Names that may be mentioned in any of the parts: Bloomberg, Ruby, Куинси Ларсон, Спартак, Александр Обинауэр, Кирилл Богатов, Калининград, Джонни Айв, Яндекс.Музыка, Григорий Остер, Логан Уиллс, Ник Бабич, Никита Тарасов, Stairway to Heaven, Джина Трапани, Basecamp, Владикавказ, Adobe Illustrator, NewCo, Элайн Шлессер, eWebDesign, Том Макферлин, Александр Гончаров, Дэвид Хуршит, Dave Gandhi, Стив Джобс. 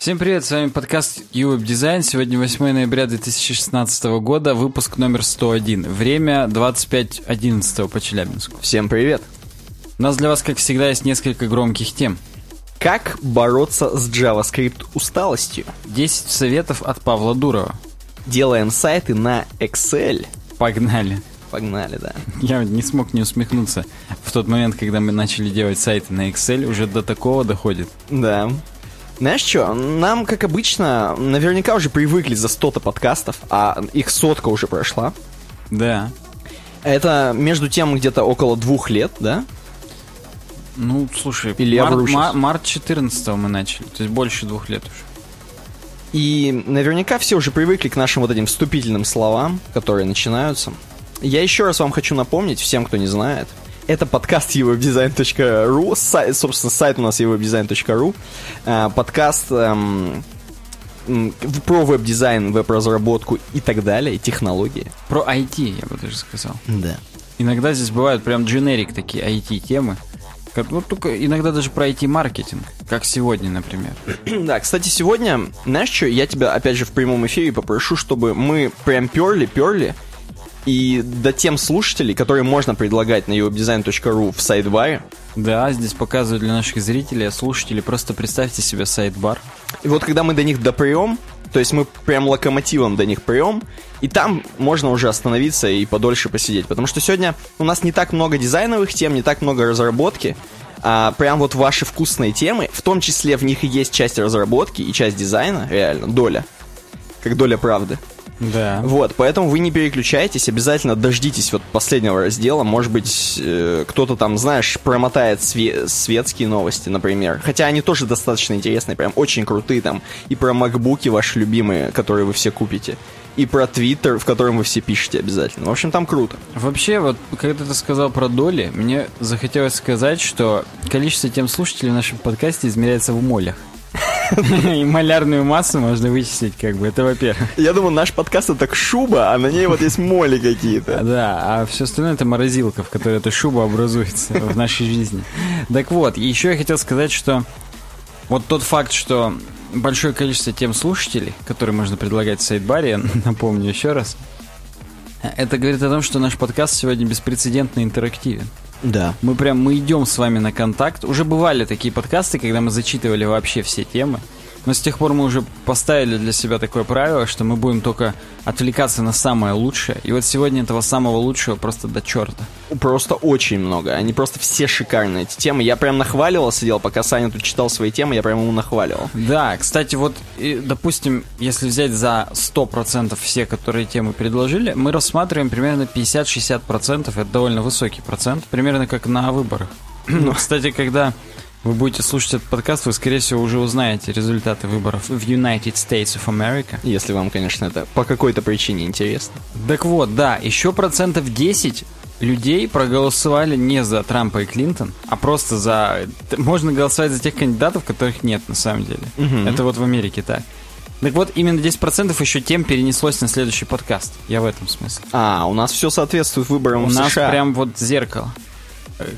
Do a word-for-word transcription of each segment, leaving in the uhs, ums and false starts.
Всем привет, с вами подкаст eWebDesign. Сегодня восьмое ноября две тысячи шестнадцатого года, выпуск номер сто один. Время двадцать пять одиннадцать по Челябинску. Всем привет. У нас для вас, как всегда, есть несколько громких тем. Как бороться с JavaScript усталостью? десять советов от Павла Дурова. Делаем сайты на Excel. Погнали. Погнали, да. Я не смог не усмехнуться. В тот момент, когда мы начали делать сайты на Excel, уже до такого доходит. Да. Знаешь что, нам, как обычно, наверняка уже привыкли за сто-то подкастов, а их сотка уже прошла. Да. Это между тем где-то около двух лет, да? Ну, слушай, Или март, мар- март четырнадцатого мы начали, то есть больше двух лет уже. И наверняка все уже привыкли к нашим вот этим вступительным словам, которые начинаются. Я еще раз вам хочу напомнить, всем, кто не знает... Это подкаст eWebDesign.ru, сайт, собственно, сайт у нас eWebDesign.ru, подкаст эм, про веб-дизайн, веб-разработку и так далее, технологии. Про ай ти, я бы даже сказал. Да. Иногда здесь бывают прям дженерик такие ай ти-темы, ну, только иногда даже про ай ти-маркетинг, как сегодня, например. Да, кстати, сегодня, знаешь что, я тебя опять же в прямом эфире попрошу, чтобы мы прям перли-перли, и до тем слушателей, которые можно предлагать на eWebDesign.ru в сайдбаре. Да, здесь показывают для наших зрителей, а слушателей просто представьте себе сайдбар. И вот когда мы до них допрем, то есть мы прям локомотивом до них прем, и там можно уже остановиться и подольше посидеть. Потому что сегодня у нас не так много дизайновых тем, не так много разработки, а прям вот ваши вкусные темы, в том числе в них и есть часть разработки и часть дизайна, реально, доля, как доля правды. Да. Вот, поэтому вы не переключайтесь, обязательно дождитесь вот последнего раздела. Может быть, э, кто-то там, знаешь, промотает све- светские новости, например. Хотя они тоже достаточно интересные, прям очень крутые там. И про макбуки ваши любимые, которые вы все купите. И про твиттер, в котором вы все пишете обязательно. В общем, там круто. Вообще, вот, когда ты сказал про доли, мне захотелось сказать, что количество тем слушателей в нашем подкасте измеряется в молях. И малярную массу можно вычислить, как бы, это во-первых. Я думаю, наш подкаст — это так шуба, а на ней вот есть моли какие-то. Да, а все остальное — это морозилка, в которой эта шуба образуется в нашей жизни. Так вот, еще я хотел сказать, что вот тот факт, что большое количество тем слушателей, которые можно предлагать в сайдбаре, я напомню еще раз, это говорит о том, что наш подкаст сегодня беспрецедентно интерактивен. Да. Мы прям, мы идем с вами на контакт. Уже бывали такие подкасты, когда мы зачитывали вообще все темы. Но с тех пор мы уже поставили для себя такое правило, что мы будем только отвлекаться на самое лучшее. И вот сегодня этого самого лучшего просто до черта. Просто очень много. Они просто все шикарные, эти темы. Я прям нахваливал, сидел, пока Саня тут читал свои темы, я прям ему нахваливал. Да, кстати, вот, и, допустим, если взять за сто процентов все, которые темы предложили, мы рассматриваем примерно пятьдесят-шестьдесят процентов. Это довольно высокий процент, примерно как на выборах. Но, кстати, когда... вы будете слушать этот подкаст, вы, скорее всего, уже узнаете результаты выборов в United States of America. Если вам, конечно, это по какой-то причине интересно. Так вот, да, еще процентов десять людей проголосовали не за Трампа и Клинтон, а просто за... Можно голосовать за тех кандидатов, которых нет, на самом деле. Угу. Это вот в Америке так. Так вот, именно десять процентов еще тем перенеслось на следующий подкаст. Я в этом смысле. А, у нас все соответствует выборам у в США. У нас прям вот зеркало.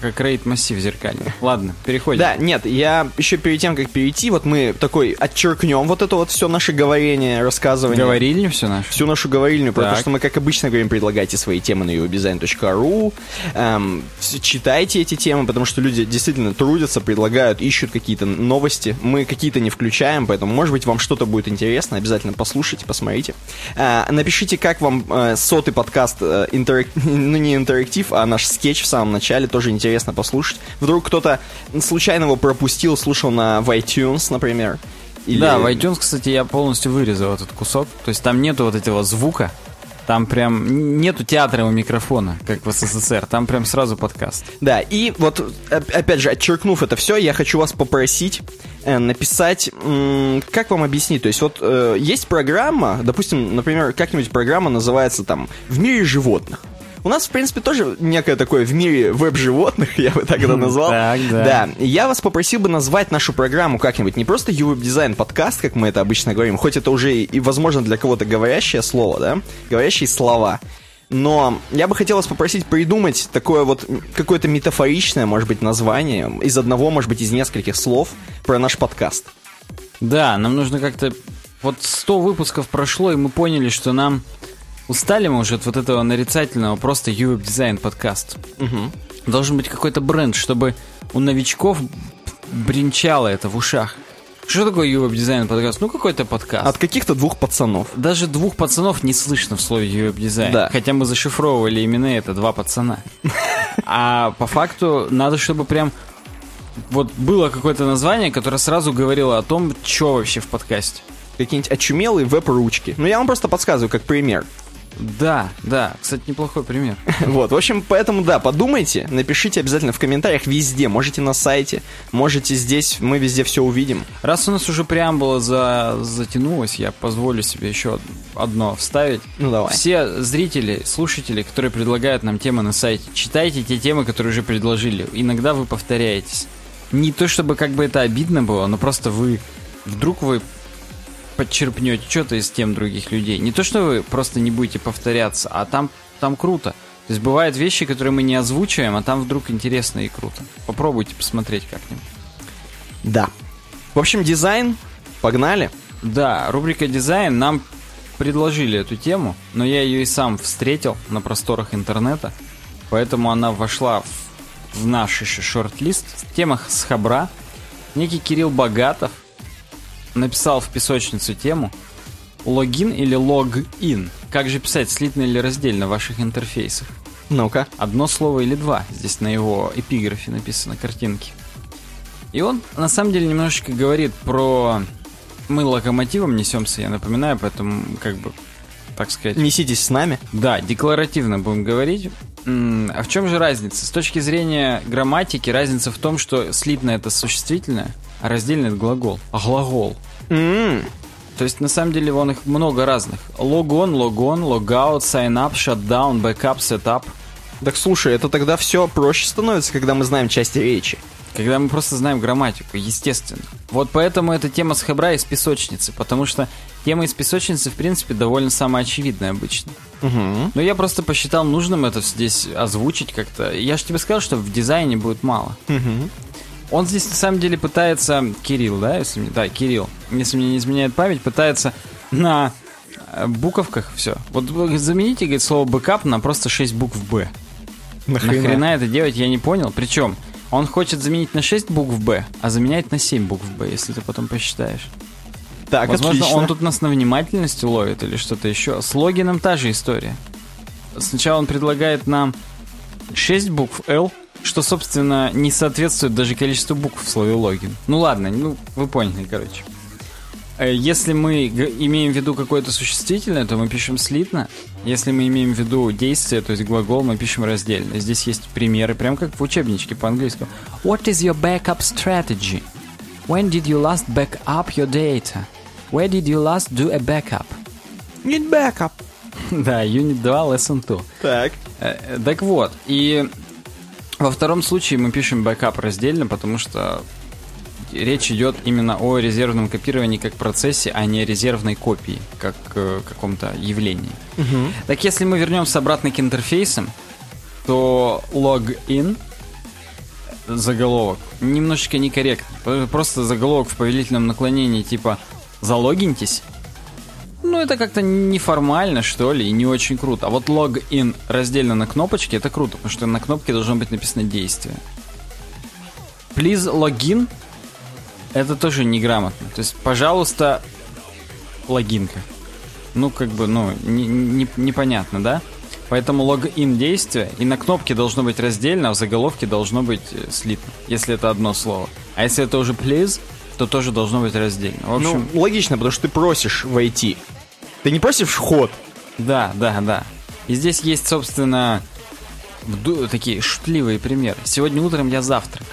Как рейд-массив зеркальный. Ладно, переходим. Да, нет, я еще перед тем, как перейти, вот мы такой отчеркнем вот это вот все наше говорение, рассказывание. Говорильню всю нашу? Всю нашу говорильню, потому что мы, как обычно, говорим, предлагайте свои темы на eWebDesign.ru, эм, читайте эти темы, потому что люди действительно трудятся, предлагают, ищут какие-то новости. Мы какие-то не включаем, поэтому, может быть, вам что-то будет интересно, обязательно послушайте, посмотрите. Э, напишите, как вам э, сотый подкаст, э, интерак... ну не интерактив, а наш скетч в самом начале, тоже интересно послушать. Вдруг кто-то случайно его пропустил, слушал на в iTunes, например. Или... Да, в iTunes, кстати, я полностью вырезал этот кусок. То есть там нету вот этого звука. Там прям нету театрового микрофона, как в СССР. Там прям сразу подкаст. Да, и вот, опять же, отчеркнув это все, я хочу вас попросить э, написать, м- как вам объяснить. То есть вот э, есть программа, допустим, например, как-нибудь программа называется там «В мире животных». У нас, в принципе, тоже некое такое в мире веб-животных, я бы так это назвал. Так, да. Да. Я вас попросил бы назвать нашу программу как-нибудь. Не просто eWebDesign подкаст, как мы это обычно говорим, хоть это уже и, возможно, для кого-то говорящее слово, да? Говорящие слова. Но я бы хотел вас попросить придумать такое вот какое-то метафоричное, может быть, название из одного, может быть, из нескольких слов про наш подкаст. Да, нам нужно как-то... Вот сто выпусков прошло, и мы поняли, что нам... Устали мы уже от вот этого нарицательного просто eWebDesign подкаст. Угу. Должен быть какой-то бренд, чтобы у новичков бренчало это в ушах. Что такое eWebDesign подкаст? Ну, какой-то подкаст. От каких-то двух пацанов. Даже двух пацанов не слышно в слове eWebDesign. Да. Хотя мы зашифровывали именно это, два пацана. А по факту надо, чтобы прям... Вот было какое-то название, которое сразу говорило о том, что вообще в подкасте. Какие-нибудь очумелые веб-ручки. Ну, я вам просто подсказываю, как пример. Да, да, кстати, неплохой пример. Вот, в общем, поэтому, да, подумайте. Напишите обязательно в комментариях везде. Можете на сайте, можете здесь. Мы везде все увидим. Раз у нас уже преамбула за... затянулась, я позволю себе еще одно вставить. Ну, давай. Все зрители, слушатели, которые предлагают нам темы на сайте, читайте те темы, которые уже предложили. Иногда вы повторяетесь. Не то, чтобы как бы это обидно было, но просто вы... Вдруг вы... подчерпнете что-то из тем других людей. Не то, что вы просто не будете повторяться, а там, там круто. То есть бывают вещи, которые мы не озвучиваем, а там вдруг интересно и круто. Попробуйте посмотреть как-нибудь. Да. В общем, дизайн. Погнали. Да, рубрика «Дизайн». Нам предложили эту тему, но я ее и сам встретил на просторах интернета, поэтому она вошла в, в наш еще шорт-лист. В темах с Хабра некий Кирилл Богатов написал в песочницу тему «Логин или лог-ин? Как же писать, слитно или раздельно в ваших интерфейсах?» Ну-ка. Одно слово или два. Здесь на его эпиграфе написано, картинки. И он, на самом деле, немножечко говорит про... Мы локомотивом несемся, я напоминаю, поэтому, как бы, так сказать... Неситесь с нами. Да, декларативно будем говорить. А в чем же разница? С точки зрения грамматики, разница в том, что слитно — это существительное, а раздельно — это глагол. А глагол. Mm-hmm. То есть, на самом деле, вон их много разных. Логон, логон, логаут, сайнап, шатдаун, бэкап, сетап. Так слушай, это тогда все проще становится, когда мы знаем части речи. Когда мы просто знаем грамматику, естественно. Вот поэтому эта тема с Хабра из песочницы, потому что тема из песочницы, в принципе, довольно самоочевидная обычно. Mm-hmm. Но я просто посчитал нужным это здесь озвучить как-то. Я же тебе сказал, что в дизайне будет мало. Mm-hmm. Он здесь, на самом деле, пытается... Кирилл, да? Если, да, Кирилл. Если мне не изменяет память, пытается на буковках все. Вот замените, говорит, слово «бэкап» на просто шесть букв «Б». Нахрена? Нахрена это делать, я не понял. Причем он хочет заменить на шесть букв «Б», а заменяет на семь букв «Б», если ты потом посчитаешь. Так, возможно, отлично. Он тут нас на внимательность уловит или что-то еще. С логином та же история. Сначала он предлагает нам шесть букв «Л», что, собственно, не соответствует даже количеству букв в слове «логин». Ну ладно, ну вы поняли, короче. Если мы имеем в виду какое-то существительное, то мы пишем слитно. Если мы имеем в виду действие, то есть глагол, мы пишем раздельно. Здесь есть примеры, прям как в учебничке по-английскому. What is your backup strategy? When did you last back up your data? Where did you last do a backup? Need backup. Да, Unit два, Lesson два. Так. Так вот, и... Во втором случае мы пишем бэкап раздельно, потому что речь идет именно о резервном копировании как процессе, а не резервной копии, как э, каком-то явлении. Угу. Так если мы вернемся обратно к интерфейсам, то login, заголовок, немножечко некорректно. Просто заголовок в повелительном наклонении типа «залогиньтесь». Ну, это как-то неформально, что ли, и не очень круто. А вот login раздельно на кнопочке, это круто, потому что на кнопке должно быть написано действие. Please login, это тоже неграмотно. То есть, пожалуйста, логинка. Ну, как бы, ну, не, не, непонятно, да? Поэтому login действие, и на кнопке должно быть раздельно, а в заголовке должно быть слитно, если это одно слово. А если это уже please... то тоже должно быть раздельно. В общем, ну, логично, потому что ты просишь войти. Ты не просишь ход. Да, да, да. И здесь есть, собственно, вду- такие шутливые примеры. Сегодня утром я завтрак.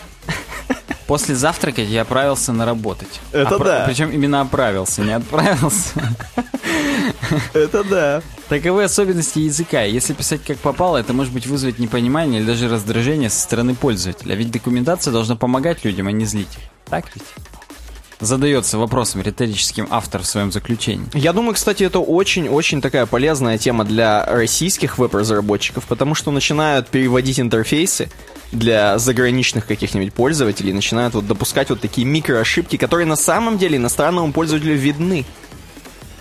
После завтрака я отправился на работать. Это Опра- да. Причем именно отправился, не отправился. Это да. Таковы особенности языка. Если писать как попало, это может быть вызвать непонимание или даже раздражение со стороны пользователя. Ведь документация должна помогать людям, а не злить. Так ведь? задается вопросом риторическим автор в своем заключении. Я думаю, кстати, это очень-очень такая полезная тема для российских веб-разработчиков, потому что начинают переводить интерфейсы для заграничных каких-нибудь пользователей, начинают вот допускать вот такие микроошибки, которые на самом деле иностранному пользователю видны.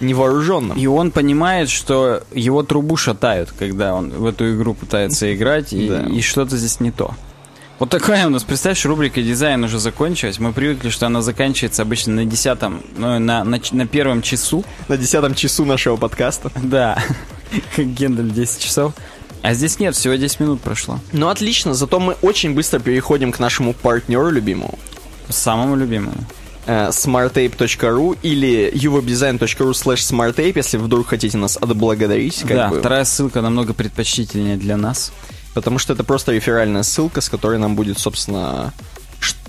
Невооруженным. И он понимает, что его трубу шатают, когда он в эту игру пытается играть, и, да. и что-то здесь не то. Вот такая у нас, представляешь, рубрика «Дизайн» уже закончилась. Мы привыкли, что она заканчивается обычно на десятом, ну, на, на, на первом часу. На десятом часу нашего подкаста. Да, как Гендель десять часов. А здесь нет, всего десять минут прошло. Ну отлично, зато мы очень быстро переходим к нашему партнеру любимому. Самому любимому. Smartape.ru или uwebdesign.ru slash smartape, если вдруг хотите нас отблагодарить. Как да, бы. Вторая ссылка намного предпочтительнее для нас. Потому что это просто реферальная ссылка, с которой нам будет, собственно,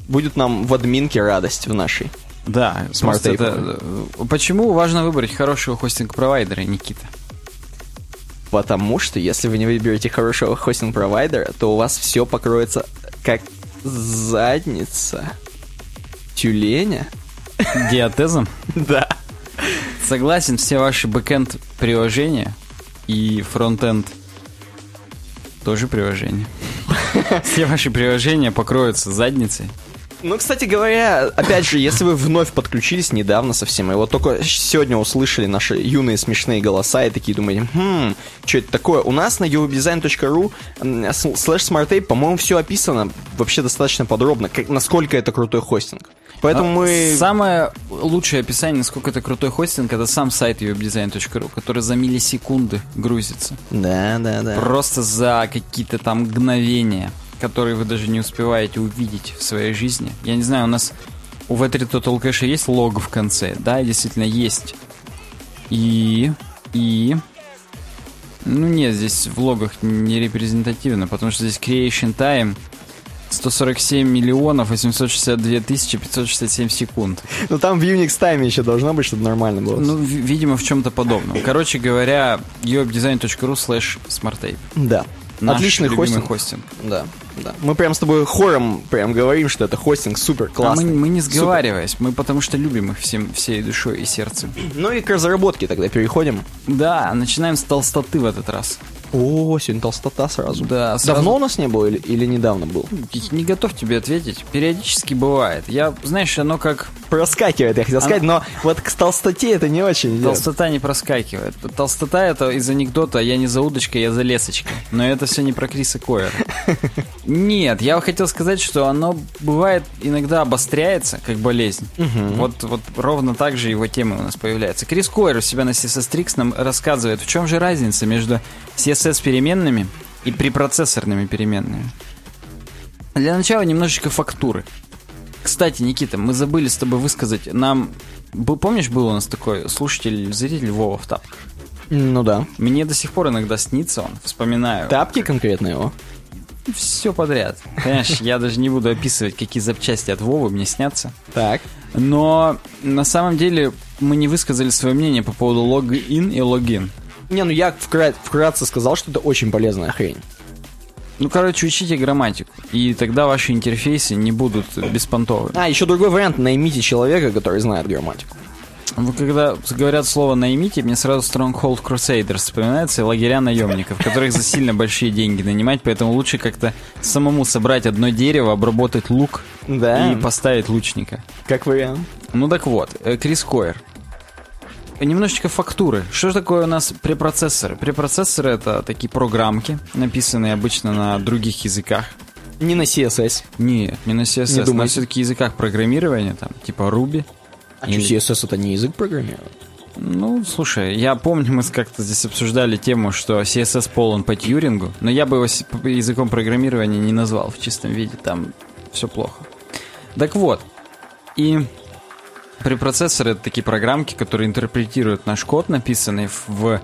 будет нам в админке радость в нашей. Да, Smartape. Это... Почему важно выбрать хорошего хостинг-провайдера, Никита? Потому что, если вы не выберете хорошего хостинг-провайдера, то у вас все покроется как задница... тюленя? Диатезом? Да. Согласен, все ваши бэкэнд приложения и фронтенд тоже приложения. Все ваши приложения покроются задницей. Ну, кстати говоря, опять же, если вы вновь подключились недавно совсем, и вот только сегодня услышали наши юные смешные голоса и такие думаете, хм, что это такое? У нас на uwebdesign.ru slash smartape, по-моему, все описано вообще достаточно подробно, как, насколько это крутой хостинг. Поэтому мы... Самое лучшее описание, насколько это крутой хостинг, это сам сайт uwebdesign.ru, который за миллисекунды грузится. Да-да-да. Просто за какие-то там мгновения, которые вы даже не успеваете увидеть в своей жизни. Я не знаю, у нас у ви три Total Cache есть лог в конце? Да, действительно есть. И... И... Ну нет, здесь в логах не репрезентативно, потому что здесь creation time сто сорок семь миллионов восемьсот шестьдесят две тысячи пятьсот шестьдесят семь секунд. Ну там в Unix Time еще должно быть, чтобы нормально было. Ну, в- видимо, в чем-то подобном. Короче говоря, uwebdesign.ru slash smartape. Да. Наш отличный хостинг. хостинг. Да, да. Мы прям с тобой хором прям говорим, что это хостинг супер классный. А мы, мы не сговариваясь, супер. Мы потому что любим их всем, всей душой и сердцем. Ну и к разработке тогда переходим. Да, начинаем с толстоты в этот раз. О, сегодня толстота сразу. Да, сразу. Давно у нас не было или, или недавно был? Не готов тебе ответить. Периодически бывает. Я, знаешь, оно как... Проскакивает, я хотел сказать, оно... но вот к толстоте это не очень. Толстота идет. Не проскакивает. Толстота это из анекдота «Я не за удочкой, я за лесочкой». Но это все не про Криса Койера. Нет, я хотел сказать, что оно бывает иногда обостряется, как болезнь. Угу. Вот, вот ровно так же его темы у нас появляются. Крис Койер у себя на си эс эс Tricks нам рассказывает, в чем же разница между си эс эс с переменными и препроцессорными переменными. Для начала немножечко фактуры. Кстати, Никита, мы забыли с тобой высказать. Нам, помнишь, был у нас такой слушатель, зритель Вова в тапках? Ну да. Мне до сих пор иногда снится он, вспоминаю. Тапки конкретно его? Все подряд. Понимаешь, я даже не буду описывать, какие запчасти от Вовы мне снятся. Так. Но на самом деле мы не высказали свое мнение по поводу лог-ин и логин. Не, ну я вкра- вкратце сказал, что это очень полезная хрень. Ну, короче, учите грамматику, и тогда ваши интерфейсы не будут беспонтовыми. А, еще другой вариант. Наймите человека, который знает грамматику. Ну, когда говорят слово «наймите», мне сразу Stronghold Crusader вспоминается и лагеря наемников, которых за сильно большие деньги нанимать, поэтому лучше как-то самому собрать одно дерево, обработать лук да. и поставить лучника. Как вариант. Ну, так вот, Крис Койер. Немножечко фактуры. Что же такое у нас препроцессоры? Препроцессоры — это такие программки, написанные обычно на других языках. Не на си эс эс. Нет, не на си эс эс. Не на все-таки языках программирования, там, типа Ruby. А или... что, си эс эс — это не язык программирования? Ну, слушай, я помню, мы как-то здесь обсуждали тему, что си эс эс полон по Тьюрингу, но я бы его языком программирования не назвал в чистом виде, там все плохо. Так вот, и... препроцессоры — это такие программки, которые интерпретируют наш код, написанный в,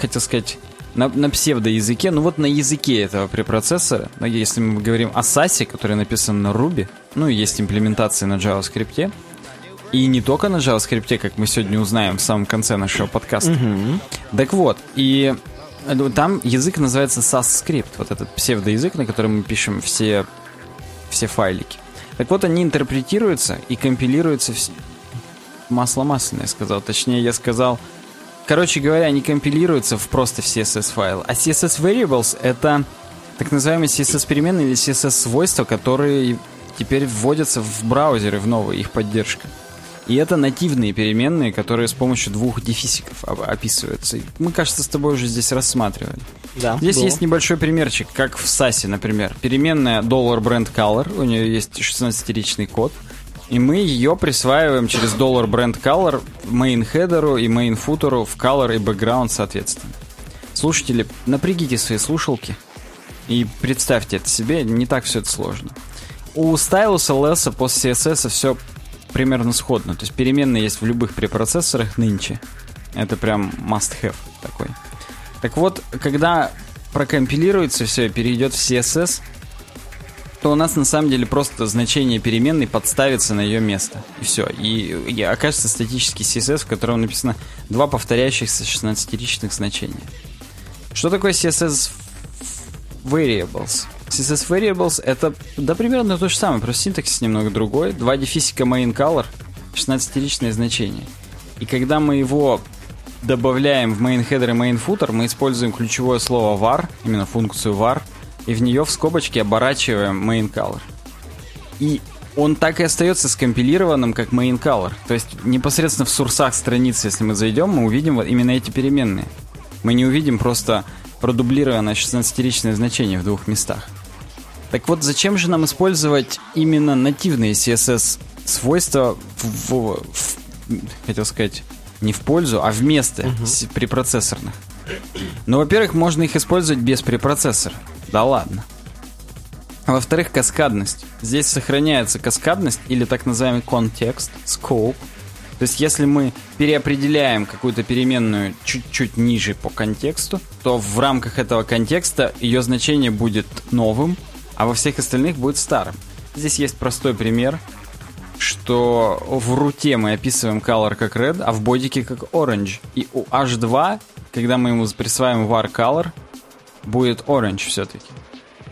хотел сказать, на, на псевдоязыке, ну вот на языке этого препроцессора. Но если мы говорим о Sass, который написан на Ruby, ну и есть имплементации на JavaScript, и не только на JavaScript, как мы сегодня узнаем в самом конце нашего подкаста. Mm-hmm. Так вот, и там язык называется Sass-скрипт, вот этот псевдоязык, на котором мы пишем все, все файлики. Так вот, они интерпретируются и компилируются в... масло масляное сказал. Точнее, я сказал... Короче говоря, они компилируются в просто в си эс эс-файл. А си эс эс variables — это так называемые си эс эс-переменные или си эс эс-свойства, которые теперь вводятся в браузеры, в новые, их поддержка. И это нативные переменные, которые с помощью двух дефисиков описываются. Мы, кажется, с тобой уже здесь рассматривали. Да, здесь было. Есть небольшой примерчик, как в Sass, например. Переменная $BrandColor, у нее есть шестнадцатиричный код, и мы ее присваиваем через $BrandColor main-хедеру и main-футеру в color и background соответственно. Слушатели, напрягите свои слушалки и представьте это себе, не так все это сложно. У стайлуса леса после си эс эс все примерно сходно. То есть переменные есть в любых препроцессорах нынче. Это прям must-have такой. Так вот, когда прокомпилируется все и перейдет в си эс эс, то у нас на самом деле просто значение переменной подставится на ее место. И все. И, и окажется статический си эс эс, в котором написано два повторяющихся шестнадцатиричных значения. Что такое си эс эс variables? си эс эс variables — это, да, примерно то же самое, просто синтаксис немного другой. Два дефисика main color, шестнадцатиричное значение. И когда мы его добавляем в main header и main footer, мы используем ключевое слово var, именно функцию var, и в нее в скобочке оборачиваем main color. И он так и остается скомпилированным, как main color. То есть непосредственно в сурсах страницы, если мы зайдем, мы увидим вот именно эти переменные. Мы не увидим просто продублированное шестнадцатиричное значение в двух местах. Так вот, зачем же нам использовать именно нативные си эс эс-свойства в, в, в, хотел сказать, не в пользу, а вместо uh-huh. препроцессорных? Ну, во-первых, можно их использовать без препроцессора. Да ладно. Во-вторых, каскадность. Здесь сохраняется каскадность или так называемый контекст, scope. То есть, если мы переопределяем какую-то переменную чуть-чуть ниже по контексту, то в рамках этого контекста ее значение будет новым, а во всех остальных будет старым. Здесь есть простой пример, что в руте мы описываем color как red, а в бодике как orange. И у эйч два, когда мы ему присваиваем var color, будет orange все-таки.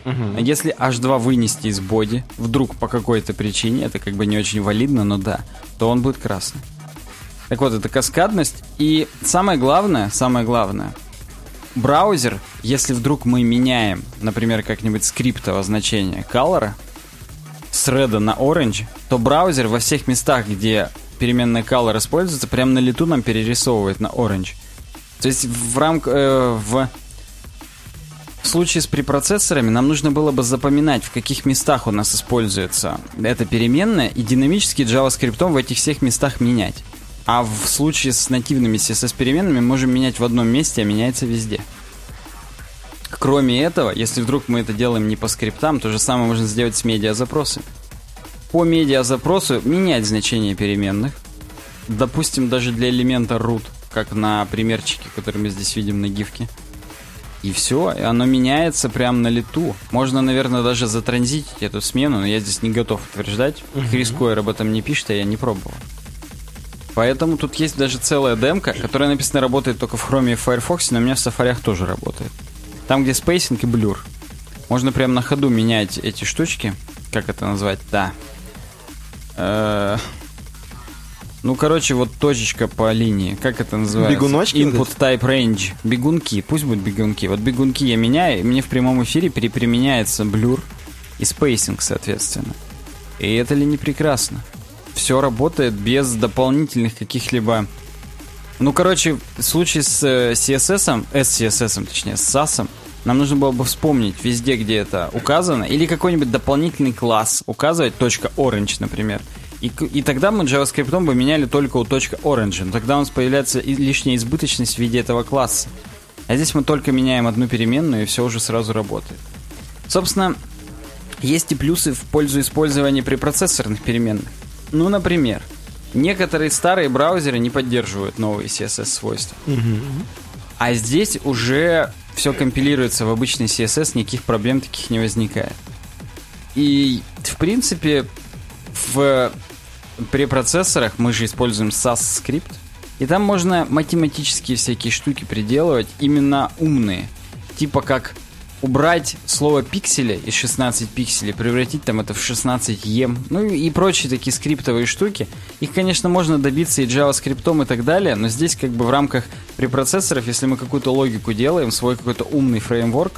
Угу. А если эйч два вынести из боди, вдруг по какой-то причине, это как бы не очень валидно, но да, то он будет красный. Так вот, это каскадность. И самое главное, самое главное, браузер, если вдруг мы меняем, например, как-нибудь скриптовое значение color с red на orange, то браузер во всех местах, где переменная color используется, прямо на лету нам перерисовывает на orange. То есть в рамках... Э, в... В случае с препроцессорами нам нужно было бы запоминать, в каких местах у нас используется эта переменная, и динамически JavaScript в этих всех местах менять. А в случае с нативными си эс эс-переменными можем менять в одном месте, а меняется везде. Кроме этого, если вдруг мы это делаем не по скриптам, то же самое можно сделать с медиазапросами. По медиазапросу менять значение переменных, допустим, даже для элемента root, как на примерчике, который мы здесь видим на гифке. И все, и оно меняется прямо на лету. Можно, наверное, даже затранзитить эту смену, но я здесь не готов утверждать. Uh-huh. Крис Койер об этом не пишет, а я не пробовал. Поэтому тут есть даже целая демка, которая, написано, работает только в Chrome и в Firefox, но у меня в Safari тоже работает. Там, где спейсинг и блюр. Можно прямо на ходу менять эти штучки. Как это назвать? Да. Э-э- Ну, короче, вот точечка по линии. Как это называется? Бегуночки? Input type range. Бегунки. Пусть будут бегунки. Вот бегунки я меняю, и мне в прямом эфире переприменяется блюр и спейсинг, соответственно. И это ли не прекрасно? Все работает без дополнительных каких-либо... Ну, короче, в случае с си эс эс, с си эс эс, точнее, с Sass, нам нужно было бы вспомнить везде, где это указано, или какой-нибудь дополнительный класс указывать, .orange, например. И, и тогда мы JavaScript бы меняли только у .orange, но тогда у нас появляется лишняя избыточность в виде этого класса. А здесь мы только меняем одну переменную, и все уже сразу работает. Собственно, есть и плюсы в пользу использования препроцессорных переменных. Ну, например, некоторые старые браузеры не поддерживают новые си эс эс-свойства. Mm-hmm. А здесь уже все компилируется в обычный си эс эс, никаких проблем таких не возникает. И, в принципе... В препроцессорах мы же используем Sass скрипт, и там можно математические всякие штуки приделывать, именно умные, типа как убрать слово пиксели из шестнадцати пикселей, превратить там это в шестнадцать ем, ну и прочие такие скриптовые штуки. Их, конечно, можно добиться и JavaScript и так далее, но здесь как бы в рамках препроцессоров, если мы какую-то логику делаем, свой какой-то умный фреймворк,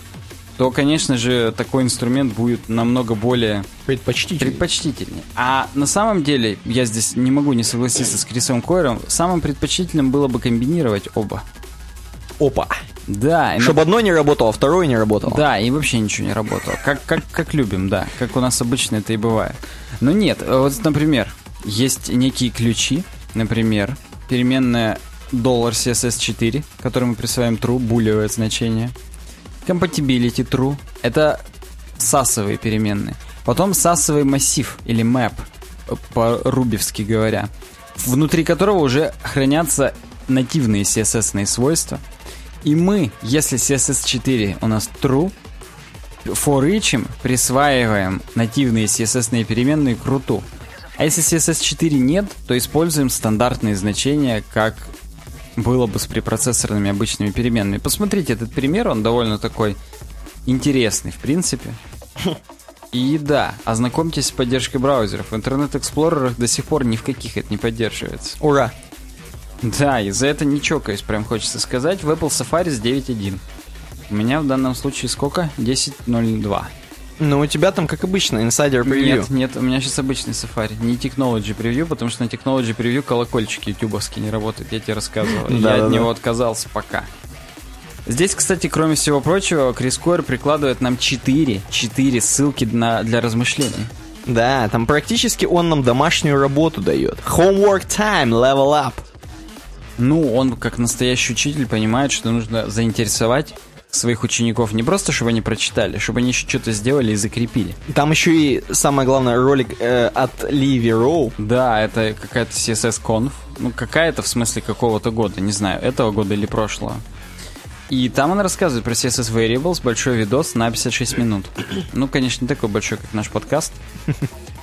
то, конечно же, такой инструмент будет намного более предпочтительнее. предпочтительнее. А на самом деле, я здесь не могу не согласиться с Крисом Койером, самым предпочтительным было бы комбинировать оба. Опа. Да. Чтобы на... одно не работало, а второе не работало. Да, и вообще ничего не работало. Как, как, как любим, да. Как у нас обычно это и бывает. Но нет, вот, например, есть некие ключи, например, переменная $си эс эс четыре, которой мы присваиваем true, булевое значение. Compatibility true. Это сассовые переменные. Потом сассовый массив, или map, по-рубевски говоря, внутри которого уже хранятся нативные си эс эс-ные свойства. И мы, если си эс эс четыре у нас true, for each присваиваем нативные си эс эс-ные переменные к root. А если си эс эс четыре нет, то используем стандартные значения, как было бы с препроцессорными обычными переменными. Посмотрите этот пример, он довольно такой интересный, в принципе. И да, ознакомьтесь с поддержкой браузеров. В интернет-эксплорерах до сих пор ни в каких это не поддерживается. Ура! Да, и за это не чокаюсь, прям хочется сказать. В Apple Safari с девять точка один. У меня в данном случае сколько? десять точка ноль два. Ну, у тебя там, как обычно, Insider Preview. Нет, нет, у меня сейчас обычный Safari, не Technology Preview, потому что на Technology Preview колокольчики ютубовские не работают, я тебе рассказывал. Я от него отказался пока. Здесь, кстати, кроме всего прочего, Крис Койер прикладывает нам четыре ссылки для размышлений. Да, там практически он нам домашнюю работу дает. Homework time, level up. Ну, он, как настоящий учитель, понимает, что нужно заинтересовать своих учеников не просто, чтобы они прочитали, чтобы они еще что-то сделали и закрепили. Там еще и, самое главное, ролик э, от Ливи Роу. Да, это какая-то си эс эс-конф. Ну, какая-то, в смысле, какого-то года, не знаю, этого года или прошлого. И там он рассказывает про си эс эс Variables, большой видос на пятьдесят шесть минут. Ну, конечно, не такой большой, как наш подкаст,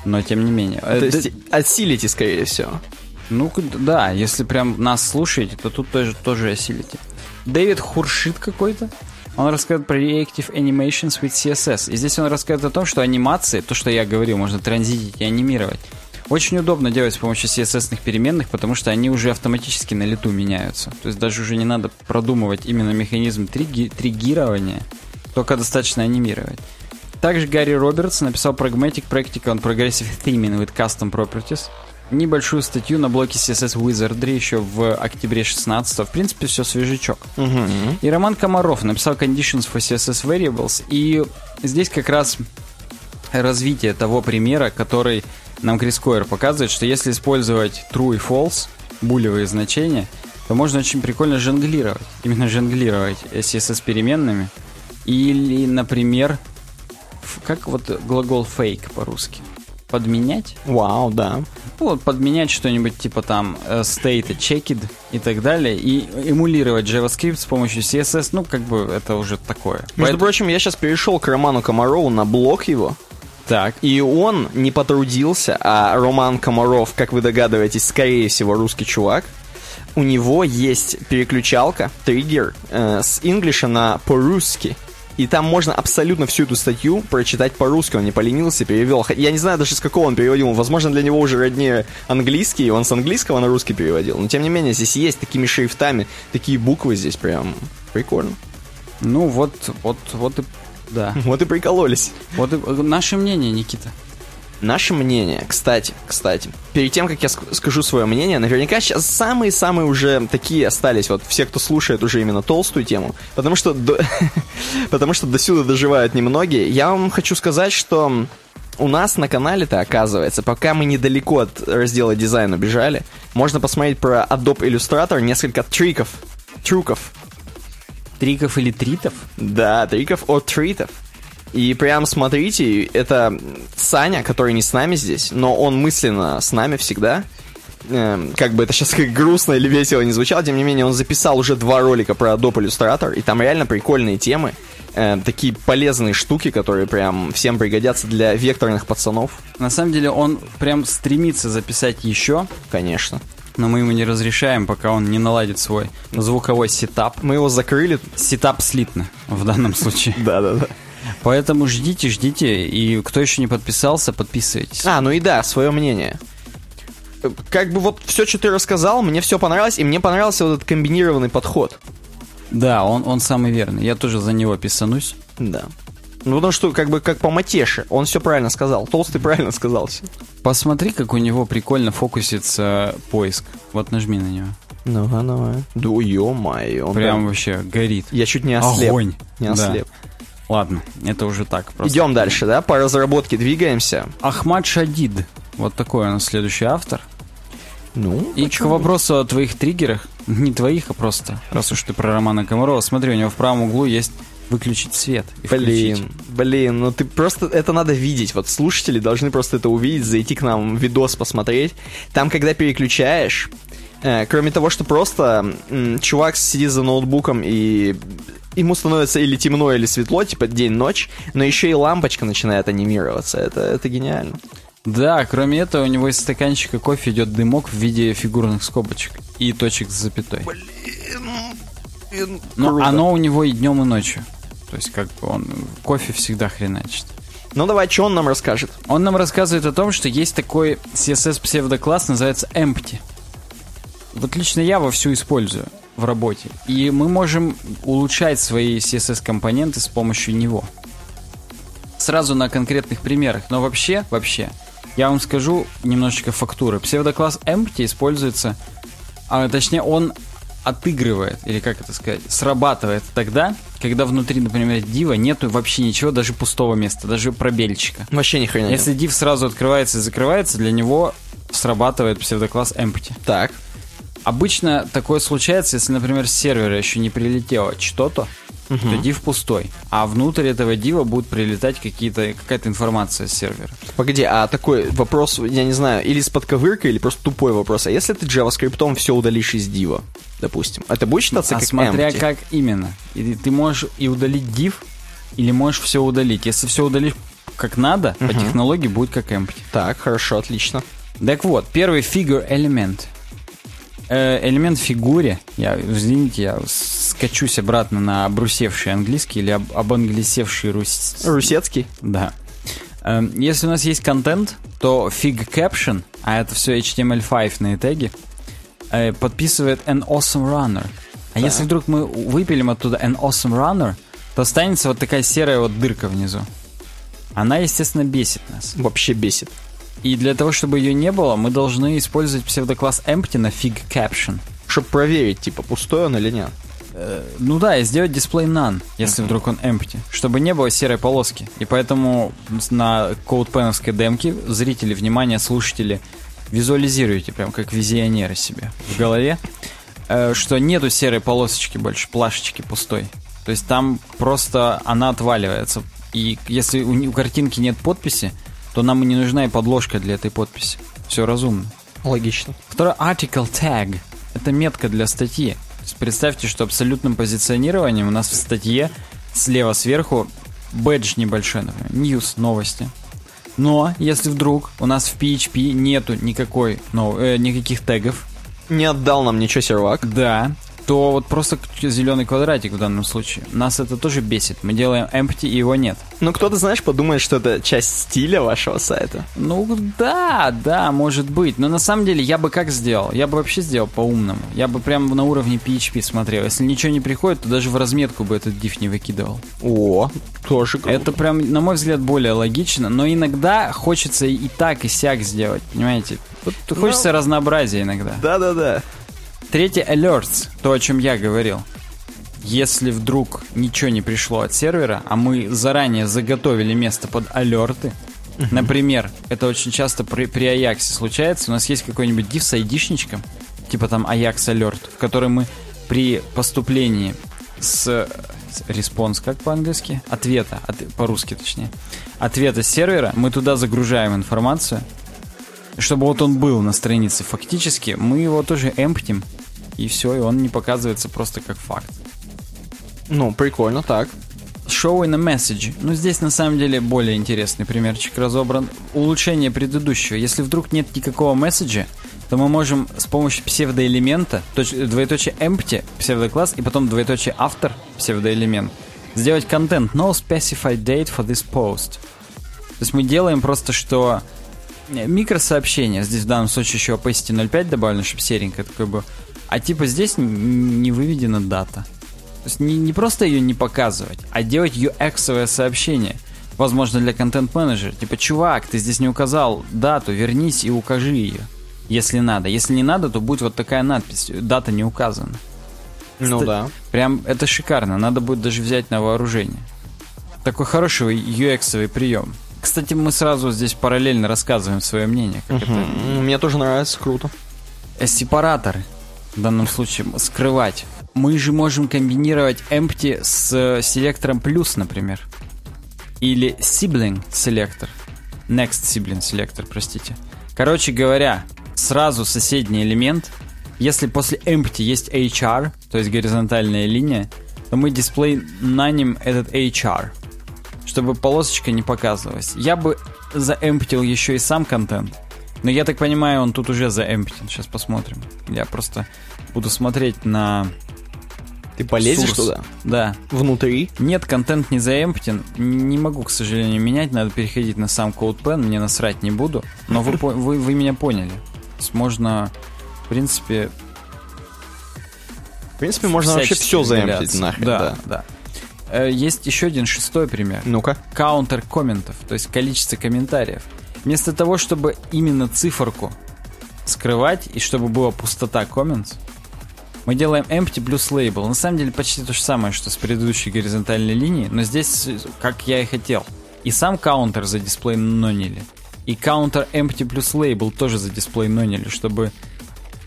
но тем не менее. То есть осилите, скорее всего. Ну, да, если прям нас слушаете, то тут тоже, тоже осилите. Дэвид Хуршит какой-то. Он рассказывает про Reactive Animations with си эс эс. И здесь он рассказывает о том, что анимации, то, что я говорил, можно транзитить и анимировать, очень удобно делать с помощью си эс эс-ных переменных, потому что они уже автоматически на лету меняются. То есть даже уже не надо продумывать именно механизм триги- триггирования, только достаточно анимировать. Также Гарри Робертс написал Pragmatic Practical and Progressive Theming with Custom Properties. Небольшую статью на блоке си эс эс Wizardry еще в октябре шестнадцатого. В принципе, все свежечок. Uh-huh. И Роман Комаров написал Conditions for си эс эс Variables. И здесь как раз развитие того примера, который нам Крис Койер показывает, что если использовать true и false, булевые значения, то можно очень прикольно жонглировать. Именно жонглировать си эс эс переменными. Или, например, как вот глагол fake по-русски. Подменять. Вау, wow, да. Ну, вот, подменять что-нибудь типа там state, checked и так далее. И эмулировать JavaScript с помощью си эс эс. Ну, как бы это уже такое. Между Поэтому... прочим, я сейчас перешел к Роману Комарову на блог его. Так. И он не потрудился, а Роман Комаров, как вы догадываетесь, скорее всего, русский чувак. У него есть переключалка, триггер э, с English на по-русски. И там можно абсолютно всю эту статью прочитать по-русски. Он не поленился, перевел. Я не знаю даже, с какого он переводил. Возможно, для него уже роднее английский. Он с английского на русский переводил. Но, тем не менее, здесь есть такими шрифтами, такие буквы здесь прям прикольно. Ну, вот, вот, вот и... Да. Вот и прикололись. Вот и... Наше мнение, Никита. Наше мнение. Кстати, кстати. Перед тем, как я скажу свое мнение, наверняка сейчас самые-самые уже такие остались. Вот все, кто слушает уже именно толстую тему. Потому что до, потому что до сюда доживают немногие. Я вам хочу сказать, что у нас на канале-то, оказывается, пока мы недалеко от раздела дизайн убежали, можно посмотреть про Adobe Illustrator несколько триков. Трюков. Триков или тритов? Да, триков от тритов. И прям смотрите, это Саня, который не с нами здесь, но он мысленно с нами всегда. Эм, как бы это сейчас как грустно или весело не звучало, тем не менее он записал уже два ролика про Adobe Illustrator, и там реально прикольные темы, эм, такие полезные штуки, которые прям всем пригодятся для векторных пацанов. На самом деле он прям стремится записать еще. Конечно. но мы ему не разрешаем, пока он не наладит свой звуковой сетап. Мы его закрыли. Сетап слитно в данном случае. Да-да-да. Поэтому ждите, ждите. И кто еще не подписался, подписывайтесь. А, ну и да, свое мнение. Как бы вот все, что ты рассказал, мне все понравилось. И мне понравился вот этот комбинированный подход. Да, он, он самый верный. Я тоже за него писанусь. Да. Ну, потому что, как бы, как по Матеше, он все правильно сказал. Толстый правильно сказал все. Посмотри, как у него прикольно фокусится поиск. Вот нажми на него. Ну-ка, ну-ка. Да, ё-моё. Прям да. Вообще горит. Я чуть не ослеп. Огонь. Не ослеп. Да. Ладно, это уже так просто. Идем дальше, да? По разработке двигаемся. Ахмад Шадид. Вот такой у нас следующий автор. Ну, и к вопросу о твоих триггерах. Не твоих, а просто. Раз уж ты про Романа Комарова. Смотри, у него в правом углу есть... Выключить свет. И блин, включить. блин, ну ты просто... Это надо видеть. Вот слушатели должны просто это увидеть, зайти к нам, видос посмотреть. Там, когда переключаешь... Э, кроме того, что просто м, чувак сидит за ноутбуком, и ему становится или темно, или светло, типа день-ночь, но еще и лампочка начинает анимироваться. Это, это гениально. Да, кроме этого, у него из стаканчика кофе идет дымок в виде фигурных скобочек и точек с запятой. Блин, но круто. Оно у него и днем, и ночью. То есть, как бы он кофе всегда хреначит. Ну, давай, что он нам расскажет? Он нам рассказывает о том, что есть такой си эс эс-псевдокласс, называется empty. Вот лично я вовсю использую в работе. И мы можем улучшать свои си эс эс-компоненты с помощью него. Сразу на конкретных примерах. Но вообще, вообще, я вам скажу немножечко фактуры. Псевдокласс empty используется... А, точнее, он... отыгрывает, или как это сказать, срабатывает тогда, когда внутри, например, дива нету вообще ничего, даже пустого места, даже пробельчика. Вообще ни хрена. Если див сразу открывается и закрывается, для него срабатывает псевдокласс empty. Так. Обычно такое случается, если, например, с сервера еще не прилетело что-то, угу. то див пустой, а внутрь этого дива будет прилетать какие-то, какая-то информация с сервера. Погоди, а такой вопрос, я не знаю, или с подковыркой, или просто тупой вопрос. А если ты JavaScript'ом все удалишь из дива? Допустим. Это будет считаться а как смотря empty? Как именно. И ты можешь и удалить div, или можешь все удалить. Если все удалишь как надо, uh-huh. по технологии будет как empty. Так, хорошо, отлично. Так вот, первый figure элемент. Э, элемент в фигуре. Я, извините, я скачусь обратно на обрусевший английский или об, обанглисевший рус... русецкий. Да. Э, если у нас есть контент, то fig caption, а это все эйч ти эм эль пять теги, подписывает an awesome runner. А да. если вдруг мы выпилим оттуда an awesome runner, то останется вот такая серая вот дырка внизу. Она, естественно, бесит нас. Вообще бесит. И для того, чтобы ее не было, мы должны использовать псевдокласс empty на fig caption. Чтобы проверить, типа, пустой он или нет. Э, ну да, и сделать display none, если uh-huh. вдруг он empty. Чтобы не было серой полоски. И поэтому на CodePen-овской демке зрители, внимание, слушатели, визуализируете прям как визионеры себе в голове, э, что нету серой полосочки больше, плашечки пустой. То есть там просто она отваливается. И если у, у картинки нет подписи, то нам и не нужна и подложка для этой подписи. Все разумно. Логично. Второе, article tag. Это метка для статьи. То есть представьте, что абсолютным позиционированием у нас в статье слева сверху бэдж небольшой, например, news, новости. Но если вдруг у нас в пи эйч пи нету никакой, ну, э, никаких тегов, не отдал нам ничего сервак, да, то вот просто зеленый квадратик в данном случае. Нас это тоже бесит. Мы делаем empty, и его нет. Ну, кто-то, знаешь, подумает, что это часть стиля вашего сайта. Ну, да, да, может быть. Но на самом деле я бы как сделал? Я бы вообще сделал по-умному. Я бы прямо на уровне пи эйч пи смотрел. Если ничего не приходит, то даже в разметку бы этот div не выкидывал. О, тоже круто. Это прям, на мой взгляд, более логично. Но иногда хочется и так, и сяк сделать, понимаете? Вот хочется ну, разнообразия иногда. Да-да-да. Третье, alerts, то, о чем я говорил. Если вдруг ничего не пришло от сервера, а мы заранее заготовили место под алерты, uh-huh. например, это очень часто при, при Аяксе случается, у нас есть какой-нибудь div с айдишничком, типа там Аякс alert, в который мы при поступлении с... Респонс, как по-английски? Ответа, от, по-русски точнее. Ответа с сервера, мы туда загружаем информацию, чтобы вот он был на странице. Фактически мы его тоже эмптим, и все, и он не показывается просто как факт. Ну, прикольно, так. Show in a message. Ну, здесь на самом деле более интересный примерчик разобран. Улучшение предыдущего. Если вдруг нет никакого месседжа, то мы можем с помощью псевдоэлемента, точ, двоеточие empty, псевдокласс, и потом двоеточие автор, псевдоэлемент, сделать контент no specified date for this post. То есть мы делаем просто, что микросообщение, здесь в данном случае еще opacity ноль пять добавлено, чтобы серенькое такое было, а типа здесь не выведена дата. То есть не, не просто ее не показывать, а делать ю экс-овое сообщение. Возможно, для контент-менеджера. Типа, чувак, ты здесь не указал дату, вернись и укажи ее, если надо. Если не надо, то будет вот такая надпись: дата не указана. Ну Ст- да. Прям это шикарно. Надо будет даже взять на вооружение. Такой хороший ю экс-овый прием. Кстати, мы сразу здесь параллельно рассказываем свое мнение. Как uh-huh. это... Мне тоже нравится, круто. Сепараторы в данном случае скрывать. Мы же можем комбинировать empty с селектором плюс, например. Или sibling селектор. Next sibling селектор, простите. Короче говоря, сразу соседний элемент. Если после empty есть эйч ар, то есть горизонтальная линия, то мы дисплей наним этот эйч ар, чтобы полосочка не показывалась. Я бы заэмптил еще и сам контент. Но я так понимаю, он тут уже заэмптен. Сейчас посмотрим. Я просто буду смотреть на... Ты полезешь туда? Да. Внутри? Нет, контент не заэмптен. Не могу, к сожалению, менять. Надо переходить на сам CodePen. Мне насрать не буду. Но вы, вы, вы меня поняли. То есть можно, в принципе... В принципе, можно вообще все заэмптить нахрен. Да, да. да. Есть еще один шестой пример. Ну-ка. Каунтер комментов. То есть количество комментариев. Вместо того, чтобы именно циферку скрывать, и чтобы была пустота comments, мы делаем empty плюс label. На самом деле почти то же самое, что с предыдущей горизонтальной линией, но здесь как я и хотел. И сам counter за дисплей нонили, и counter empty плюс label тоже за дисплей нонили, чтобы...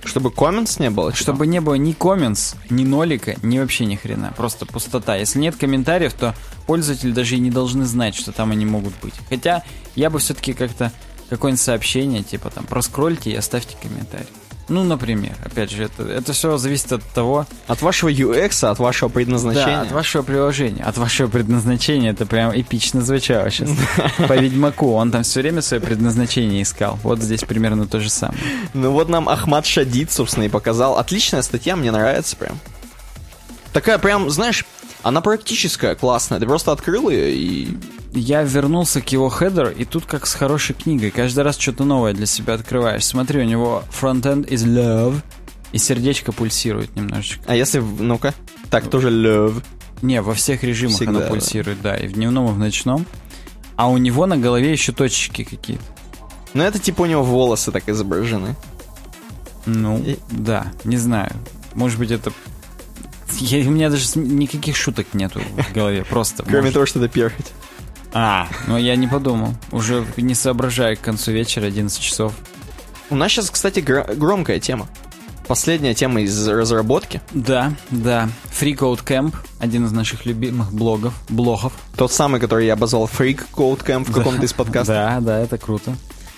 Чтобы comments не было? Чтобы не было ни comments, ни нолика, ни вообще ни хрена. Просто пустота. Если нет комментариев, то пользователи даже и не должны знать, что там они могут быть. Хотя я бы все-таки как-то какое-нибудь сообщение, типа там, проскрольте и оставьте комментарий. Ну, например. Опять же, это, это все зависит от того... От вашего ю экс, от вашего предназначения. Да, от вашего приложения. От вашего предназначения. Это прям эпично звучало сейчас. По Ведьмаку. Он там все время свое предназначение искал. Вот здесь примерно то же самое. Ну вот нам Ахмад Шадид, собственно, и показал. Отличная статья, мне нравится прям. Такая прям, знаешь, она практическая, классная. Ты просто открыл ее и... Я вернулся к его хедеру, и тут как с хорошей книгой. Каждый раз что-то новое для себя открываешь. Смотри, у него front-end is love, и сердечко пульсирует немножечко. А если, ну-ка, так тоже love? Не, во всех режимах всегда, оно пульсирует, да. да, и в дневном, и в ночном. А у него на голове еще точечки какие-то. Ну, это типа у него волосы так изображены. Ну, и... да, не знаю. Может быть, это... Я, у меня даже никаких шуток нету в голове, просто. Кроме того, что это перхоть. А, ну я не подумал. Уже не соображаю к концу вечера, одиннадцать часов. У нас сейчас, кстати, гр- громкая тема. Последняя тема из разработки. Да, да. Free Code Camp, один из наших любимых блогов, блогов. Тот самый, который я обозвал Free Code Camp в каком-то из подкастов. Да, да, это круто.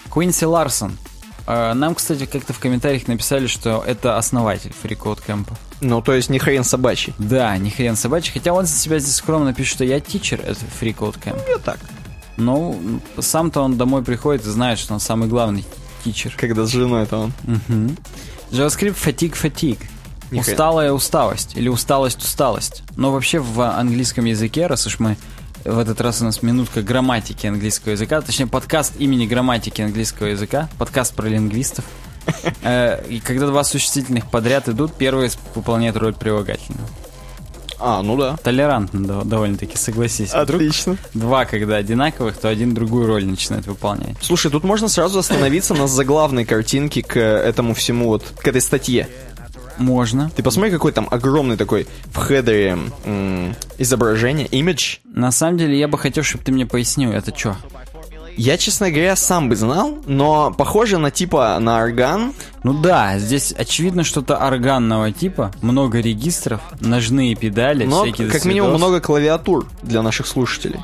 Куинси Ларсон. Нам, кстати, как-то в комментариях написали, что это основатель Free Code Camp. Ну, то есть не хрен собачий. Да, не хрен собачий. Хотя он за себя здесь скромно пишет, что я тичер от Free Code Camp. Ну, я так. Ну, сам-то он домой приходит и знает, что он самый главный тичер. Когда с женой-то он. Угу. JavaScript fatigue fatigue. Ни Усталая хрен. Усталость. Или усталость-усталость. Но вообще в английском языке, раз уж мы... В этот раз у нас минутка грамматики английского языка, точнее подкаст имени грамматики английского языка, подкаст про лингвистов. И когда два существительных подряд идут, первый выполняет роль прилагательного. А, ну да. Толерантно довольно-таки, согласись. Отлично. Два, когда одинаковых, то один другую роль начинает выполнять. Слушай, тут можно сразу остановиться на заглавной картинке к этому всему, вот к этой статье. Можно. Ты посмотри, какой там огромный такой в хедере м- изображение, image. На самом деле, я бы хотел, чтобы ты мне пояснил, это что? Я, честно говоря, сам бы знал, но похоже на типа на орган. Ну да, здесь очевидно что-то органного типа, много регистров, ножные педали, но, всякие как минимум, много клавиатур для наших слушателей.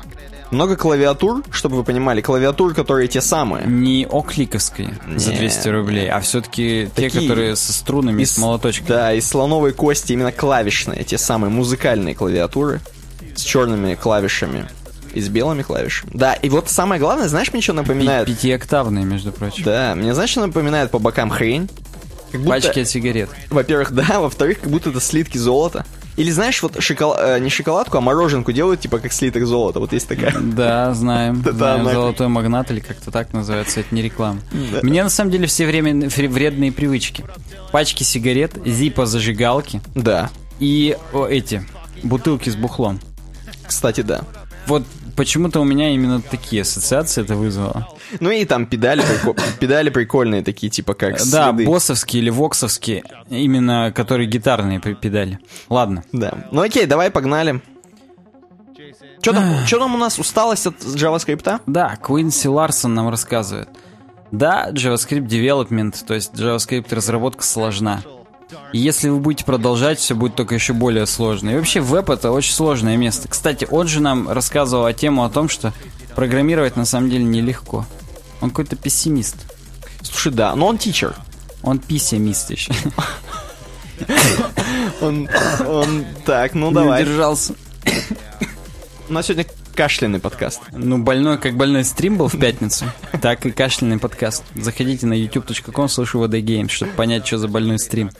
Много клавиатур, чтобы вы понимали, клавиатур, которые те самые. Не окликовские за двести рублей, а все-таки такие, те, которые со струнами и с молоточками. Да, из слоновой кости именно клавишные, те самые музыкальные клавиатуры с черными клавишами и с белыми клавишами. Да, и вот самое главное, знаешь, мне что напоминает? Пятиоктавные, между прочим. Да, мне, знаешь, что напоминает по бокам хрень? Как будто... Пачки от сигарет. Во-первых, да. Во-вторых, как будто это слитки золота. Или знаешь, вот шоколад... не шоколадку, а мороженку делают, типа как слиток золота. Вот есть такая. Да, знаем. знаем Золотой магнат или как-то так называется. Это не реклама. Да. Мне на самом деле все время вредные привычки. Пачки сигарет, зиппо-зажигалки. Да. И о, эти бутылки с бухлом. Кстати, да. Вот почему-то у меня именно такие ассоциации это вызвало. Ну и там педали, педали прикольные такие, типа как следы. Да, боссовские или воксовские, именно которые гитарные педали. Ладно. Да. Ну окей, давай погнали. Что там, что там у нас, усталость от JavaScript? Да, Куинси Ларсон нам рассказывает. Да, JavaScript development, то есть JavaScript разработка сложна. И если вы будете продолжать, все будет только еще более сложно. И вообще веб — это очень сложное место. Кстати, он же нам рассказывал о тему о том, что программировать на самом деле нелегко. Он какой-то пессимист. Слушай, да, но он teacher. Он пессимист еще. Он, так, ну давай. Не удержался. У нас сегодня кашляный подкаст. Ну, больной, как больной стрим был в пятницу, так и кашляный подкаст. Заходите на ютуб точка ком слэш вэ дэ геймс, чтобы понять, что за больной стрим.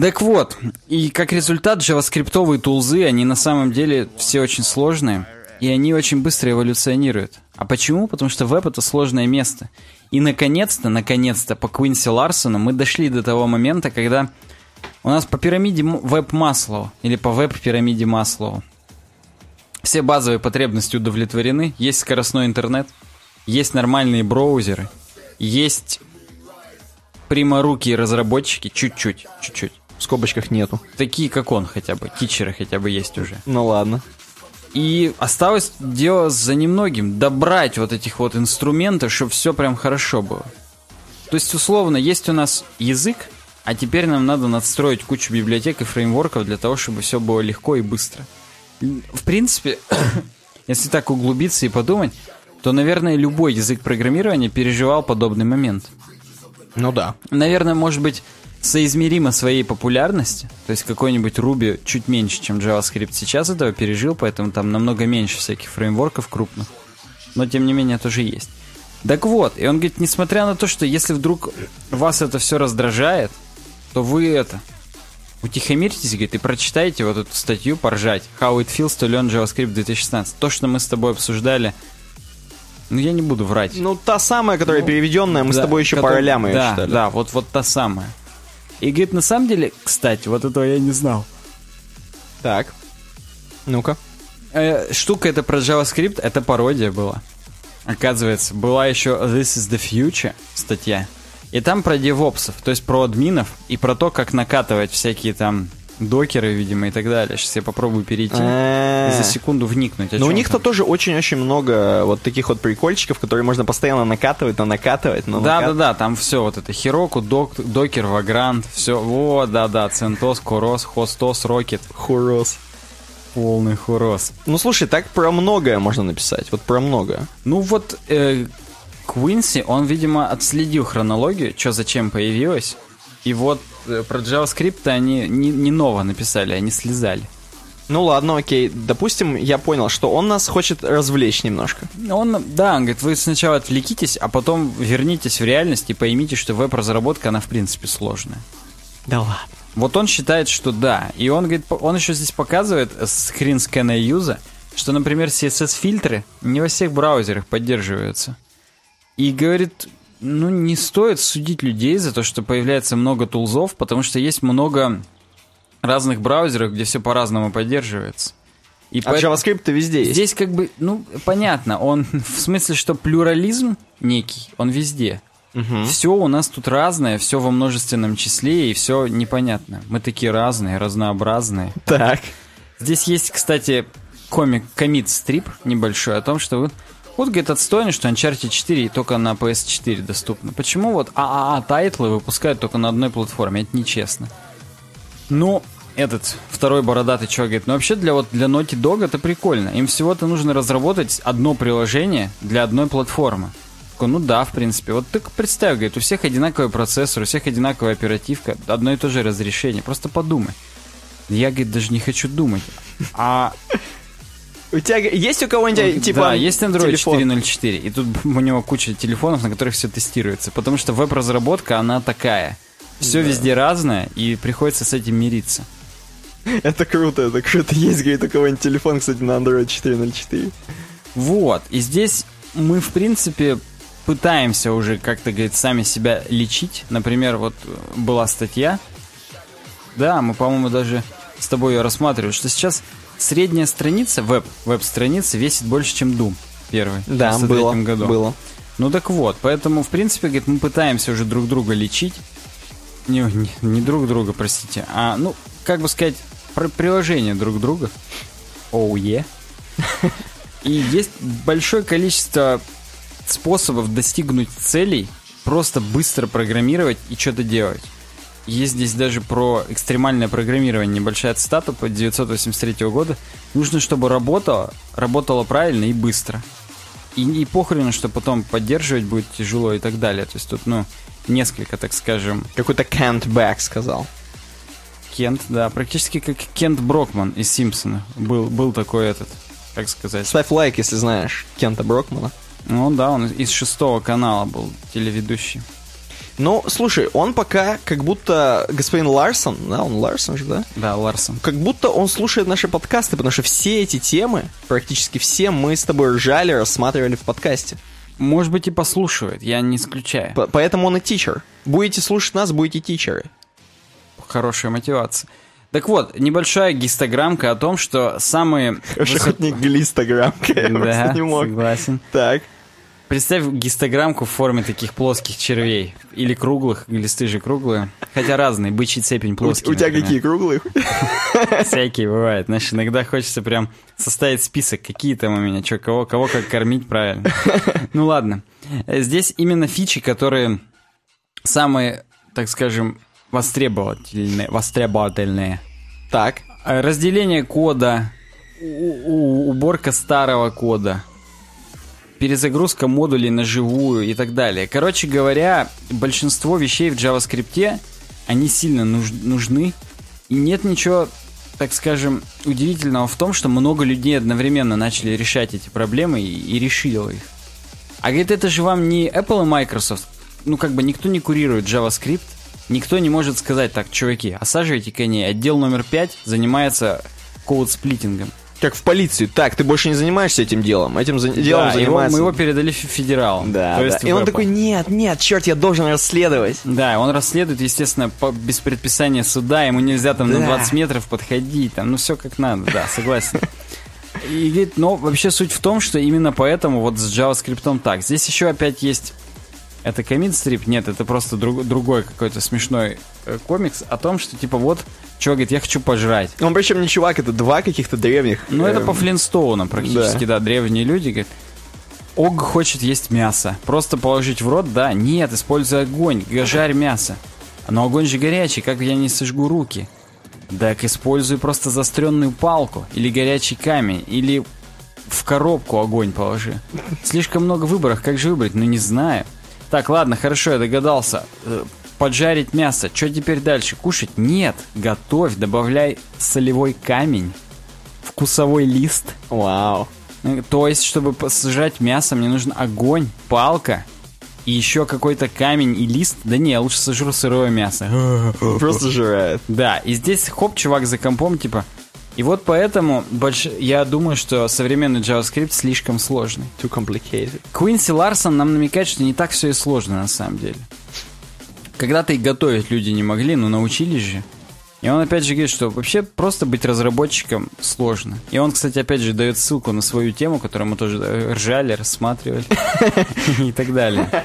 Так вот, и как результат, джаваскриптовые тулзы, они на самом деле все очень сложные, и они очень быстро эволюционируют. А почему? Потому что веб — это сложное место. И наконец-то, наконец-то, по Куинси Ларсону мы дошли до того момента, когда у нас по пирамиде веб-маслоу, или по веб-пирамиде Маслоу, все базовые потребности удовлетворены. Есть скоростной интернет, есть нормальные браузеры, есть пряморукие разработчики, чуть-чуть, чуть-чуть. В скобочках нету. Такие, как он хотя бы, тичеры хотя бы есть уже. Ну ладно. И осталось дело за немногим, добрать вот этих вот инструментов, чтобы все прям хорошо было. То есть, условно, есть у нас язык, а теперь нам надо надстроить кучу библиотек и фреймворков для того, чтобы все было легко и быстро. В принципе, если так углубиться и подумать, то, наверное, любой язык программирования переживал подобный момент. Ну да. Наверное, может быть, соизмеримо своей популярности, то есть какой-нибудь Ruby чуть меньше, чем JavaScript сейчас этого пережил, поэтому там намного меньше всяких фреймворков крупных, но тем не менее тоже есть. Так вот, и он говорит, несмотря на то, что если вдруг вас это все раздражает, то вы это... утихомирьтесь, говорит, и прочитайте вот эту статью, поржать. How it feels to learn JavaScript две тысячи шестнадцать. То, что мы с тобой обсуждали, ну, я не буду врать. Ну, та самая, которая ну, переведенная, мы да, с тобой еще который... по ролям ее да, читали. Да, вот, вот та самая. И, говорит, на самом деле, кстати, вот этого я не знал. Так, ну-ка. Э, штука эта про JavaScript, это пародия была. Оказывается, была еще This is the Future статья. И там про девопсов, то есть про админов и про то, как накатывать всякие там докеры, видимо, и так далее. Сейчас я попробую перейти за секунду вникнуть. Но у них-то тоже очень-очень много вот таких вот прикольчиков, которые можно постоянно накатывать, но накатывать. Да-да-да, там все вот это. Хироку, докер, вагрант, все. Вот, да-да, центос, курос, хостос, рокет. Хурос. Полный хурос. Ну, слушай, так про многое можно написать. Вот про многое. Ну, вот... Куинси, он, видимо, отследил хронологию, что зачем появилось. И вот э, про JavaScript они не, не ново написали, они слезали. Ну ладно, окей. Допустим, я понял, что он нас хочет развлечь немножко. Он, да, он говорит, вы сначала отвлекитесь, а потом вернитесь в реальность и поймите, что веб-разработка, она в принципе сложная. Да ладно. Вот он считает, что да. И он, говорит, он еще здесь показывает скрин скана юза, что, например, си эс эс-фильтры не во всех браузерах поддерживаются. И говорит, ну не стоит судить людей за то, что появляется много тулзов, потому что есть много разных браузеров, где все по-разному поддерживается. И а по... JavaScript-то везде есть. Здесь как бы, ну понятно, он в смысле, что плюрализм некий, он везде. Угу. Все у нас тут разное, все во множественном числе и все непонятно. Мы такие разные, разнообразные. Так. Здесь есть, кстати, комик, комит-стрип небольшой о том, что вы... Вот, говорит, отстойно, что Uncharted четыре только на пи эс четыре доступно. Почему вот ААА-тайтлы выпускают только на одной платформе? Это нечестно. Ну, этот второй бородатый чувак говорит, ну вообще для, вот, для Naughty Dog это прикольно. Им всего-то нужно разработать одно приложение для одной платформы. Такой, ну да, в принципе. Вот так представь, говорит, у всех одинаковый процессор, у всех одинаковая оперативка, одно и то же разрешение. Просто подумай. Я, говорит, даже не хочу думать. А... У тебя есть у кого-нибудь, типа, да, есть Android телефон? четыре ноль четыре, и тут у него куча телефонов, на которых все тестируется, потому что веб-разработка, она такая. Все да. везде разное, и приходится с этим мириться. Это круто, это круто. Есть, говорит, у кого-нибудь телефон, кстати, на Android четыре ноль четыре. Вот, и здесь мы, в принципе, пытаемся уже как-то, говорит, сами себя лечить. Например, вот была статья, да, мы, по-моему, даже с тобой ее рассматривали, что сейчас средняя страница, веб, веб-страница весит больше, чем Doom первый. Да, было, году. было. Ну так вот, поэтому, в принципе, говорит, мы пытаемся уже друг друга лечить. Не, не, не друг друга, простите, а, ну, как бы сказать, про приложение друг друга. Оу, oh, е. Yeah. И есть большое количество способов достигнуть целей, просто быстро программировать и что-то делать. Есть здесь даже про экстремальное программирование, небольшая цитата по девятьсот восемьдесят третьего года. Нужно, чтобы работало, работало правильно и быстро. И, и похрена, что потом поддерживать будет тяжело и так далее. То есть тут, ну, несколько, так скажем... Какой-то Кент Бэк сказал. Кент, да, практически как Кент Брокман из «Симпсона». Был, был такой этот, как сказать... Ставь лайк, если знаешь Кента Брокмана. Ну да, он из шестого канала был телеведущий. Ну, слушай, он пока как будто господин Ларсон, да, он Ларсон же, да? Да, Ларсон. Как будто он слушает наши подкасты, потому что все эти темы, практически все, мы с тобой ржали, рассматривали в подкасте. Может быть, и послушает, я не исключаю. По- поэтому он и тичер. Будете слушать нас, будете тичеры. Хорошая мотивация. Так вот, небольшая гистограммка о том, что самые... Уже хоть не глистограммка, я просто не мог. Да, согласен. Так. Представь гистограммку в форме таких плоских червей. Или круглых, глисты же круглые. Хотя разные, бычий цепень плоский. У, у тебя какие, круглые? Всякие бывают. Знаешь, иногда хочется прям составить список, какие там у меня, что, кого, кого как кормить правильно. Ну ладно. Здесь именно фичи, которые самые, так скажем, востребовательные. востребовательные. Так. Разделение кода, у- у- уборка старого кода, перезагрузка модулей на живую и так далее. Короче говоря, большинство вещей в JavaScript, они сильно нужны. И нет ничего, так скажем, удивительного в том, что много людей одновременно начали решать эти проблемы и, и решили их. А говорит, это же вам не Apple и Microsoft. Ну, как бы никто не курирует JavaScript. Никто не может сказать: так, чуваки, осаживайте коней. Отдел номер пять занимается коуд-сплитингом. Как в полицию. Так, ты больше не занимаешься этим делом. Этим за... делом да, занимается... Его, мы его передали федералам. Да, да. И он такой: нет, нет, черт, я должен расследовать. Да, он расследует, естественно, по... без предписания суда. Ему нельзя там да. на двадцать метров подходить. Там, ну, все как надо, да, согласен. И говорит, но вообще суть в том, что именно поэтому вот с JavaScript так. Здесь еще опять есть... Это комит-стрип? Нет, это просто друг, другой какой-то смешной э, комикс о том, что типа вот чувак говорит: я хочу пожрать. Он причем не чувак, это два каких-то древних. Ну э, это по Флинстоунам практически, да. да, древние люди говорят: Ог хочет есть мясо. Просто положить в рот, да? Нет, используй огонь, жарь мясо. Но огонь же горячий, как я не сожгу руки? Так используй просто заостренную палку или горячий камень, или в коробку огонь положи. Слишком много выборов, как же выбрать? Ну не знаю. Так, ладно, хорошо, я догадался. Поджарить мясо. Что теперь дальше? Кушать? Нет. Готовь, добавляй солевой камень, вкусовой лист. Вау. То есть, чтобы сжать мясо, мне нужен огонь, палка и еще какой-то камень и лист. Да не, я лучше сожру сырое мясо. Просто жрает. Да, и здесь хоп, чувак за компом, типа. И вот поэтому больш... я думаю, что современный JavaScript слишком сложный. Too complicated. Куинси Ларсон нам намекает, что не так все и сложно на самом деле. Когда-то и готовить люди не могли, но научились же. И он опять же говорит, что вообще просто быть разработчиком сложно. И он, кстати, опять же дает ссылку на свою тему, которую мы тоже ржали, рассматривали и так далее.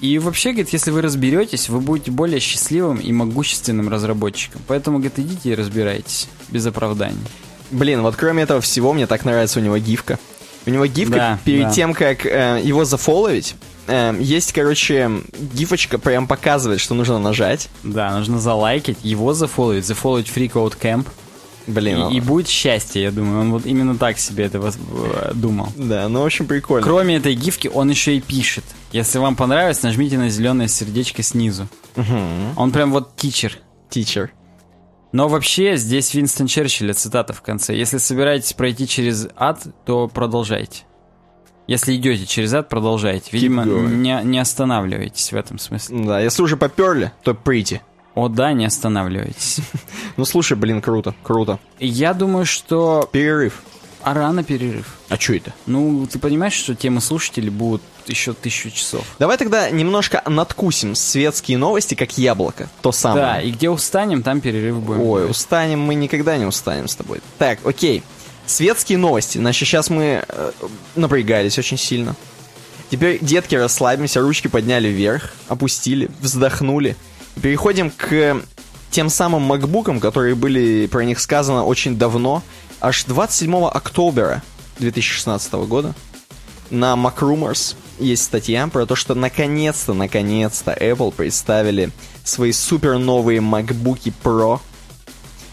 И вообще, говорит, если вы разберетесь, вы будете более счастливым и могущественным разработчиком. Поэтому, говорит, идите и разбирайтесь. Без оправданий. Блин, вот кроме этого всего, мне так нравится у него гифка. У него гифка да, перед да. тем, как э, его зафолловить, э, есть, короче, гифочка прям показывает, что нужно нажать. Да, нужно залайкить, его зафолловить, зафолловить Free Code Camp. Блин, и, и будет счастье, я думаю. Он вот именно так себе это думал. Да, ну в общем прикольно. Кроме этой гифки он еще и пишет: если вам понравилось, нажмите на зеленое сердечко снизу. Угу. Он прям вот тичер. Тичер. Но вообще здесь Винстон Черчилля цитата в конце: если собираетесь пройти через ад, то продолжайте. Если идете через ад, продолжайте. Видимо, не, не останавливайтесь в этом смысле. Да, если уже поперли, то pretty. О да, не останавливайтесь. Ну слушай, блин, круто, круто. Я думаю, что... Перерыв. А рано перерыв. А что это? Ну, ты понимаешь, что темы слушателей будут еще тысячу часов. Давай тогда немножко надкусим светские новости, как яблоко. То самое. Да, и где устанем, там перерыв будем. Ой, делать. Устанем, мы никогда не устанем с тобой. Так, окей. Светские новости. Значит, сейчас мы э, напрягались очень сильно. Теперь, детки, расслабимся, ручки подняли вверх, опустили, вздохнули. Переходим к тем самым MacBook'ам, которые были, про них сказано очень давно. Аж двадцать седьмого октября две тысячи шестнадцатого года на MacRumors есть статья про то, что наконец-то, наконец-то Apple представили свои супер новые MacBook Pro,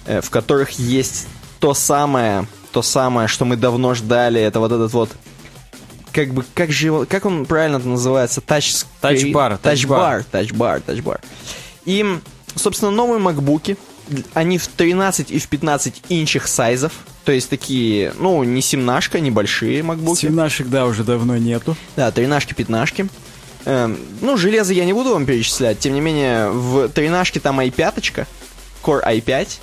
в которых есть то самое, то самое, что мы давно ждали. Это вот этот вот, как бы, как же его, как он правильно называется? Touch... Touch-бар. Touch-бар, touch-бар, touch-бар. И, собственно, новые MacBook'и, они в тринадцать и в пятнадцать инчах сайзов. То есть такие, ну, не семнашка, небольшие макбуки. Семнашек, да, уже давно нету. Да, тринашки, пятнашки. Эм, ну, железо я не буду вам перечислять. Тем не менее, в тринашке там i пять, Core ай пять.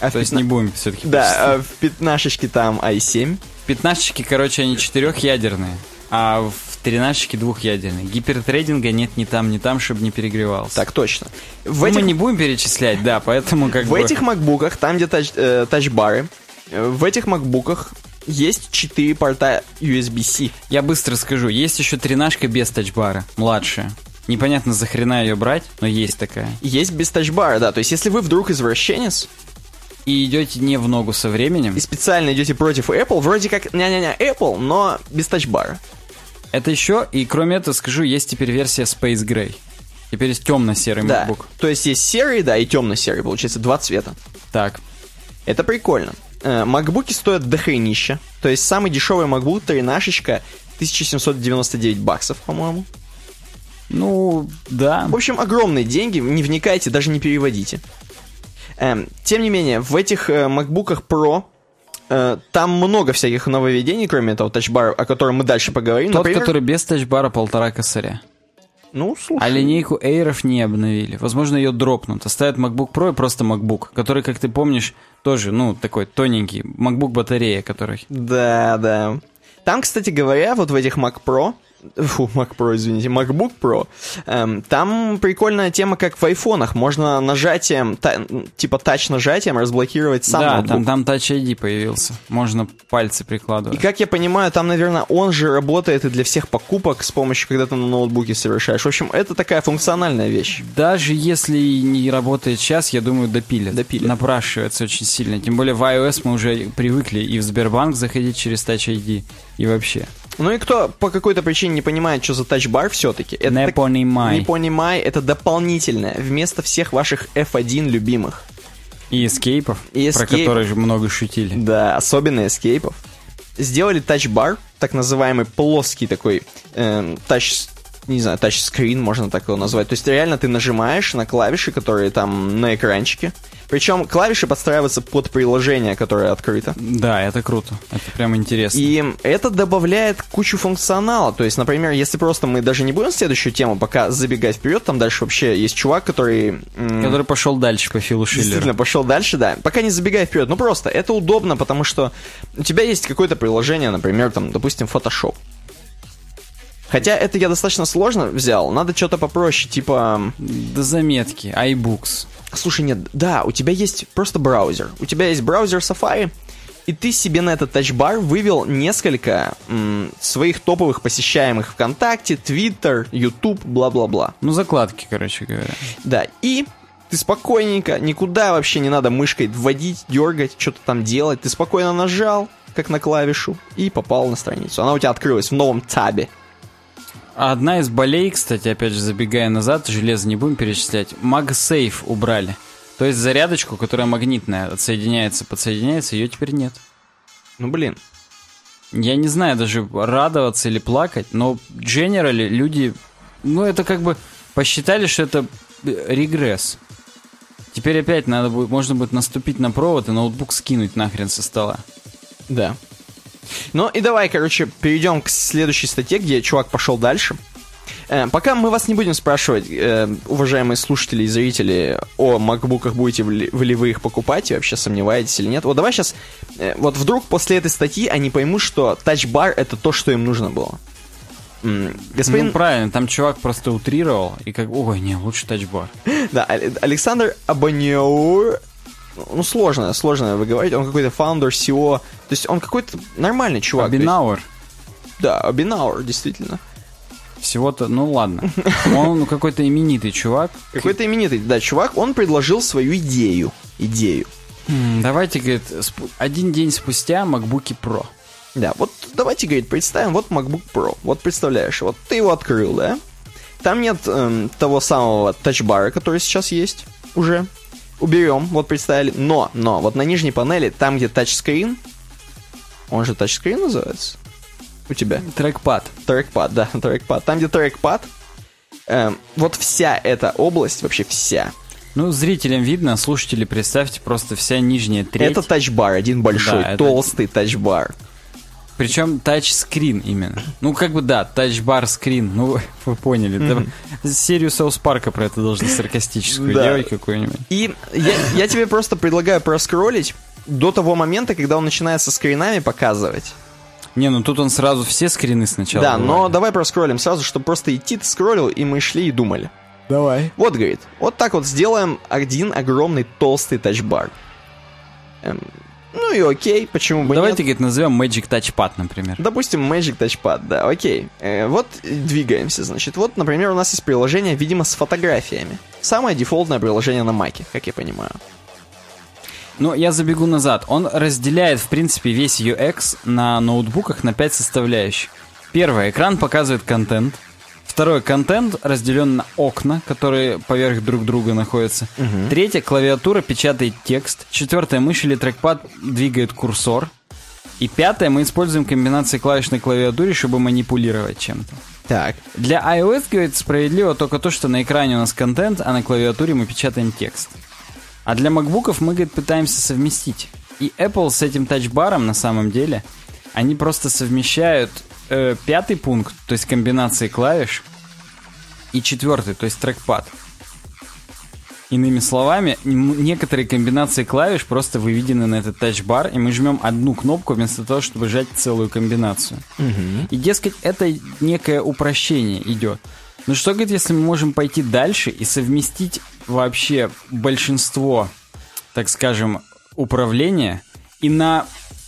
А то есть пятна... не будем все-таки да, перечислять. Да, в пятнашечке там ай семь. В пятнашечке, короче, они четырехъядерные, а в тринашечке двухъядерные. Гипертрейдинга нет ни там, ни там, чтобы не перегревался. Так точно. В ну, этих... Мы не будем перечислять, да, поэтому как в бы... В этих макбуках, там где тач, э, тачбары... В этих макбуках есть четыре порта ю эс би-C. Я быстро скажу, есть еще тринашка без тачбара, младшая. Непонятно, захрена ее брать, но есть такая. Есть без тачбара, да, то есть если вы вдруг извращенец и идете не в ногу со временем, и специально идете против Apple, вроде как ня-ня-ня Apple, но без тачбара. Это еще, и кроме этого скажу, есть теперь версия Space Gray. Теперь есть темно-серый да. MacBook. То есть есть серый, да, и темно-серый, получается два цвета. Так. Это прикольно. Макбуки стоят дохренища. То есть самый дешевый макбук, тринашечка, тысяча семьсот девяносто девять баксов, по-моему. Ну, да. В общем, огромные деньги. Не вникайте, даже не переводите. Эм, тем не менее, в этих э, макбуках Pro э, там много всяких нововведений, кроме этого тачбара, о котором мы дальше поговорим. Тот, например, который без тачбара, полтора косаря. Ну, слушай. А линейку Air'ов не обновили. Возможно, ее дропнут. Оставят MacBook Pro и просто MacBook, который, как ты помнишь, тоже, ну, такой тоненький. MacBook-батарея, который... Да, да. Там, кстати говоря, вот в этих Mac Pro... Фу, Mac Pro, извините, MacBook Pro. Эм, там прикольная тема, как в айфонах. Можно нажатием, та, типа тач-нажатием разблокировать сам да, ноутбук. Да, там, там Touch ай ди появился. Можно пальцы прикладывать. И как я понимаю, там, наверное, он же работает и для всех покупок с помощью, когда ты на ноутбуке совершаешь. В общем, это такая функциональная вещь. Даже если не работает сейчас, я думаю, допилят. Допилят. Напрашивается очень сильно. Тем более в iOS мы уже привыкли и в Сбербанк заходить через Touch ай ди, и вообще... Ну и кто по какой-то причине не понимает, что за тачбар все-таки, это не так... понимай. Не понимай, это дополнительное, вместо всех ваших эф один любимых. И эскейпов, и эскейп... про которые же много шутили. Да, особенно эскейпов. Сделали тачбар, так называемый плоский такой э, тач, не знаю, тачскрин, можно так его назвать. То есть реально ты нажимаешь на клавиши, которые там на экранчике. Причем клавиши подстраиваются под приложение, которое открыто. Да, это круто. Это прям интересно. И это добавляет кучу функционала. То есть, например, если просто мы даже не будем следующую тему пока забегать вперед, там дальше вообще есть чувак, который... М- который пошел дальше по Филу Шиллеру. Действительно, пошел дальше, да. Пока не забегай вперед. Ну просто, это удобно, потому что у тебя есть какое-то приложение, например, там, допустим, Photoshop. Хотя это я достаточно сложно взял. Надо что-то попроще, типа... Да заметки, iBooks. Слушай, нет, да, у тебя есть просто браузер. У тебя есть браузер Safari, и ты себе на этот тачбар вывел несколько м- своих топовых посещаемых ВКонтакте, Twitter, YouTube, бла-бла-бла. Ну, закладки, короче говоря. Да, и ты спокойненько, никуда вообще не надо мышкой вводить, дергать, что-то там делать. Ты спокойно нажал, как на клавишу, и попал на страницу. Она у тебя открылась в новом табе. А одна из болей, кстати, опять же, забегая назад, железо не будем перечислять, MagSafe убрали. То есть зарядочку, которая магнитная, отсоединяется, подсоединяется, ее теперь нет. Ну, блин. Я не знаю даже, радоваться или плакать, но generally люди, ну, это как бы посчитали, что это регресс. Теперь опять надо будет, можно будет наступить на провод и ноутбук скинуть нахрен со стола. Да. Ну и давай, короче, перейдем к следующей статье, где чувак пошел дальше. Э, пока мы вас не будем спрашивать, э, уважаемые слушатели и зрители, о макбуках, будете ли, ли вы их покупать и вообще сомневаетесь или нет. Вот давай сейчас, э, вот вдруг после этой статьи они поймут, что тачбар это то, что им нужно было. Господин... Ну, правильно, там чувак просто утрировал, и как, ой, не, лучше тачбар. Да, Александр Обинауэр, ну, сложно, сложно выговорить, он какой-то фаундер, си и о, то есть он какой-то нормальный чувак. Обинауэр. Есть... Да, Обинауэр, действительно. Всего-то, ну, ладно. Он какой-то именитый чувак. Какой-то именитый, да, чувак, он предложил свою идею, идею. Давайте, говорит, один день спустя MacBook Pro. Да, вот давайте, говорит, представим, вот MacBook Pro, вот представляешь, вот ты его открыл, да? Там нет эм, того самого тачбара, который сейчас есть уже. Уберем, вот представили, но, но, вот на нижней панели, там где тачскрин, он же тачскрин называется у тебя? Трекпад. Трекпад, да, трекпад. Там где трекпад, эм, вот вся эта область, вообще вся. Ну, зрителям видно, слушатели, представьте, просто вся нижняя треть. Это тачбар, один большой, да, толстый это... тачбар. Причем тачскрин именно. Ну, как бы, да, тачбар-скрин. Ну, вы поняли. Mm-hmm. Да, серию Саус Парка про это должны саркастическую да. делать какую-нибудь. И я, я тебе просто предлагаю проскроллить до того момента, когда он начинает со скринами показывать. Не, ну тут он сразу все скрины сначала. Да, бывали. Но давай проскроллим сразу, чтобы просто идти ты скроллил, и мы шли и думали. Давай. Вот, говорит, вот так вот сделаем один огромный толстый тачбар. Эм... Ну и окей, почему бы Давайте, нет. Давайте, говорит, назовем Magic Touchpad, например. Допустим, Magic Touchpad, да, окей. Э, вот двигаемся, значит. Вот, например, у нас есть приложение, видимо, с фотографиями. Самое дефолтное приложение на Маке, как я понимаю. Ну, я забегу назад. Он разделяет, в принципе, весь ю экс на ноутбуках на пять составляющих. Первое, экран показывает контент. Второе, контент разделен на окна, которые поверх друг друга находятся. Угу. Третье, клавиатура печатает текст. Четвертое, мышь или трекпад двигает курсор. И пятое, мы используем комбинации клавиш на клавиатуре, чтобы манипулировать чем-то. Так. Для iOS, говорит, справедливо только то, что на экране у нас контент, а на клавиатуре мы печатаем текст. А для макбуков мы, говорит, пытаемся совместить. И Apple с этим тачбаром, на самом деле, они просто совмещают... Пятый пункт, то есть комбинации клавиш, и четвертый, то есть трекпад. Иными словами, некоторые комбинации клавиш просто выведены на этот тачбар, и мы жмем одну кнопку вместо того, чтобы жать целую комбинацию. Угу. И, дескать, это некое упрощение идет. Но что, говорит, если мы можем пойти дальше и совместить вообще большинство, так скажем, управления, и на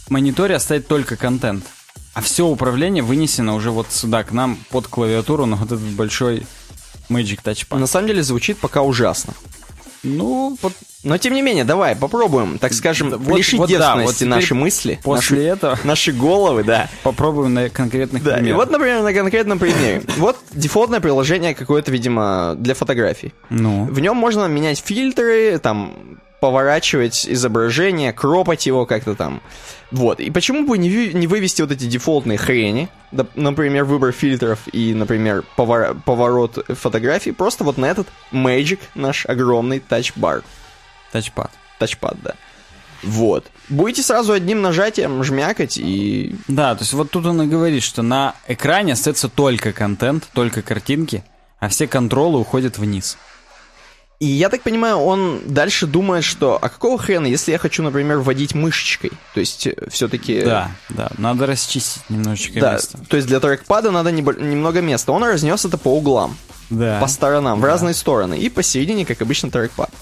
мониторе оставить только контент? А все управление вынесено уже вот сюда, к нам, под клавиатуру, на вот этот большой Magic Touchpad. На самом деле звучит пока ужасно. Ну, вот... Но тем не менее, давай попробуем, так скажем, вот, лишить вот, девственности да, вот наши мысли. После наши, этого... Наши головы, да. Попробуем на конкретных да, примерах. Вот, например, на конкретном примере. Вот дефолтное приложение какое-то, видимо, для фотографий. Ну. В нем можно менять фильтры, там... поворачивать изображение, кропать его как-то там. Вот. И почему бы не, ви- не вывести вот эти дефолтные хрени, да, например, выбор фильтров и, например, повор- поворот фотографий, просто вот на этот Magic, наш огромный тачбар. Тачпад. Тачпад, да. Вот. Будете сразу одним нажатием жмякать и... Да, то есть вот тут он и говорит, что на экране остается только контент, только картинки, а все контролы уходят вниз. И я так понимаю, он дальше думает, что а какого хрена, если я хочу, например, вводить мышечкой? То есть, все-таки... Да, да, надо расчистить немножечко да, место. То есть, для трекпада надо не, немного места. Он разнес это по углам, да. по сторонам, в да. разные стороны. И посередине, как обычно, трекпад.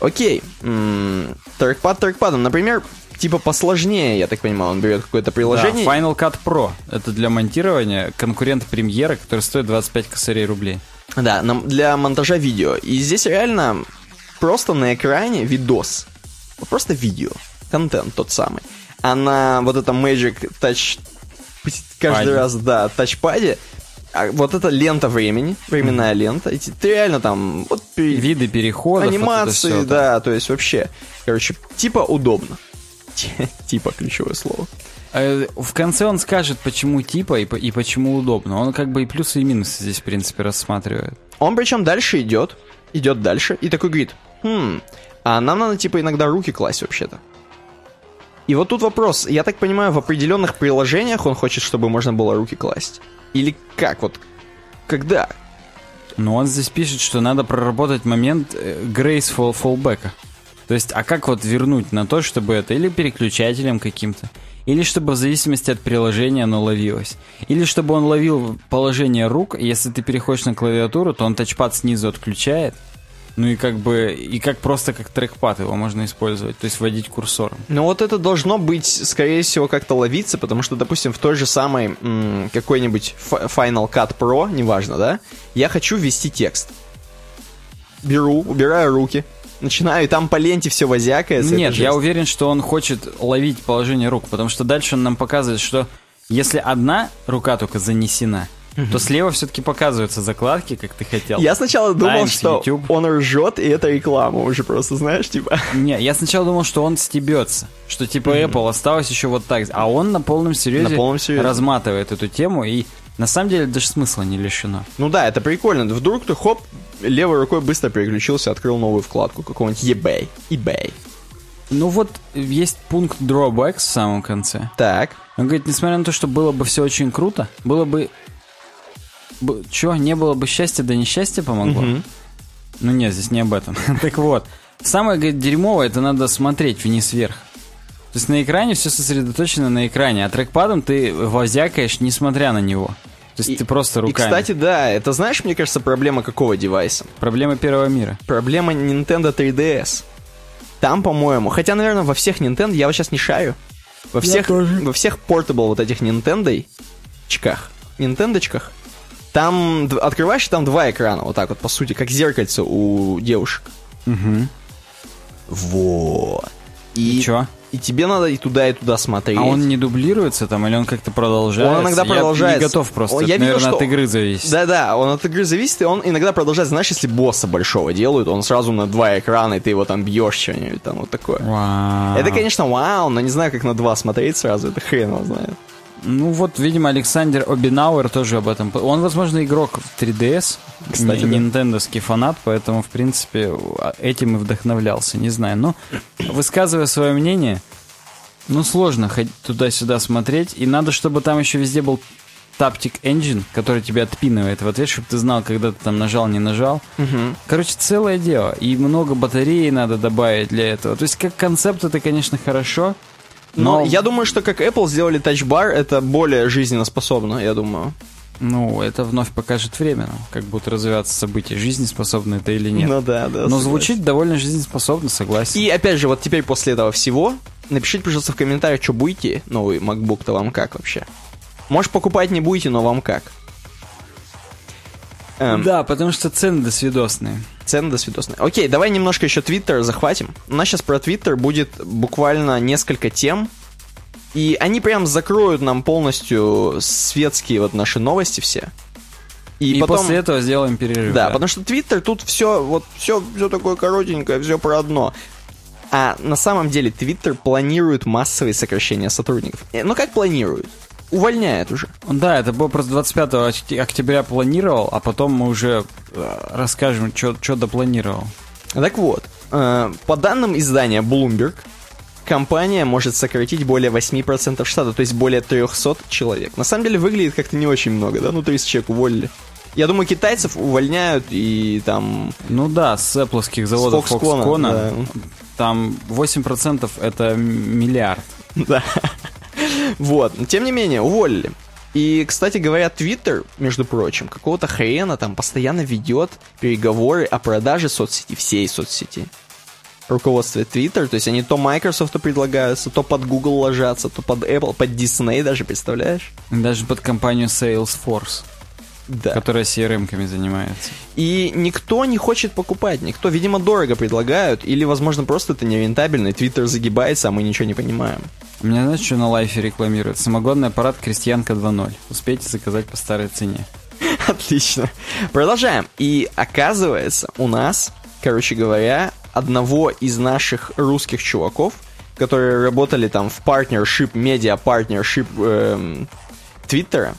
Окей, м-м, трекпад трекпадом. Например, типа посложнее, я так понимаю, он берет какое-то приложение. Да, Final Cut Pro. Это для монтирования конкурент премьера, который стоит двадцать пять косарей рублей. Да, для монтажа видео. И здесь реально просто на экране видос. Просто видео. Контент тот самый. А на вот этом Magic Touch... Каждый Паде. раз, да, тачпаде. А вот эта лента времени. Временная mm-hmm. лента. И ты реально там... Вот, пере... Виды переходов. Анимации, вот все, да. То есть вообще... Короче, типа удобно. Типа ключевое слово. В конце он скажет, почему типа и, и почему удобно. Он как бы и плюсы, и минусы здесь, в принципе, рассматривает. Он причем дальше идет, идет дальше, и такой говорит, хм, а нам надо, типа, иногда руки класть вообще-то. И вот тут вопрос. Я так понимаю, в определенных приложениях он хочет, чтобы можно было руки класть? Или как? Вот когда? Ну, он здесь пишет, что надо проработать момент graceful fallback. То есть, а как вот вернуть на то, чтобы это или переключателем каким-то, или чтобы в зависимости от приложения оно ловилось, или чтобы он ловил положение рук, если ты переходишь на клавиатуру, то он тачпад снизу отключает, ну и как бы, и как просто как трекпад его можно использовать, то есть вводить курсором. Ну вот это должно быть, скорее всего, как-то ловиться, потому что, допустим, в той же самой м- какой-нибудь Final Cut Pro, неважно, да, я хочу ввести текст. Беру, убираю руки, начинаю, и там по ленте все возякается. Нет, я уверен, что он хочет ловить положение рук, потому что дальше он нам показывает, что если одна рука только занесена, mm-hmm. то слева все-таки показываются закладки, как ты хотел. Я сначала думал, Times, что YouTube. Он ржет, и это реклама уже просто, знаешь, типа... Не, я сначала думал, что он стебется, что типа mm-hmm. Apple осталось еще вот так, а он на полном серьезе, на полном серьезе разматывает эту тему, и на самом деле даже смысла не лишено. Ну да, это прикольно, вдруг ты хоп, левой рукой быстро переключился, открыл новую вкладку какого-нибудь eBay. eBay. Ну вот, есть пункт drawbacks в самом конце. Так. Он говорит, несмотря на то, что было бы все очень круто, было бы... Б... Чё, не было бы счастья, да несчастье помогло? Угу. Ну нет, здесь не об этом. Так вот, самое, говорит, дерьмовое, это надо смотреть вниз-вверх. То есть на экране все сосредоточено на экране, а трекпадом ты возякаешь, несмотря на него. То есть и, ты просто руками. И, кстати, да, это, знаешь, мне кажется, проблема какого девайса? Проблема первого мира. Проблема Nintendo три ди эс. Там, по-моему, хотя, наверное, во всех Nintendo, я вот сейчас не шарю, во всех, во всех портабл вот этих Nintendo-чках, Nintendo-чках, там, открываешь, там два экрана, вот так вот, по сути, как зеркальце у девушек. Угу. Вот. И, и чё? И тебе надо и туда, и туда смотреть. А он не дублируется там, или он как-то продолжается? Он иногда продолжается. Я не готов просто, он, это, я наверное, видел, что... от игры зависит. Да-да, он от игры зависит, и он иногда продолжается. Знаешь, если босса большого делают, он сразу на два экрана, и ты его там бьешь что-нибудь, там вот такое. Вау. Это, конечно, вау, но не знаю, как на два смотреть сразу, это хрен его знает. Ну вот, видимо, Александр Обинауэр тоже об этом... Он, возможно, игрок в три ди эс, кстати, да. Нинтендовский фанат, поэтому, в принципе, этим и вдохновлялся, не знаю. Но, высказывая свое мнение, ну, сложно ходить туда-сюда смотреть, и надо, чтобы там еще везде был Taptic Engine, который тебя отпинывает в ответ, чтобы ты знал, когда ты там нажал, не нажал. Угу. Короче, целое дело, и много батареи надо добавить для этого. То есть, как концепт, это, конечно, хорошо. Но... Но я думаю, что как Apple сделали тачбар, это более жизнеспособно, я думаю. Ну, это вновь покажет время, как будут развиваться события, жизнеспособно это или нет. Ну да, да. Но согласен. Звучит довольно жизнеспособно, согласен. И опять же, вот теперь после этого всего, напишите, пожалуйста, в комментариях, что будете, новый MacBook-то вам как вообще? Может, покупать не будете, но вам как? Эм. Да, потому что цены досвидосные. Цены досвидосные. Окей, давай немножко еще Твиттер захватим. У нас сейчас про Твиттер будет буквально несколько тем. И они прям закроют нам полностью светские вот наши новости все. И, и потом... после этого сделаем перерыв. Да, да. Потому что Твиттер тут все, вот, все, все такое коротенькое, все про одно. А на самом деле Твиттер планирует массовые сокращения сотрудников. Ну как планирует? Увольняет уже. Да, это было просто двадцать пятого октября планировал, а потом мы уже расскажем, что допланировал. Так вот, э, по данным издания Bloomberg, компания может сократить более восемь процентов штата, то есть более триста человек. На самом деле выглядит как-то не очень много, да? Ну, тридцать человек уволили. Я думаю, китайцев увольняют и там... Ну да, с эпловских заводов Foxconn. Да. Там восемь процентов это миллиард. Да. Вот, тем не менее, уволили. И, кстати говоря, Twitter, между прочим, какого-то хрена там постоянно ведет переговоры о продаже соцсети, всей соцсети. Руководство Twitter, то есть они то Microsoft предлагаются, то под Google ложатся, то под Apple, под Disney даже, представляешь? Даже под компанию Salesforce, да. Которая си эр эм-ками занимается. И никто не хочет покупать, никто, видимо, дорого предлагают, или, возможно, просто это нерентабельно, и Twitter загибается, а мы ничего не понимаем. У меня, знаешь, что на лайфе рекламирует? Самогонный аппарат «Крестьянка два ноль». Успейте заказать по старой цене. Отлично. Продолжаем. И оказывается, у нас, короче говоря, одного из наших русских чуваков, которые работали там в партнершип, медиа-партнершип Твиттера,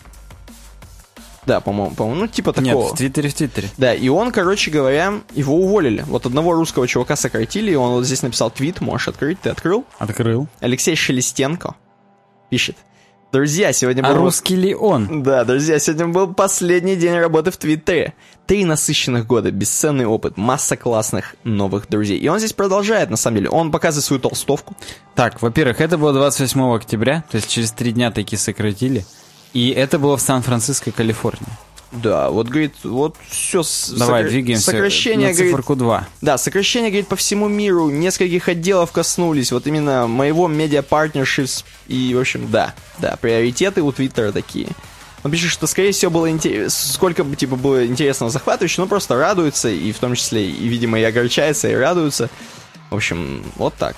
Да, по-моему, по-моему, ну типа такого. Нет, в Твиттере, в Твиттере. Да, и он, короче говоря, его уволили. Вот одного русского чувака сократили, и он вот здесь написал твит, можешь открыть, ты открыл? Открыл. Алексей Шелестенко пишет. Друзья, сегодня был... А русский ли он? Да, друзья, сегодня был последний день работы в Твиттере. Три насыщенных года, бесценный опыт, масса классных новых друзей. И он здесь продолжает, на самом деле. Он показывает свою толстовку. Так, во-первых, это было двадцать восьмого октября, то есть через три дня таки сократили. И это было в Сан-Франциско, Калифорния. Да, вот, говорит, вот все... Давай, сокра... двигаемся сокращение, на циферку говорит, два. Да, сокращение, говорит, по всему миру. Нескольких отделов коснулись. Вот именно моего медиа-партнершипс. И, в общем, да, да, приоритеты у Твиттера такие. Он пишет, что, скорее всего, было интересно... Сколько бы, типа, было интересного захватывающего, но просто радуется, и в том числе, и, видимо, и огорчается, и радуется. В общем, вот так.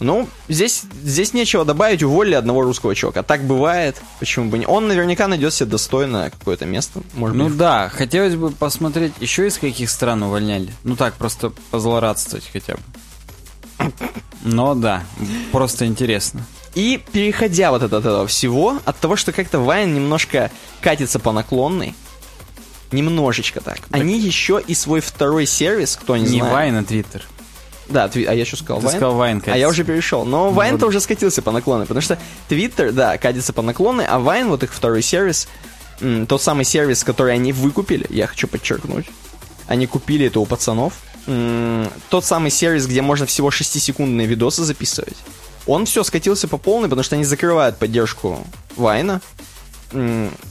Ну, здесь, здесь нечего добавить, уволили одного русского чувака. Так бывает, почему бы не... Он наверняка найдет себе достойное какое-то место. Может ну быть. Да, хотелось бы посмотреть, еще из каких стран увольняли. Ну так, просто позлорадствовать хотя бы. Но да, просто интересно. И переходя вот от этого всего, от того, что как-то Вайн немножко катится по наклонной, немножечко так, так. Они еще и свой второй сервис, кто не, не знает... Не Вайн, а Твиттер. Да, тви... а я что сказал? Ты Вайн? Сказал Вайн, а я уже перешел. Но ну, Вайн-то вот... уже скатился по наклону, потому что Твиттер, да, катится по наклону, а Вайн, вот их второй сервис, м, тот самый сервис, который они выкупили, я хочу подчеркнуть, они купили это у пацанов, м, тот самый сервис, где можно всего шестисекундные видосы записывать, он все скатился по полной, потому что они закрывают поддержку Вайна.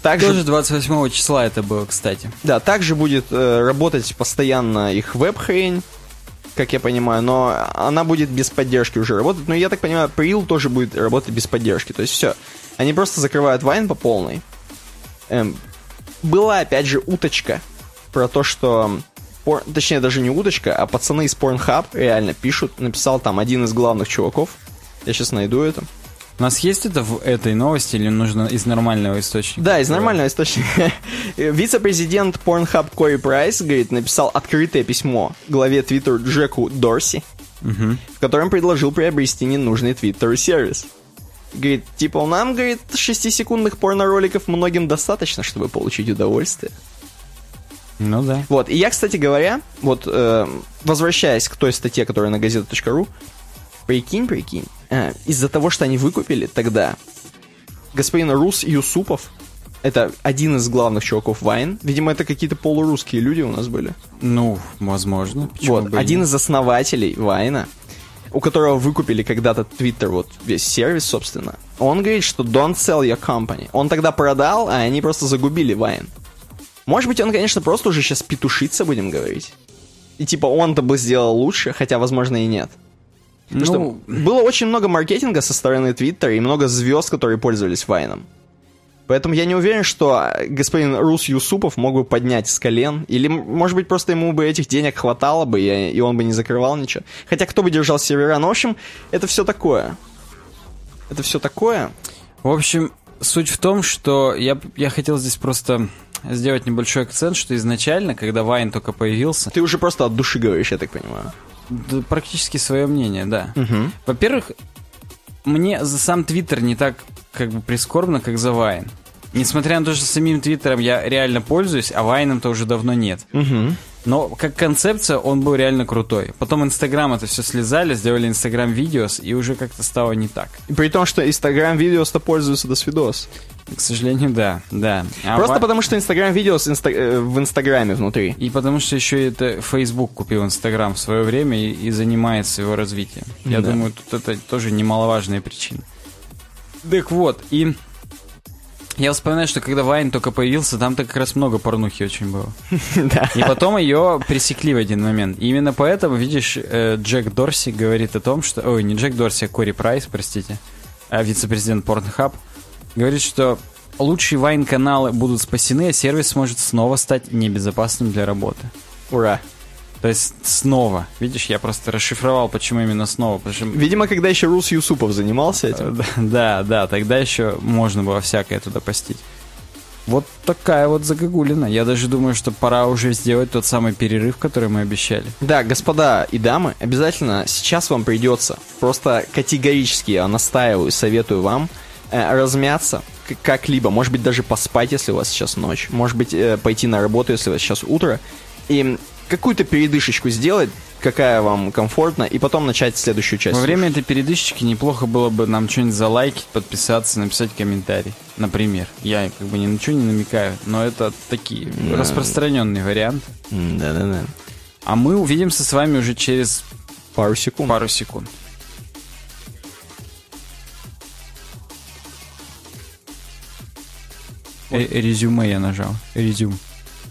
Также, тоже двадцать восьмого числа это было, кстати. Да, также будет э, работать постоянно их веб-хрень, как я понимаю, но она будет без поддержки уже работать. Но я так понимаю, Pril тоже будет работать без поддержки. То есть все. Они просто закрывают Vine по полной. Эм, была, опять же, уточка про то, что... Пор... Точнее, даже не уточка, а пацаны из Pornhub реально пишут. Написал там один из главных чуваков. Я сейчас найду это. У нас есть это в этой новости или нужно из нормального источника? Да, из нормального источника. Вице-президент Pornhub Кори Прайс, говорит, написал открытое письмо главе Твиттера Джеку Дорси, угу. в котором предложил приобрести ненужный Твиттеру сервис. Говорит, типа, нам, говорит, шестисекундных порно-роликов многим достаточно, чтобы получить удовольствие. Ну да. Вот, и я, кстати говоря, вот, э, возвращаясь к той статье, которая на газета точка ру, прикинь, прикинь, а, из-за того, что они выкупили тогда господин Рус Юсупов, это один из главных чуваков Вайн, видимо, это какие-то полурусские люди у нас были. Ну, возможно. Почему вот, один из основателей Вайна, у которого выкупили когда-то Твиттер, вот весь сервис, собственно, он говорит, что don't sell your company. Он тогда продал, а они просто загубили Вайн. Может быть, он, конечно, просто уже сейчас петушится, будем говорить. И типа он-то бы сделал лучше, хотя, возможно, и нет. Ну, что, было очень много маркетинга со стороны Twitter и много звезд, которые пользовались Вайном. Поэтому я не уверен, что господин Рус Юсупов мог бы поднять с колен. Или, может быть, просто ему бы этих денег хватало бы, и он бы не закрывал ничего. Хотя кто бы держал сервера? Ну, в общем, это все такое. Это все такое. В общем, суть в том, что я, я хотел здесь просто... сделать небольшой акцент, что изначально, когда Вайн только появился... Ты уже просто от души говоришь, я так понимаю. Да, практически свое мнение, да. Угу. Во-первых, мне за сам Твиттер не так как бы прискорбно, как за Вайн. Несмотря на то, что самим Твиттером я реально пользуюсь, а Вайном-то уже давно нет. Угу. Но как концепция он был реально крутой. Потом Инстаграм это все слезали, сделали Инстаграм-видеос, и уже как-то стало не так. И при том, что Инстаграм-видеос-то пользуются до свидос. К сожалению, да, да. А Просто в... потому, что Инстаграм-видеос инста... в Инстаграме внутри. И потому, что еще это Facebook купил Инстаграм в свое время и, и занимается его развитием. Mm-hmm. Я да. думаю, тут это тоже немаловажная причина. Так вот, и... Я вспоминаю, что когда Вайн только появился, там-то как раз много порнухи очень было. И потом ее пресекли в один момент. И именно поэтому, видишь, Джек Дорси говорит о том, что... Ой, не Джек Дорси, а Кори Прайс, простите. Вице-президент Pornhub. Говорит, что лучшие Вайн-каналы будут спасены, а сервис сможет снова стать небезопасным для работы. Ура! То есть снова. Видишь, я просто расшифровал, почему именно снова. Что... Видимо, когда еще Рус Юсупов занимался этим. Да, да, тогда еще можно было всякое туда постить. Вот такая вот загогулина. Я даже думаю, что пора уже сделать тот самый перерыв, который мы обещали. Да, господа и дамы, обязательно сейчас вам придется, просто категорически я настаиваю, советую вам, размяться, как-либо. Может быть, даже поспать, если у вас сейчас ночь. Может быть, пойти на работу, если у вас сейчас утро. И какую-то передышечку сделать, какая вам комфортна, и потом начать следующую часть. Во время этой передышечки неплохо было бы нам что-нибудь залайкить, подписаться, написать комментарий, например. Я как бы ни на что не намекаю, но это такие да. распространенные варианты. Да-да-да. А мы увидимся с вами уже через пару секунд. Пару секунд. Э- резюме я нажал. Резюм.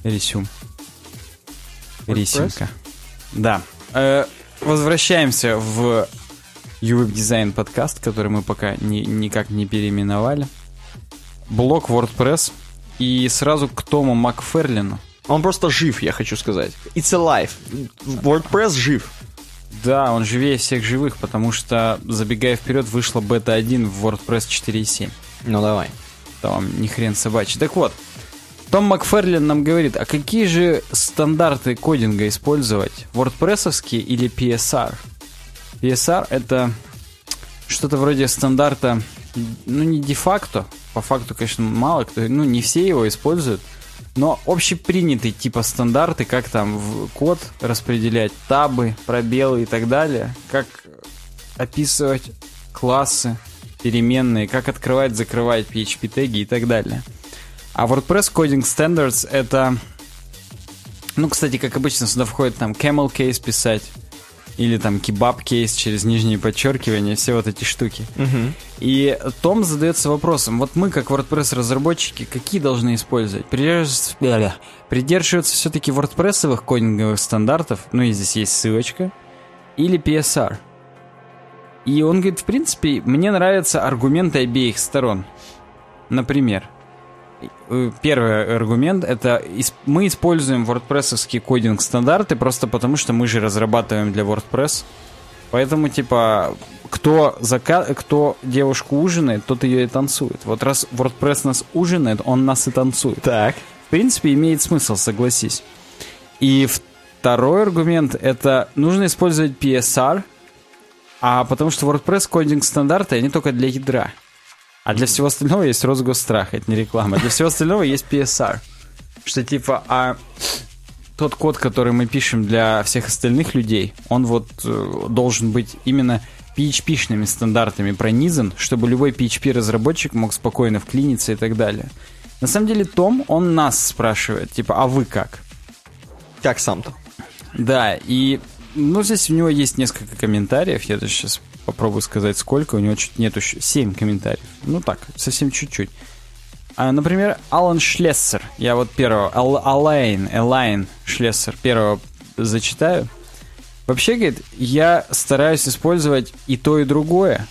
Резюм. Рисинка. Да. Э, возвращаемся в eWebDesign подкаст, который мы пока ни, никак не переименовали. Блог WordPress. И сразу к Тому Макферлину. Он просто жив, я хочу сказать. It's alive. WordPress жив. Да, он живее всех живых, потому что, забегая вперед, вышла бета один в WordPress четыре точка семь. Ну давай. Там ни хрен собачий. Так вот. Том Макферлин нам говорит, а какие же стандарты кодинга использовать? WordPress-овские или пи эс ар? пи эс ар это что-то вроде стандарта, ну не де-факто, по факту, конечно, мало кто, ну не все его используют, но общепринятые типа стандарты, как там в код распределять, табы, пробелы и так далее, как описывать классы, переменные, как открывать, закрывать пи эйч пи-теги и так далее. А WordPress Coding Standards это... Ну, кстати, как обычно, сюда входит там camel case писать или там kebab case через нижние подчеркивания, все вот эти штуки. Uh-huh. И Том задается вопросом, вот мы, как WordPress-разработчики, какие должны использовать? Придерживаются, придерживаются все-таки WordPress-овых кодинговых стандартов, ну и здесь есть ссылочка, или пи эс ар? И он говорит, в принципе, мне нравятся аргументы обеих сторон. Например... Первый аргумент — это мы используем WordPress-овские кодинг-стандарты просто потому, что мы же разрабатываем для WordPress. Поэтому, типа, кто, зака... кто девушку ужинает, тот ее и танцует. Вот раз WordPress нас ужинает, он нас и танцует. Так. В принципе, имеет смысл, согласись. И второй аргумент — это нужно использовать пи эс ар, а потому что WordPress кодинг-стандарты, они только для ядра. А для всего остального есть Росгосстрах, это не реклама. Для всего остального есть пи эс ар. Что типа, а тот код, который мы пишем для всех остальных людей, он вот э, должен быть именно пи эйч пи-шными стандартами пронизан, чтобы любой пи эйч пи-разработчик мог спокойно вклиниться и так далее. На самом деле Том, он нас спрашивает, типа, а вы как? Как сам-то? Да, и ну здесь у него есть несколько комментариев, я даже сейчас... Попробую сказать, сколько. У него чуть нету семь комментариев. Ну так, совсем чуть-чуть. А, например, Алан Шлессер. Я вот первого. Алайн, Элайн Шлессер. Первого зачитаю. Вообще, говорит, я стараюсь использовать и то, и другое.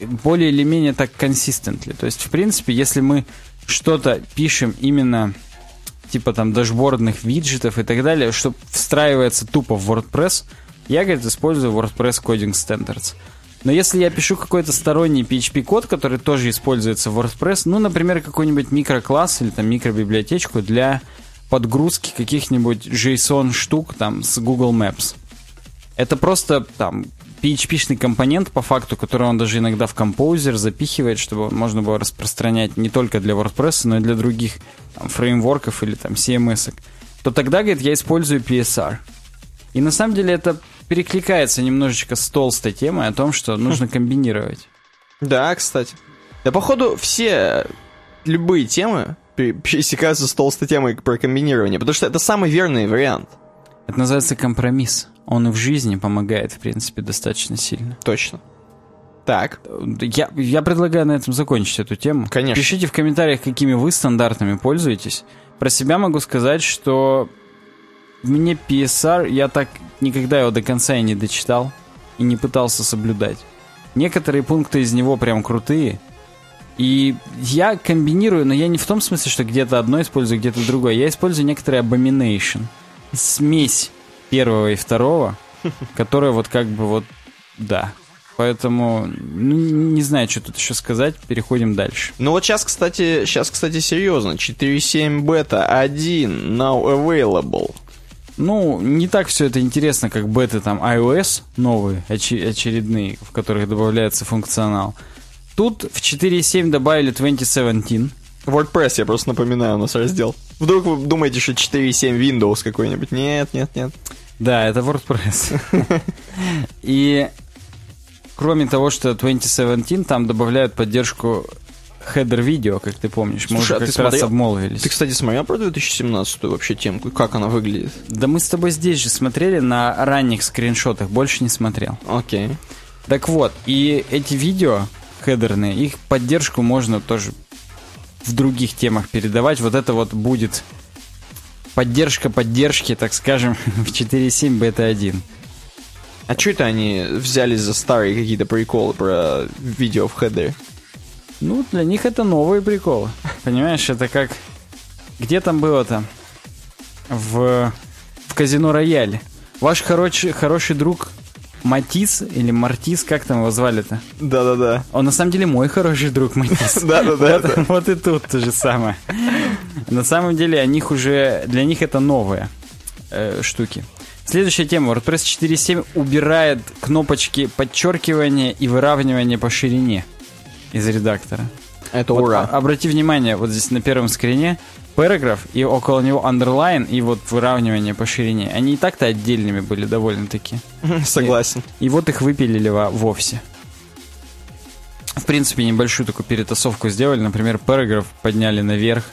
Более или менее так консистентли. То есть, в принципе, если мы что-то пишем именно типа там дашбордных виджетов и так далее, что встраивается тупо в WordPress... Я, говорит, использую WordPress Coding Standards. Но если я пишу какой-то сторонний пи эйч пи-код, который тоже используется в WordPress, ну, например, какой-нибудь микрокласс или там микробиблиотечку для подгрузки каких-нибудь JSON-штук там с Google Maps. Это просто там пи эйч пи-шный компонент, по факту, который он даже иногда в Composer запихивает, чтобы можно было распространять не только для WordPress, но и для других там, фреймворков или там си эм эс-ок. То тогда, говорит, я использую пи эс ар. И на самом деле это перекликается немножечко с толстой темой о том, что нужно комбинировать. Да, кстати. Да, походу, все любые темы пересекаются с толстой темой про комбинирование, потому что это самый верный вариант. Это называется компромисс. Он и в жизни помогает, в принципе, достаточно сильно. Точно. Так. Я, я предлагаю на этом закончить эту тему. Конечно. Пишите в комментариях, какими вы стандартами пользуетесь. Про себя могу сказать, что... Мне пи эс ар, я так никогда его до конца и не дочитал, и не пытался соблюдать. Некоторые пункты из него прям крутые. И я комбинирую, но я не в том смысле, что где-то одно использую, где-то другое. Я использую некоторый abomination. Смесь первого и второго, которая вот как бы вот... Да. Поэтому, ну, не знаю, что тут еще сказать. Переходим дальше. Ну вот сейчас, кстати, сейчас, кстати, серьезно. четыре точка семь бета, один, now available. Ну, не так все это интересно, как беты там iOS новые, очередные, в которых добавляется функционал. Тут в четыре точка семь добавили двадцать семнадцать. WordPress, я просто напоминаю, у нас раздел. Вдруг вы думаете, что четыре точка семь Windows какой-нибудь? Нет, нет, нет. Да, это WordPress. И кроме того, что двадцать семнадцать, там добавляют поддержку хедер-видео, как ты помнишь. Мы Слушай, уже а как-то раз обмолвились. Ты, кстати, смотрел про две тысячи семнадцатую вообще темку? Как она выглядит? Да мы с тобой здесь же смотрели на ранних скриншотах, больше не смотрел. Окей. Так вот, и эти видео хедерные, их поддержку можно тоже в других темах передавать. Вот это вот будет поддержка поддержки, так скажем, в четыре точка семь бета один. А что это они взялись за старые какие-то приколы про видео в хедере? Ну, для них это новые приколы. Понимаешь, это как... Где там было-то? В, в казино Рояле. Ваш хороший, хороший друг Матис, или Мартис, как там его звали-то? Да-да-да. Он на самом деле мой хороший друг Матис. Да-да-да. Вот и тут то же самое. На самом деле, о них уже... Для них это новые штуки. Следующая тема. WordPress четыре точка семь убирает кнопочки подчеркивания и выравнивания по ширине из редактора. Это вот, ура. А, обрати внимание, вот здесь на первом скрине параграф, и около него underline, и вот выравнивание по ширине. Они и так-то отдельными были довольно-таки. Согласен. И, и вот их выпилили во- вовсе. В принципе, небольшую такую перетасовку сделали. Например, параграф подняли наверх,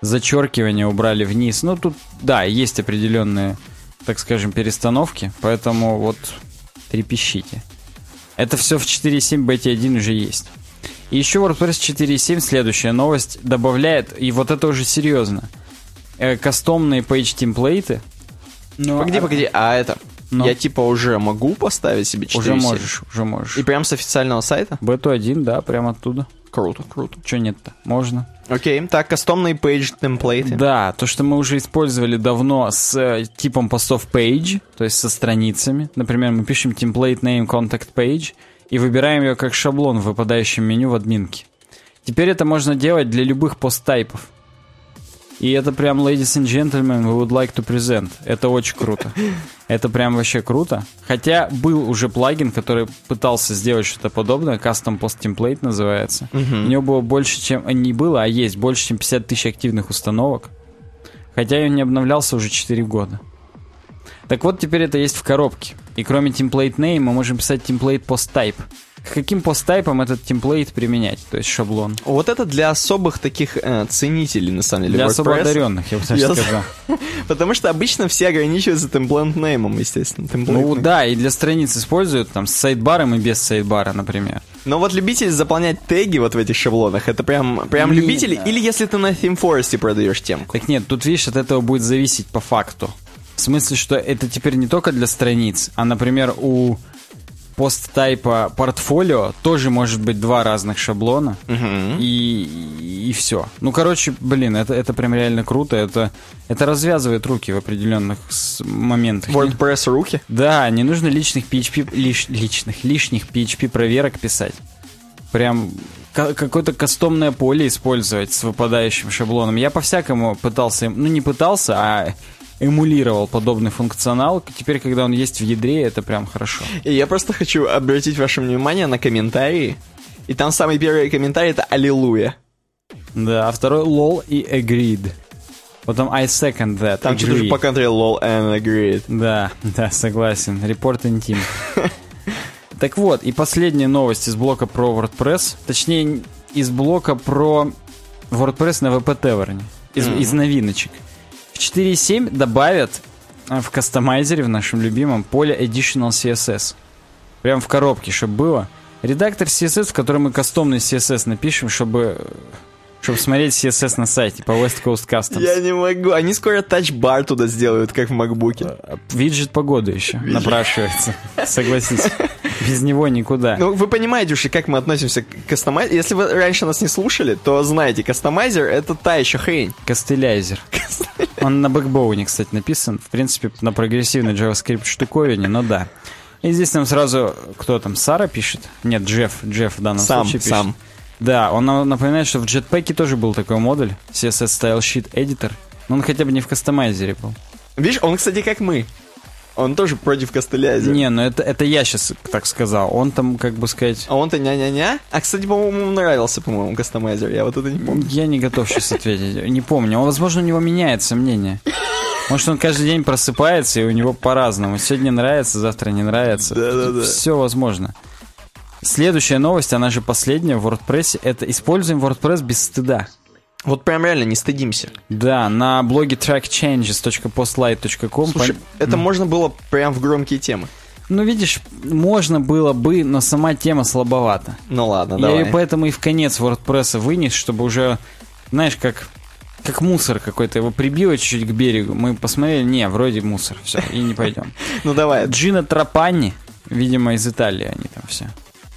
зачеркивание убрали вниз. Ну, тут, да, есть определенные, так скажем, перестановки, поэтому вот трепещите. Это все в четыре точка семь бета один уже есть. И еще WordPress четыре точка семь, следующая новость, добавляет, и вот это уже серьезно, э, кастомные пейдж-темплейты. Но... Погоди, погоди, а это? Но... Я типа уже могу поставить себе четыре точка семь? Уже можешь, уже можешь. И прям с официального сайта? бета один, да, прям оттуда. Круто, круто. Че нет-то? Можно. Окей, так, кастомные пейдж-темплейты. Да, то, что мы уже использовали давно с э, типом постов page, то есть со страницами. Например, мы пишем template name contact page, и выбираем ее как шаблон в выпадающем меню в админке. Теперь это можно делать для любых посттайпов. И это прям, ladies and gentlemen, we would like to present. Это очень круто. Это прям вообще круто. Хотя был уже плагин, который пытался сделать что-то подобное. Custom Post Template называется. Uh-huh. У него было больше, чем... Не было, а есть больше, чем пятьдесят тысяч активных установок. Хотя он не обновлялся уже четыре года. Так вот, теперь это есть в коробке. И кроме template name мы можем писать template post type. К каким post type'ам этот template применять, то есть шаблон? Вот это для особых таких э, ценителей, на самом деле. Для WordPress. Особо одаренных, я бы так сказал. Потому что обычно все ограничиваются template name'ом, естественно. Ну да, и для страниц используют там с сайдбаром и без сайдбара, например. Но вот любители заполнять теги вот в этих шаблонах, это прям, прям любители, или если ты на ThemeForest продаешь темку. Так нет, тут видишь, от этого будет зависеть по факту. В смысле, что это теперь не только для страниц, а, например, у посттайпа портфолио тоже может быть два разных шаблона, uh-huh. и, и все. Ну, короче, блин, это, это прям реально круто, это, это развязывает руки в определенных моментах. WordPress руки? Да, не нужно личных пи эйч пи, лиш, личных, лишних пи эйч пи проверок писать. Прям какое-то кастомное поле использовать с выпадающим шаблоном. Я по-всякому пытался, ну не пытался, а... эмулировал подобный функционал. Теперь, когда он есть в ядре, это прям хорошо. И я просто хочу обратить ваше внимание на комментарии. И там самый первый комментарий — это «Аллилуйя». Да, а второй — «Лол» и «Agreed». Потом «I second that». Там что-то уже по контре «Лол» and «Agreed». Да, да, согласен. Report in team. Так вот, и последняя новость из блока про WordPress. Точнее, из блока про WordPress на ви пи ти, вернее. Из, mm-hmm. из новиночек. В четыре точка семь добавят в кастомайзере, в нашем любимом, поле Additional си эс эс. Прям в коробке, чтобы было. Редактор си эс эс, в котором мы кастомный си эс эс напишем, чтобы, чтобы смотреть си эс эс на сайте по West Coast Customs. Я не могу. Они скоро тачбар туда сделают, как в макбуке. Виджет погоды еще Виджет. Напрашивается. Согласись. Без него никуда. Ну, вы понимаете уж, как мы относимся к кастомайзеру. Если вы раньше нас не слушали, то знаете, кастомайзер — это та еще хрень. Костыляйзер. Он на бэкбоуне, кстати, написан. В принципе, на прогрессивной JavaScript штуковине, но да. И здесь нам сразу... Кто там? Сара пишет? Нет, Джефф. Джефф в данном сам, случае пишет. Сам. Да, он нам напоминает, что в Jetpack тоже был такой модуль. си эс эс Style Sheet Editor. Но он хотя бы не в кастомайзере был. Видишь, он, кстати, как мы. Он тоже против костыля. Не, ну это, это я сейчас так сказал. Он там, как бы сказать... А он-то ня-ня-ня? А, кстати, по-моему, нравился, по-моему, кастомайзер. Я вот это не помню. Я не готов сейчас ответить. Не помню. Возможно, у него меняется мнение. Может, он каждый день просыпается, и у него по-разному. Сегодня нравится, завтра не нравится. Да-да-да. Все возможно. Следующая новость, она же последняя в WordPress. Это используем WordPress без стыда. Вот прям реально не стыдимся. Да, на блоге трек чейнджес точка постлайт точка ком. Слушай, по... это можно было прям в громкие темы. Ну, видишь, можно было бы, но сама тема слабовата. Ну ладно, да. Я ее поэтому и в конец WordPress вынес, чтобы уже, знаешь, как, как мусор какой-то. Его прибило чуть-чуть к берегу. Мы посмотрели, не, вроде мусор, все, и не пойдем. Ну давай. Джина Трапани, видимо, из Италии они там все.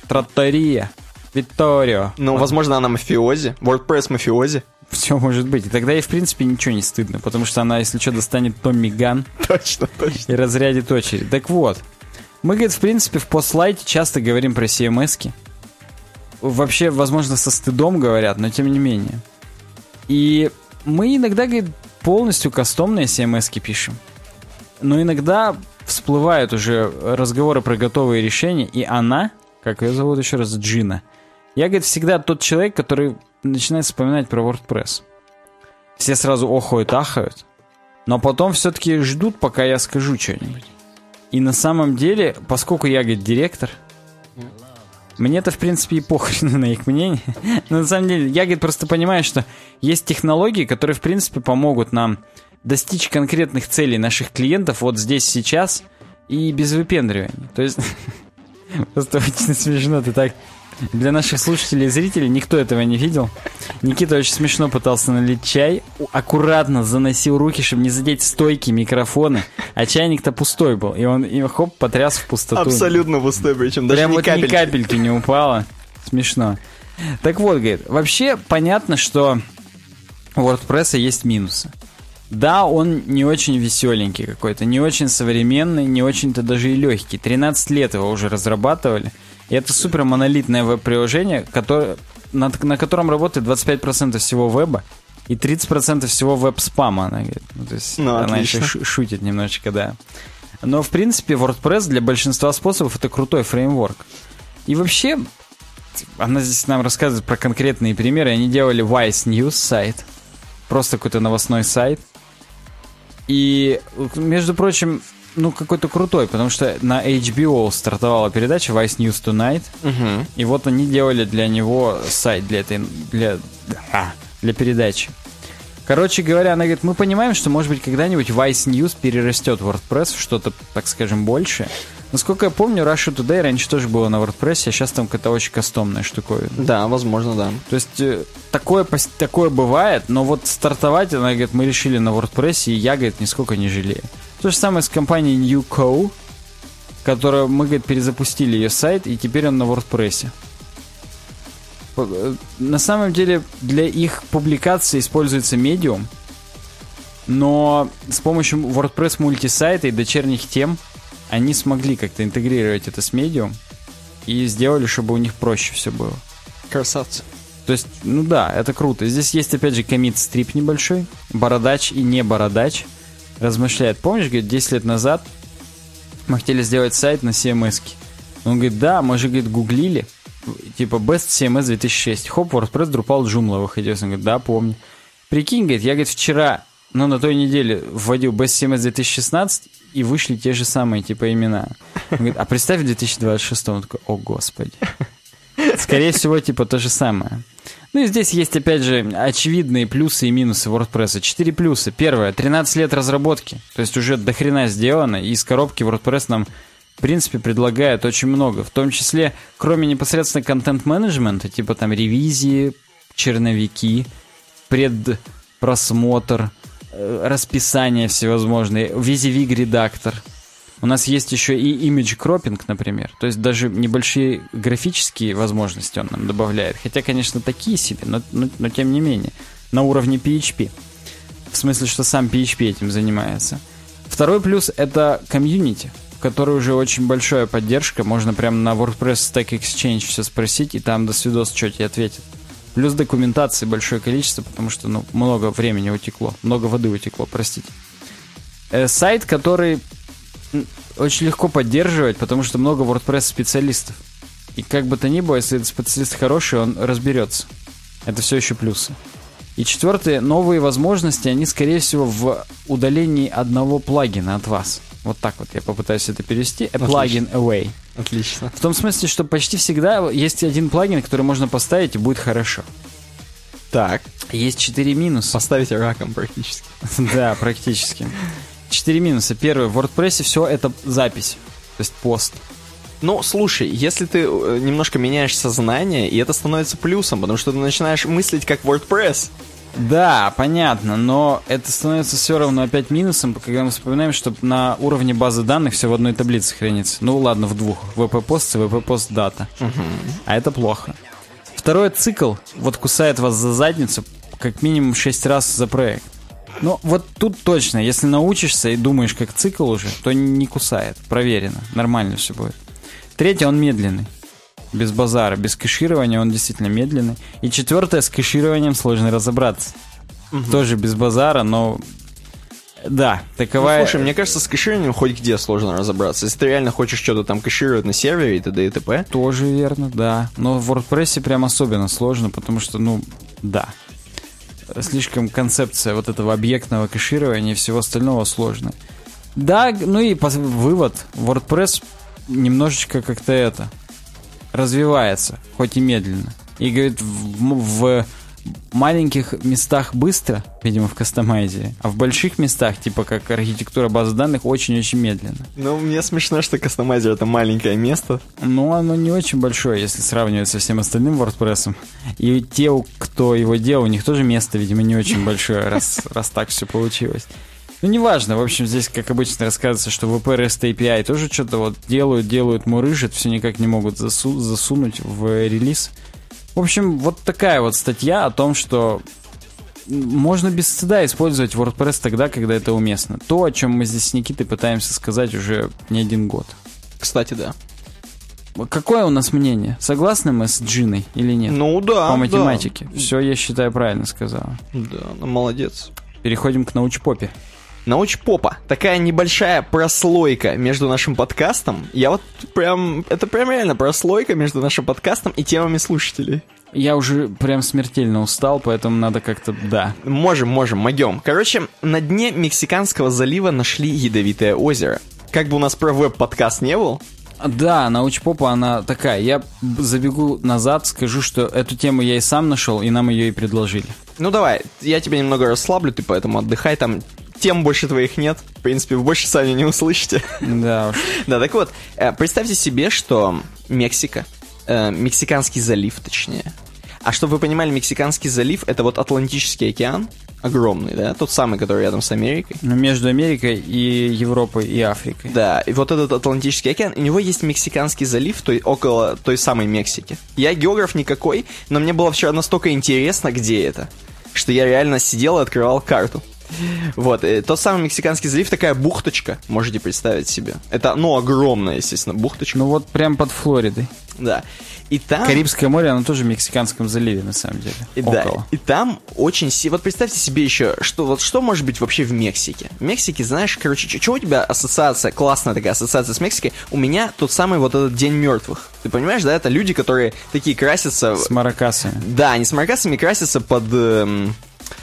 Траттория, Витторио. Ну, возможно, она мафиози. WordPress мафиози. Все может быть. И тогда ей, в принципе, ничего не стыдно, потому что она, если что, достанет Томми Ган. Точно, точно. И разрядит очередь. Так вот, мы, говорит, в принципе, в постслайте часто говорим про си эм эс-ки. Вообще, возможно, со стыдом говорят, но тем не менее. И мы иногда, говорит, полностью кастомные си эм эс-ки пишем. Но иногда всплывают уже разговоры про готовые решения, и она... Как ее зовут еще раз? Джина. Я, говорит, всегда тот человек, который начинает вспоминать про WordPress. Все сразу охают, ахают. Но потом все-таки ждут, пока я скажу что-нибудь. И на самом деле, поскольку я, говорит, директор, мне-то, в принципе, и похрен на их мнение. Но на самом деле, я, говорит, просто понимаю, что есть технологии, которые, в принципе, помогут нам достичь конкретных целей наших клиентов вот здесь, сейчас и без выпендривания. То есть... Просто очень смешно, ты так... Для наших слушателей и зрителей никто этого не видел. Никита очень смешно пытался налить чай, аккуратно заносил руки, чтобы не задеть стойки, микрофоны. А чайник-то пустой был, и он, и хоп, потряс в пустоту. Абсолютно пустой, причем даже прям ни вот капельки. Прям вот ни капельки не упало. Смешно. Так вот, говорит, вообще понятно, что у WordPress есть минусы. Да, он не очень веселенький какой-то, не очень современный, не очень-то даже и легкий. тринадцать лет его уже разрабатывали. И это супер монолитное веб-приложение, которое, на, на котором работает двадцать пять процентов всего веба и тридцать процентов всего веб-спама, она говорит. Ну, то есть, ну, она еще шутит немножечко, да. Но, в принципе, WordPress для большинства способов это крутой фреймворк. И вообще, она здесь нам рассказывает про конкретные примеры. Они делали Vice News сайт, просто какой-то новостной сайт. И, между прочим, ну, какой-то крутой, потому что на эйч би о стартовала передача Vice News Tonight, угу. И вот они делали для него сайт, для этой, для, для передачи. Короче говоря, она говорит, мы понимаем, что, может быть, когда-нибудь Vice News перерастет WordPress в что-то, так скажем, большее. Насколько я помню, Russia Today раньше тоже было на WordPress, а сейчас там какая-то очень кастомная штуковина. Да, возможно, да. То есть такое, такое бывает, но вот стартовать, она говорит, мы решили на WordPress, и я, говорит, нисколько не жалею. То же самое с компанией NewCo, которая, мы, говорит, перезапустили ее сайт, и теперь он на WordPress. На самом деле для их публикации используется Medium, но с помощью WordPress мультисайта и дочерних тем они смогли как-то интегрировать это с Medium и сделали, чтобы у них проще все было. Красавцы. То есть, ну да, это круто. Здесь есть, опять же, коммит-стрип небольшой. Бородач и не бородач размышляет. Помнишь, говорит, десять лет назад мы хотели сделать сайт на си эм эс-ке. Он говорит, да, мы же, говорит, гуглили. Типа, Best си эм эс две тысячи шесть. Хоп, WordPress, Drupal, Joomla выходил. Он говорит, да, помню. Прикинь, говорит, я, говорит, вчера... Но на той неделе вводил Best си эм эс две тысячи шестнадцать, и вышли те же самые, типа, имена. Он говорит, а представь в две тысячи двадцать шестом. Он такой, о, господи. Скорее всего, типа, то же самое. Ну и здесь есть, опять же, очевидные плюсы и минусы WordPress. Четыре плюса. Первое, тринадцать лет разработки. То есть уже дохрена сделано, и из коробки WordPress нам, в принципе, предлагает очень много. В том числе, кроме непосредственно контент-менеджмента, типа, там, ревизии, черновики, предпросмотр, расписание всевозможные, визивиг-редактор. У нас есть еще и имидж-кроппинг, например. То есть даже небольшие графические возможности он нам добавляет. Хотя, конечно, такие себе, но, но, но тем не менее. На уровне пи эйч пи. В смысле, что сам пи эйч пи этим занимается. Второй плюс — это комьюнити, в которой уже очень большая поддержка. Можно прямо на WordPress Stack Exchange все спросить, и там до свидос что тебе ответят. Плюс документации большое количество, потому что ну, много времени утекло, много воды утекло, простите. Э, сайт, который очень легко поддерживать, потому что много WordPress-специалистов. И как бы то ни было, если этот специалист хороший, он разберется. Это все еще плюсы. И четвертое, новые возможности, они, скорее всего, в удалении одного плагина от вас. Вот так вот я попытаюсь это перевести. A Отлично. Plugin away. Отлично. В том смысле, что почти всегда есть один плагин, который можно поставить, и будет хорошо. Так. Есть четыре минуса. Поставить раком практически. Да, практически. Четыре минуса. Первое, в WordPress все это запись, то есть пост. Ну, слушай, если ты немножко меняешь сознание, и это становится плюсом, потому что ты начинаешь мыслить как WordPress. Да, понятно, но это становится все равно опять минусом, когда мы вспоминаем, что на уровне базы данных все в одной таблице хранится. Ну ладно, в двух. ви пи-пост и ви пи-пост-дата. Угу. А это плохо. Второй цикл вот кусает вас за задницу как минимум шесть раз за проект. Ну, вот тут точно, если научишься и думаешь как цикл уже, то не кусает. Проверено, нормально все будет. Третий, он медленный. Без базара, без кэширования он действительно медленный. И четвертое, с кэшированием сложно разобраться. Угу. Тоже без базара, но... Да, такова... Ну, слушай, мне кажется, с кэшированием хоть где сложно разобраться. Если ты реально хочешь что-то там кэшировать на сервере и т.д. и т.п. Тоже верно, да. Но в WordPress прям особенно сложно, потому что, ну, да. Слишком концепция вот этого объектного кэширования и всего остального сложная. Да, ну и по- вывод. WordPress немножечко как-то это... развивается, хоть и медленно. И, говорит, в, в маленьких местах быстро, видимо, в кастомайзе, а в больших местах, типа как архитектура базы данных, очень-очень медленно. Ну, мне смешно, что кастомайзер — это маленькое место. Ну, оно не очень большое, если сравнивать со всем остальным WordPress. И те, кто его делал, у них тоже место, видимо, не очень большое, раз так все получилось. Ну, неважно, в общем, здесь, как обычно, рассказывается, что ви пи, REST эй пи ай тоже что-то вот делают, делают, мурыжат, все никак не могут засу- засунуть в релиз. В общем, вот такая вот статья о том, что можно без стыда использовать WordPress тогда, когда это уместно. То, о чем мы здесь с Никитой пытаемся сказать уже не один год. Кстати, да. Какое у нас мнение? Согласны мы с Джиной или нет? Ну, да. По математике. Да. Все, я считаю, правильно сказала. Да, ну, молодец. Переходим к научпопе. Научпопа. Такая небольшая прослойка между нашим подкастом. Я вот прям... Это прям реально прослойка между нашим подкастом и темами слушателей. Я уже прям смертельно устал, поэтому надо как-то... Да. Можем, можем, могем. Короче, на дне Мексиканского залива нашли ядовитое озеро. Как бы у нас про веб-подкаст не был... Да, научпопа, она такая. Я забегу назад, скажу, что эту тему я и сам нашел, и нам ее и предложили. Ну давай, я тебя немного расслаблю, ты поэтому отдыхай, там тем больше твоих нет. В принципе, вы больше сами не услышите. Да уж. Да, так вот, представьте себе, что Мексика, э, Мексиканский залив, точнее. А чтобы вы понимали, Мексиканский залив — это вот Атлантический океан, огромный, да, тот самый, который рядом с Америкой. Ну, между Америкой и Европой и Африкой. Да, и вот этот Атлантический океан, у него есть Мексиканский залив той, около той самой Мексики. Я географ никакой, но мне было вчера настолько интересно, где это, что я реально сидел и открывал карту. Вот, тот самый Мексиканский залив, такая бухточка, можете представить себе. Это, ну, огромная, естественно, бухточка. Ну, вот прям под Флоридой. Да. И там... Карибское море, оно тоже в Мексиканском заливе, на самом деле. И, да, и там очень... Вот представьте себе еще, что, вот, что может быть вообще в Мексике? В Мексике, знаешь, короче, что у тебя ассоциация, классная такая ассоциация с Мексикой? У меня тот самый вот этот День мертвых. Ты понимаешь, да? Это люди, которые такие красятся... С маракасами. Да, они с маракасами красятся под... Эм...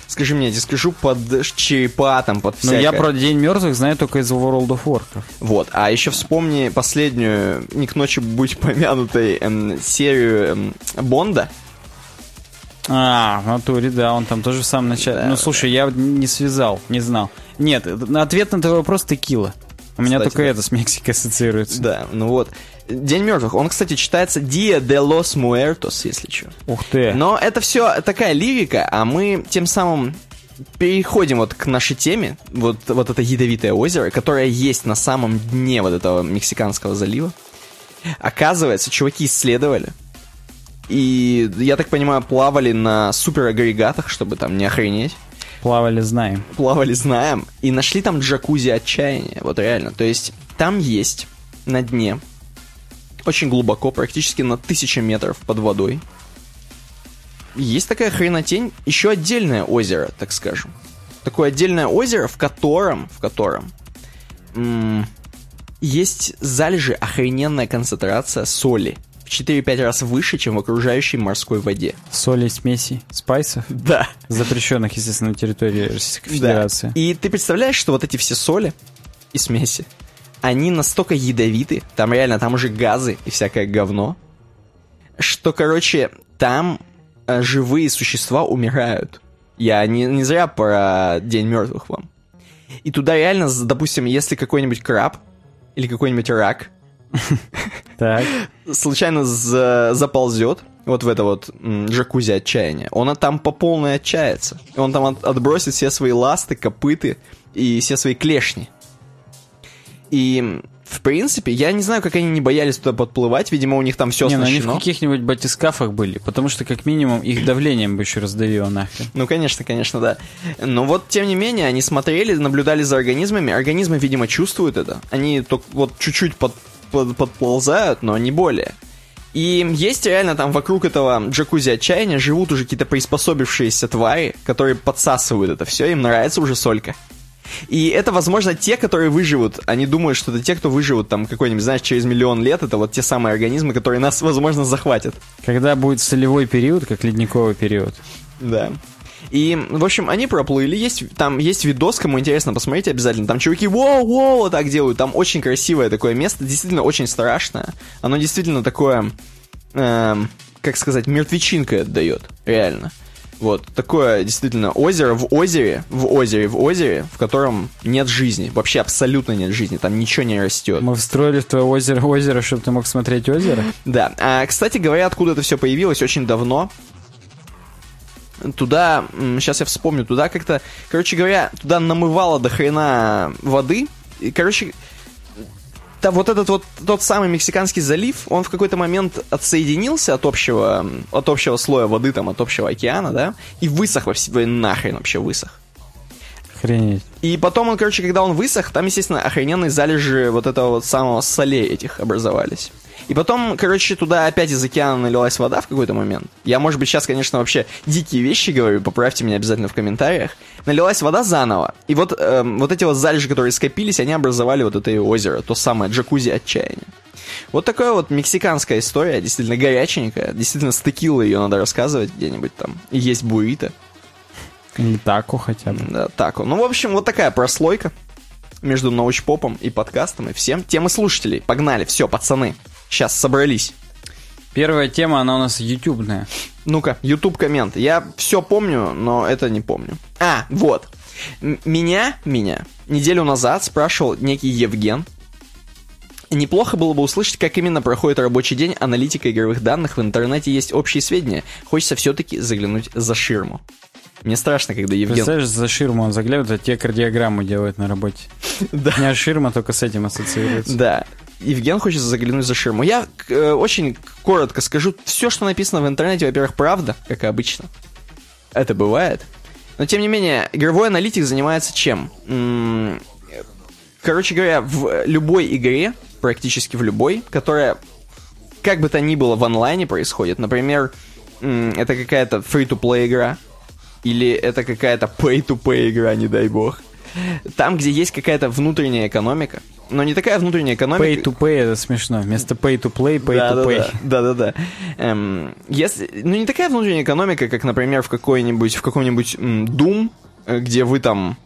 Скажи мне, я тебе скажу, под черепа, там, под всякое. Ну, я про День мертвых знаю только из World of Warcraft. Вот, а еще вспомни последнюю, не к ночи будь помянутой, эм, серию эм, Бонда. А, в натуре, да, он там тоже в самом начале. Да, ну, слушай, да. Я не связал, не знал. Нет, ответ на твой вопрос — текила. У меня кстати, только да. это с Мексикой ассоциируется. Да, ну вот. День мертвых. Он, кстати, читается Dia de los Muertos, если что. Ух ты. Но это все такая лирика, а мы тем самым переходим вот к нашей теме. Вот, вот это ядовитое озеро, которое есть на самом дне вот этого Мексиканского залива. Оказывается, чуваки исследовали. И, я так понимаю, плавали на суперагрегатах, чтобы там не охренеть. Плавали, знаем. Плавали, знаем. И нашли там джакузи отчаяния. Вот реально. То есть там есть на дне, очень глубоко, практически на тысячу метров под водой, есть такая хренотень. Еще отдельное озеро, так скажем. Такое отдельное озеро, в котором, в котором м- есть залежи охрененная концентрация соли. В четыре-пять раз выше, чем в окружающей морской воде. Соли, смеси, спайсов? Да. Запрещенных, естественно, на территории Российской Федерации. Да. И ты представляешь, что вот эти все соли и смеси, они настолько ядовиты, там реально, там уже газы и всякое говно, что, короче, там э, живые существа умирают. Я не, не зря про День мертвых вам. И туда реально, допустим, если какой-нибудь краб или какой-нибудь рак случайно заползет вот в это вот джакузи отчаяния, он там по полной отчается. Он там отбросит все свои ласты, копыты и все свои клешни. И, в принципе, я не знаю, как они не боялись туда подплывать. Видимо, у них там все оснащено. Не, ну они в каких-нибудь батискафах были, потому что, как минимум, их давлением бы еще раздавило нахрен. Ну, конечно, конечно, да. Но вот, тем не менее, они смотрели, наблюдали за организмами. Организмы, видимо, чувствуют это. Они только вот чуть-чуть под, под, подползают, но не более. И есть реально там вокруг этого джакузи отчаяния живут уже какие-то приспособившиеся твари, которые подсасывают это все. Им нравится уже солька. И это, возможно, те, которые выживут. Они думают, что это те, кто выживут там какой-нибудь, знаешь, через миллион лет. Это вот те самые организмы, которые нас, возможно, захватят. Когда будет солевой период, как ледниковый период. Да. И, в общем, они проплыли. Есть, там есть видос, кому интересно, посмотрите обязательно. Там чуваки воу-воу вот так делают. Там очень красивое такое место. Действительно очень страшное. Оно действительно такое, э, как сказать, мертвечинка отдает. Реально. Вот, такое действительно озеро в озере, в озере, в озере, в котором нет жизни, вообще абсолютно нет жизни, там ничего не растет. Мы встроили в твое озеро озеро, чтобы ты мог смотреть озеро? Да, а, кстати говоря, откуда это все появилось, очень давно. Туда, сейчас я вспомню, туда как-то, короче говоря, туда намывало до хрена воды, и, короче... Вот этот вот, тот самый Мексиканский залив, он в какой-то момент отсоединился от общего, от общего слоя воды, там, от общего океана, да, и высох вообще, нахрен вообще высох. Охренеть. И потом он, короче, когда он высох, там, естественно, охрененные залежи вот этого вот самого солей этих образовались. И потом, короче, туда опять из океана налилась вода в какой-то момент. Я, может быть, сейчас, конечно, вообще дикие вещи говорю, поправьте меня обязательно в комментариях. Налилась вода заново. И вот, эм, вот эти вот залежи, которые скопились, они образовали вот это озеро, то самое джакузи отчаяния. Вот такая вот мексиканская история, действительно горяченькая. Действительно, с текилой ее надо рассказывать где-нибудь там. И есть буррито. Или тако хотя бы. Да, тако. Ну, в общем, вот такая прослойка между научпопом и подкастом, и всем. Темы слушателей. Погнали, все, пацаны. Сейчас собрались. Первая тема, она у нас ютубная. Ну-ка, ютуб коммент. Я все помню, но это не помню. А, вот. Меня, меня неделю назад спрашивал некий Евген. Неплохо было бы услышать, как именно проходит рабочий день аналитика игровых данных. В интернете есть общие сведения. Хочется все-таки заглянуть за ширму. Мне страшно, когда Евген... Представляешь, за ширму он заглядывает, а те кардиограмму делают на работе. Да. У меня ширма только с этим ассоциируется. Да. Евген хочет заглянуть за ширму. Я э, очень коротко скажу. Все, что написано в интернете, во-первых, правда, как обычно. Это бывает. Но, тем не менее, игровой аналитик занимается чем? М-м- короче говоря, в любой игре, практически в любой, которая, как бы то ни было, в онлайне происходит. Например, м- это какая-то free-to-play игра. Или это какая-то pay-to-pay игра, не дай бог. Там, где есть какая-то внутренняя экономика. Но не такая внутренняя экономика. Pay-to-pay, это смешно. Вместо pay-to-play, pay-to-pay. Да-да-да. Эм, если... Ну, не такая внутренняя экономика, как, например, в какой-нибудь, в каком-нибудь м, Doom, где вы там,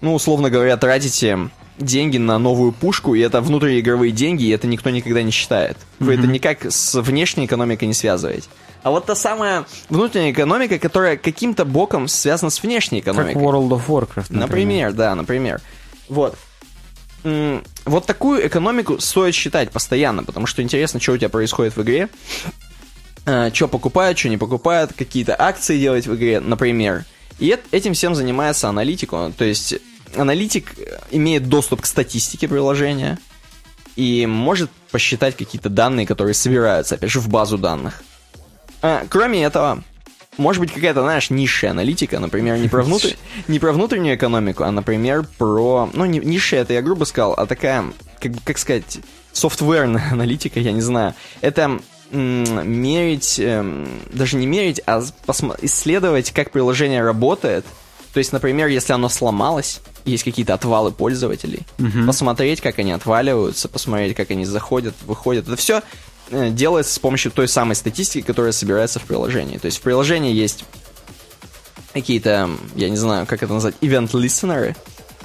ну, условно говоря, тратите деньги на новую пушку, и это внутриигровые деньги, и это никто никогда не считает. Вы mm-hmm. это никак с внешней экономикой не связываете. А вот та самая внутренняя экономика, которая каким-то боком связана с внешней экономикой. Как World of Warcraft, например. Например, да, например. Вот. Вот такую экономику стоит считать постоянно, потому что интересно, что у тебя происходит в игре, что покупают, что не покупают, какие-то акции делать в игре, например. И этим всем занимается аналитик. То есть аналитик имеет доступ к статистике приложения и может посчитать какие-то данные, которые собираются, опять же, в базу данных. А, кроме этого, может быть, какая-то, знаешь, низшая аналитика, например, не про, внутр... не про внутреннюю экономику, а, например, про... Ну, не... низшая, это я грубо сказал, а такая, как, как сказать, софтверная аналитика, я не знаю. Это м- мерить, м- даже не мерить, а посмо... исследовать, как приложение работает. То есть, например, если оно сломалось, есть какие-то отвалы пользователей, угу. посмотреть, как они отваливаются, посмотреть, как они заходят, выходят. Это все делается с помощью той самой статистики, которая собирается в приложении. То есть в приложении есть какие-то, я не знаю, как это назвать, event-листенеры,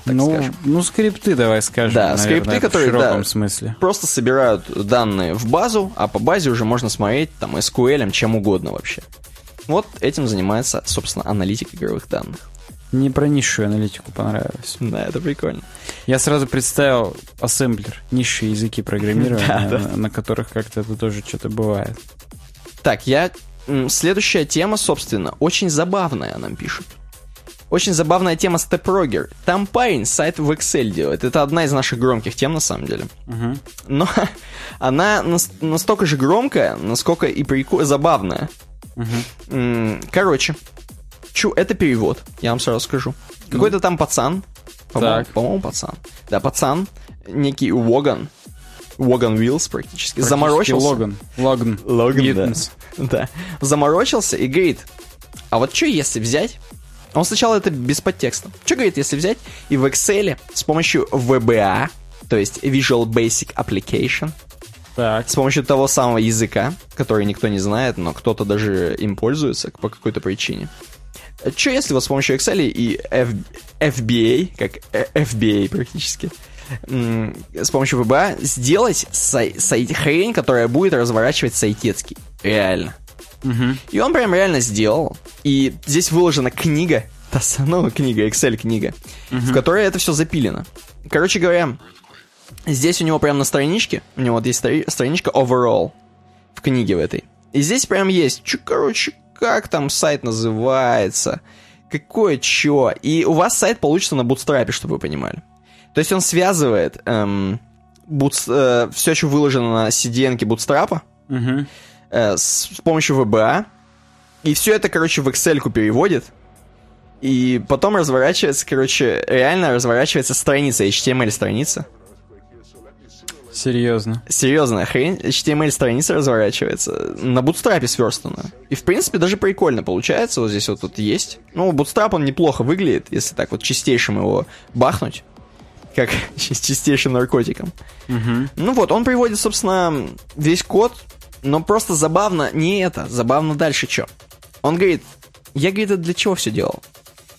так ну, скажем. Ну, скрипты, давай скажем, да, наверное, скрипты, которые, в широком да, смысле. Просто собирают данные в базу, а по базе уже можно смотреть там эс ку эль, чем угодно вообще. Вот этим занимается, собственно, аналитик игровых данных. Мне про низшую аналитику понравилось. Да, это прикольно. Я сразу представил ассемблер, низшие языки программирования, да, да. На, на которых как-то это тоже что-то бывает. Так, я... Следующая тема, собственно, очень забавная, нам пишут. Очень забавная тема StepRoger. Там парень сайт в Excel делает. Это одна из наших громких тем, на самом деле. Uh-huh. Но она настолько же громкая, насколько и прикольная, забавная. Uh-huh. Короче, чу, это перевод, я вам сразу скажу. Ну. Какой-то там пацан. По-моему, по-моему, пацан. Да, пацан, некий Уоган. Логан Уиллс практически. практически заморочился. Логан. Логан. Логан, да. да. Заморочился и говорит, а вот что если взять... Он сначала это без подтекста. Что говорит, если взять и в Excel с помощью ви би эй, то есть Visual Basic Application, так. с помощью того самого языка, который никто не знает, но кто-то даже им пользуется по какой-то причине. Что если вот с помощью Excel и эф би эй, как эф би эй практически... с помощью ви би эй сделать сай- сай- хрень, которая будет разворачивать сайтецкий. Реально. Угу. И он прям реально сделал. И здесь выложена книга, та самая книга, Excel-книга, угу. в которой это все запилено. Короче говоря, здесь у него прям на страничке, у него вот есть страничка Overall в книге в этой. И здесь прям есть, чё, короче, как там сайт называется, какое чё. И у вас сайт получится на бутстрапе, чтобы вы понимали. То есть он связывает эм, бутс, э, все, что выложено на си ди эн-ке Bootstrap uh-huh. э, с, с помощью ви би эй, и все это, короче, в Excel-ку переводит, и потом разворачивается, короче, реально разворачивается страница, эйч ти эм эль-страница. Серьезно? Серьезная хрень. эйч ти эм эль-страница разворачивается на Bootstrap сверстана. И, в принципе, даже прикольно получается. Вот здесь вот тут есть. Ну, Bootstrap, он неплохо выглядит, если так вот чистейшим его бахнуть. Как с чистейшим наркотиком. Угу. Ну вот, он приводит, собственно, весь код, но просто забавно не это, забавно дальше что. Он говорит, я, говорит, это для чего все делал?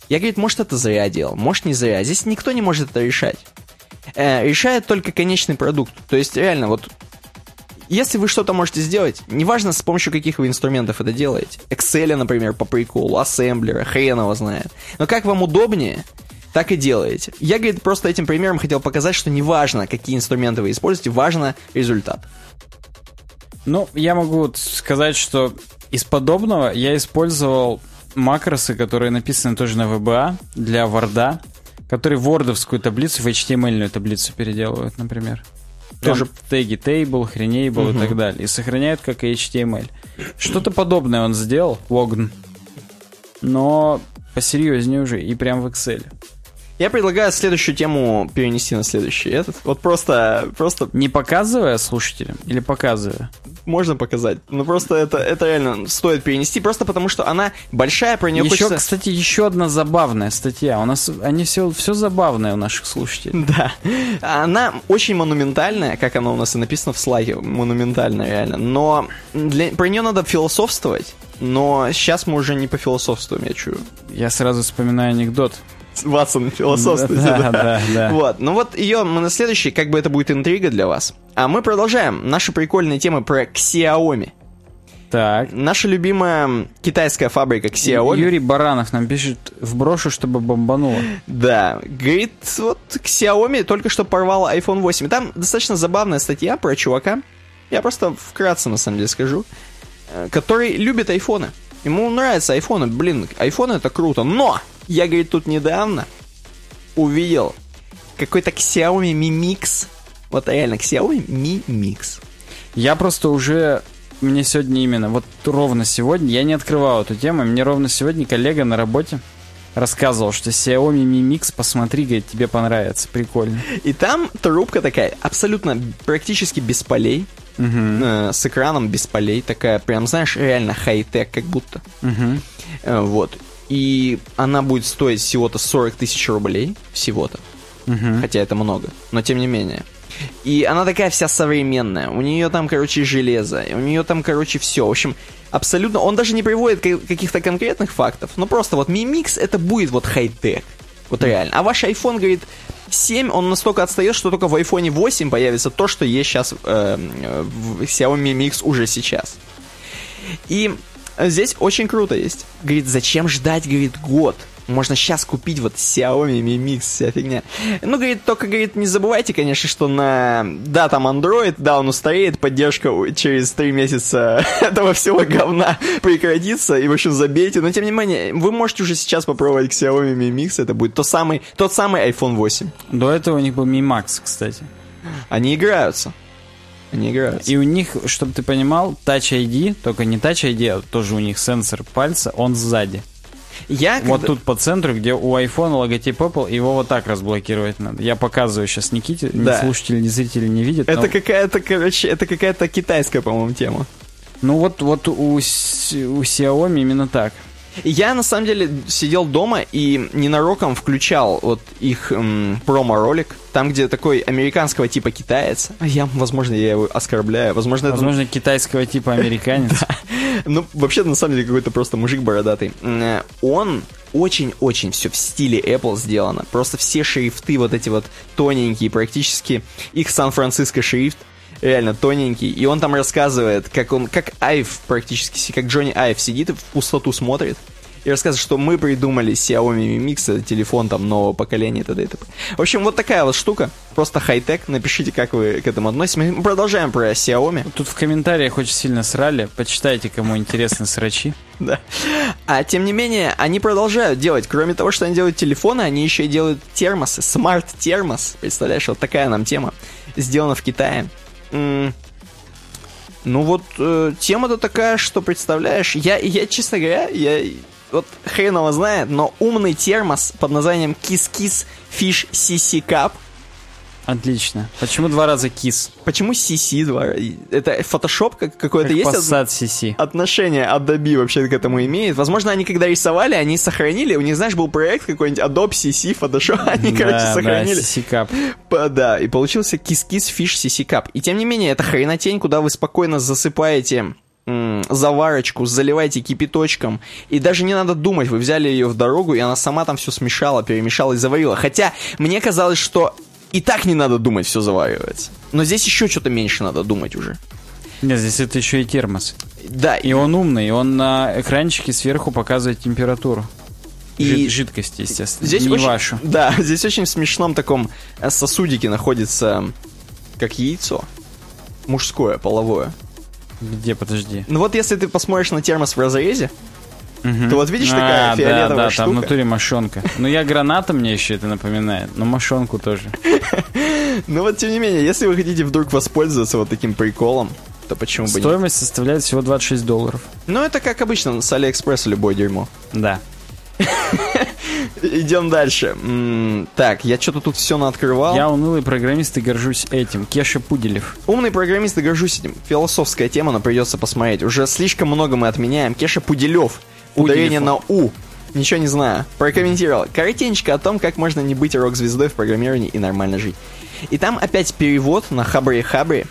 Я, говорит, может, это зря делал, может, не зря. Здесь никто не может это решать. Э, решает только конечный продукт. То есть, реально, вот, если вы что-то можете сделать, неважно, с помощью каких вы инструментов это делаете. Excel, например, по приколу, ассемблера, хрен его знает. Но как вам удобнее... Так и делаете. Я, говорит, просто этим примером хотел показать, что не важно, какие инструменты вы используете, важно результат. Ну, я могу сказать, что из подобного я использовал макросы, которые написаны тоже на ви би эй для Word, которые вордовскую таблицу в эйч ти эм эль-ную таблицу переделывают, например. Тоже теги table, хренейбл и так далее. И сохраняют как эйч ти эм эль. Что-то подобное он сделал, Логан. Но посерьезнее уже и прям в Excel. Я предлагаю следующую тему перенести на следующий этот. Вот просто... просто... Не показывая слушателям или показывая? Можно показать. Но просто это, это реально стоит перенести, просто потому что она большая, про нее еще, хочется... Кстати, еще одна забавная статья. У нас они все, все забавное у наших слушателей. Да. Она очень монументальная, как она у нас и написано в слайде. Монументальная реально. Но для... про нее надо философствовать. Но сейчас мы уже не пофилософствуем, я чую. Я сразу вспоминаю анекдот. Ватсон философствует. Да, да, да, да. Вот. Ну вот ее мы на следующий, как бы это будет интрига для вас. А мы продолжаем наши прикольные темы про Xiaomi. Так. Наша любимая китайская фабрика Xiaomi. Юрий Баранов нам пишет в брошу, чтобы бомбануло. Да. Говорит, вот Xiaomi только что порвала айфон восемь. Там достаточно забавная статья про чувака. Я просто вкратце, на самом деле, скажу. Который любит айфоны. Ему нравятся айфоны. Блин, айфоны это круто. Но! Я, говорит, тут недавно увидел какой-то Xiaomi Mi Mix. Вот реально, Xiaomi Mi Mix. Я просто уже... Мне сегодня именно, вот ровно сегодня, я не открывал эту тему, мне ровно сегодня коллега на работе рассказывал, что Xiaomi Mi Mix, посмотри, говорит, тебе понравится, прикольно. И там трубка такая, абсолютно практически без полей, угу. э, с экраном без полей, такая прям, знаешь, реально хай-тек как будто. Угу. Э, вот. И она будет стоить всего-то сорок тысяч рублей. Всего-то. Угу. Хотя это много, но тем не менее. И она такая вся современная. У нее там, короче, железо. У нее там, короче, все. В общем, абсолютно... Он даже не приводит каких-то конкретных фактов. Но просто вот Mi Mix это будет вот хай-тек. Вот реально. А ваш iPhone, говорит, семь, он настолько отстает, что только в iPhone восемь появится то, что есть сейчас э, в Xiaomi Mi Mix уже сейчас. И здесь очень круто есть. Говорит, зачем ждать, говорит, год? Можно сейчас купить вот Xiaomi Mi Mix, вся фигня. Ну, говорит, только, говорит, не забывайте, конечно, что на... Да, там Android, да, он устареет, поддержка через три месяца этого всего говна прекратится, и, в общем, забейте. Но, тем не менее, вы можете уже сейчас попробовать Xiaomi Mi Mix, это будет тот самый, тот самый iPhone восемь. До этого у них был Mi Max, кстати. Они играются. Они играются. И у них, чтобы ты понимал, Touch ай ди, только не Touch ай ди, а тоже у них сенсор пальца, он сзади. Я вот когда... тут по центру, где у iPhone логотип Apple, его вот так разблокировать надо. Я показываю сейчас Никите, да. Ни слушатели, ни зрители не видят. Это но... какая-то, короче, это какая-то китайская, по-моему, тема. Ну вот, вот у, у Xiaomi именно так. Я, на самом деле, сидел дома и ненароком включал вот их эм, промо-ролик, там, где такой американского типа китаец. Я, возможно, я его оскорбляю. Возможно, возможно это... китайского типа американец. Ну, вообще-то, на самом деле, какой-то просто мужик бородатый. Он очень-очень все в стиле Apple сделано. Просто все шрифты вот эти вот тоненькие практически. Их Сан-Франциско шрифт. Реально тоненький. И он там рассказывает, как он, как Айв практически, как Джонни Айв сидит и в пустоту смотрит. И рассказывает, что мы придумали Xiaomi Mi Mix, телефон там нового поколения и т.д. и т.п. В общем, вот такая вот штука. Просто хай-тек. Напишите, как вы к этому относитесь. Мы продолжаем про Xiaomi. Тут в комментариях очень сильно срали. Почитайте, кому интересны срачи. Да. А тем не менее, они продолжают делать. Кроме того, что они делают телефоны, они еще и делают термосы. Смарт-термос. Представляешь, вот такая нам тема. Сделана в Китае. Mm. Ну вот э, тема-то такая, что представляешь. Я, я честно говоря, я вот хрен его знает, но умный термос под названием Kiss-Kiss Fish си си Cup. Отлично. Почему два раза Kiss? Почему си си два раза? Это фотошоп какой-то есть? Passat си си. Отношение Adobe вообще к этому имеет. Возможно, они когда рисовали, они сохранили. У них, знаешь, был проект какой-нибудь Adobe си си, Photoshop. Они, да, короче, сохранили. Да, си си Cup. Да, и получился Kiss-Kiss Fish си си Cup. И тем не менее, это хренотень, куда вы спокойно засыпаете м- заварочку, заливаете кипяточком. И даже не надо думать. Вы взяли ее в дорогу, и она сама там все смешала, перемешала и заварила. Хотя мне казалось, что... И так не надо думать, все заваривается. Но здесь еще что-то меньше надо думать уже. Нет, здесь это еще и термос. Да. И, и... он умный, он на экранчике сверху показывает температуру. И... жидкости, естественно, здесь не очень... вашу. Да, здесь очень в смешном таком сосудике находится, как яйцо, мужское, половое. Где, подожди. Ну вот если ты посмотришь на термос в разрезе, угу. Ты вот видишь, такая а, фиолетовая да, да, штука. Да, там в натуре мошонка. Ну я граната, мне еще это напоминает, но мошонку тоже. Ну вот тем не менее, если вы хотите вдруг воспользоваться вот таким приколом, то почему бы нет? Стоимость составляет всего двадцать шесть долларов. Ну это как обычно с Алиэкспресса любое дерьмо. Да. Идем дальше. Так, я что-то тут все наоткрывал. Я унылый программист и горжусь этим. Кеша Пуделев. Умный программист и горжусь этим. Философская тема, но придется посмотреть. Уже слишком много мы отменяем. Кеша Пуделев. Ударение на «у». Ничего не знаю. Прокомментировал. Коротенько о том, как можно не быть рок-звездой в программировании и нормально жить. И там опять перевод на хабре-хабре.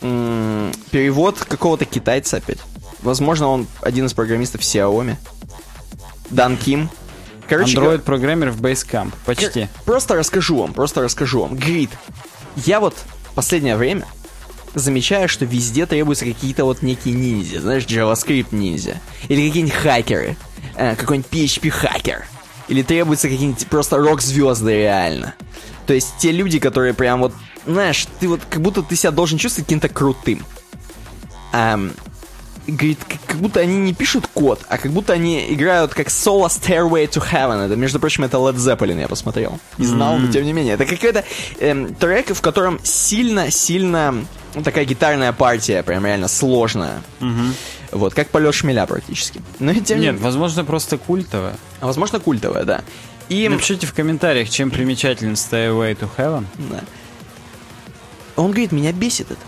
М-м- перевод какого-то китайца опять. Возможно, он один из программистов Xiaomi. Дан Ким. Короче, Android-программер в Basecamp. Почти. Просто расскажу вам, просто расскажу вам. Грид. Я вот в последнее время замечаю, что везде требуются какие-то вот некие ниндзя. Знаешь, JavaScript ниндзя. Или какие-нибудь хакеры. Э, какой-нибудь пи эйч пи-хакер. Или требуются какие-нибудь просто рок-звезды реально. То есть те люди, которые прям вот... Знаешь, ты вот как будто ты себя должен чувствовать каким-то крутым. Эм... Говорит, как будто они не пишут код, а как будто они играют как соло Stairway to Heaven. Это, между прочим, это Led Zeppelin, я посмотрел. Не знал, mm-hmm. но тем не менее. Это какой-то эм, трек, в котором сильно-сильно ну, такая гитарная партия, прям реально сложная. Mm-hmm. Вот, как полет шмеля практически. Но, тем Нет, не... возможно, просто культовая. А возможно, культовая, да. И... Напишите в комментариях, чем примечателен Stairway to Heaven. Да. Он говорит, меня бесит это.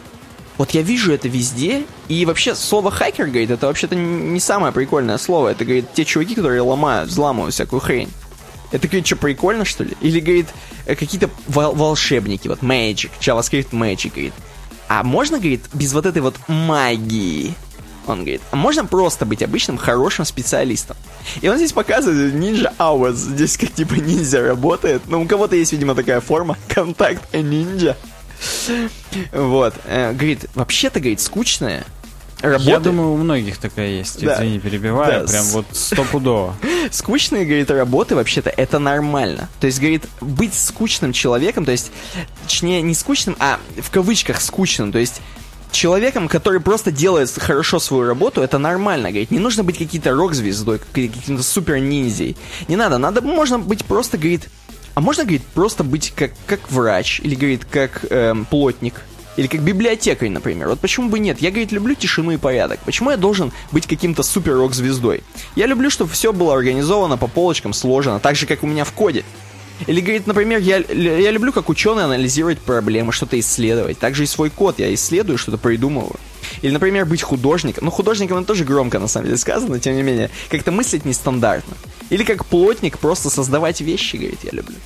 Вот я вижу это везде, и вообще слово «хакер», говорит, это вообще-то не самое прикольное слово. Это, говорит, те чуваки, которые ломают, взламывают всякую хрень. Это, говорит, что, прикольно, что ли? Или, говорит, какие-то вол- волшебники, вот, magic, JavaScript magic, говорит. А можно, говорит, без вот этой вот магии? Он говорит, а можно просто быть обычным хорошим специалистом? И он здесь показывает Ninja Hours, здесь как типа ниндзя работает. Но у кого-то есть, видимо, такая форма, контакт ниндзя. Вот, говорит, вообще-то, говорит, скучная работа. Я думаю, у многих такая есть, да. Извини, перебиваю, да. Прям вот стопудово. Скучные, говорит, работы, вообще-то, это нормально. То есть, говорит, быть скучным человеком, то есть, точнее, не скучным, а в кавычках скучным, то есть, человеком, который просто делает хорошо свою работу, это нормально, говорит. Не нужно быть какой-то рок-звездой, каким-то супер-ниндзей. Не надо, надо, можно быть просто, говорит... А можно, говорит, просто быть как, как врач, или, говорит, как эм, плотник, или как библиотекарь, например. Вот почему бы нет? Я, говорит, люблю тишину и порядок. Почему я должен быть каким-то супер-рок-звездой? Я люблю, чтобы все было организовано, по полочкам сложено, так же, как у меня в коде. Или, говорит, например, я, я люблю, как ученый, анализировать проблемы, что-то исследовать. Также и свой код я исследую, что-то придумываю. Или, например, быть художником. Ну, художником это тоже громко, на самом деле, сказано, тем не менее. Как-то мыслить нестандартно. Или как плотник, просто создавать вещи, говорит, я люблю.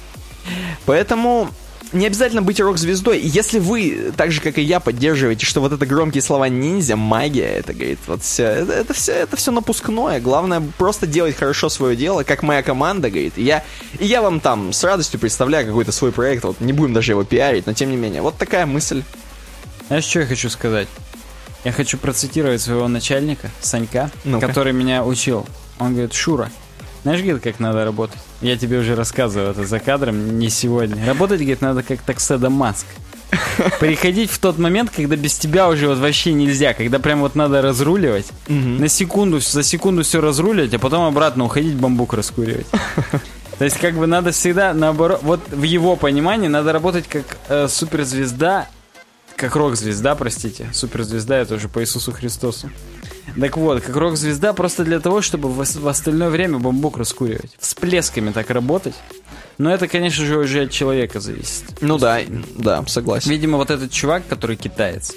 Поэтому не обязательно быть рок-звездой. Если вы, так же, как и я, поддерживаете, что вот это громкие слова ниндзя, магия, это, говорит, вот все, это, это все, это все напускное. Главное, просто делать хорошо свое дело, как моя команда, говорит. И я, и я вам там с радостью представляю какой-то свой проект, вот не будем даже его пиарить, но тем не менее. Вот такая мысль. Знаешь, что я хочу сказать? Я хочу процитировать своего начальника, Санька, ну-ка, который меня учил. Он говорит, Шура, знаешь, говорит, как надо работать? Я тебе уже рассказывал это за кадром, не сегодня. Работать, говорит, надо как таксодомаск. Приходить в тот момент, когда без тебя уже вот вообще нельзя, когда прям вот надо разруливать, угу. на секунду, за секунду все разруливать, а потом обратно уходить бамбук раскуривать. То есть как бы надо всегда наоборот, вот в его понимании надо работать как э, суперзвезда, как рок-звезда, простите. Суперзвезда, это уже по Иисусу Христосу. Так вот, как рок-звезда просто для того, чтобы в, в остальное время бамбук раскуривать. Всплесками так работать. Но это, конечно же, уже от человека зависит. Ну да, да, согласен. Видимо, вот этот чувак, который китаец,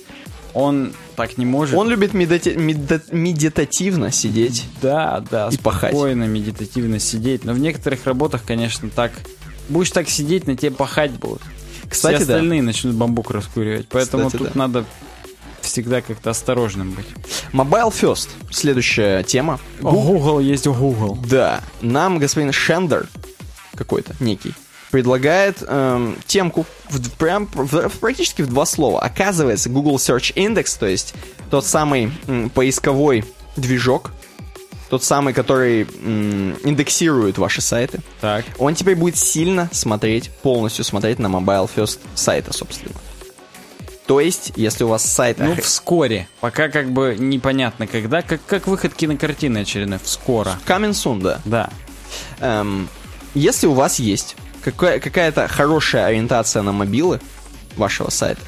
он так не может. Он любит медати- меда- медитативно сидеть. Да, да, и спокойно пахать. Медитативно сидеть. Но в некоторых работах, конечно, так... Будешь так сидеть, на тебе пахать будут. Кстати, все остальные, да, начнут бамбук раскуривать. Поэтому, кстати, тут, да, надо всегда как-то осторожным быть. Mobile first. Следующая тема. О, Google есть Google. Да. Нам господин Шендер какой-то, некий, предлагает эм, темку в, прям, в, практически в два слова. Оказывается, Google Search Index, то есть тот самый м, поисковой движок, тот самый, который м, индексирует ваши сайты. Так. Он теперь будет сильно смотреть, полностью смотреть на Mobile First сайта, собственно. То есть, если у вас сайт... Ну, ах... вскоре. Пока как бы непонятно когда. Как, как выход кинокартины очередной. Вскоро. Coming soon, да. Да. Эм, если у вас есть какая- какая-то хорошая ориентация на мобилы вашего сайта,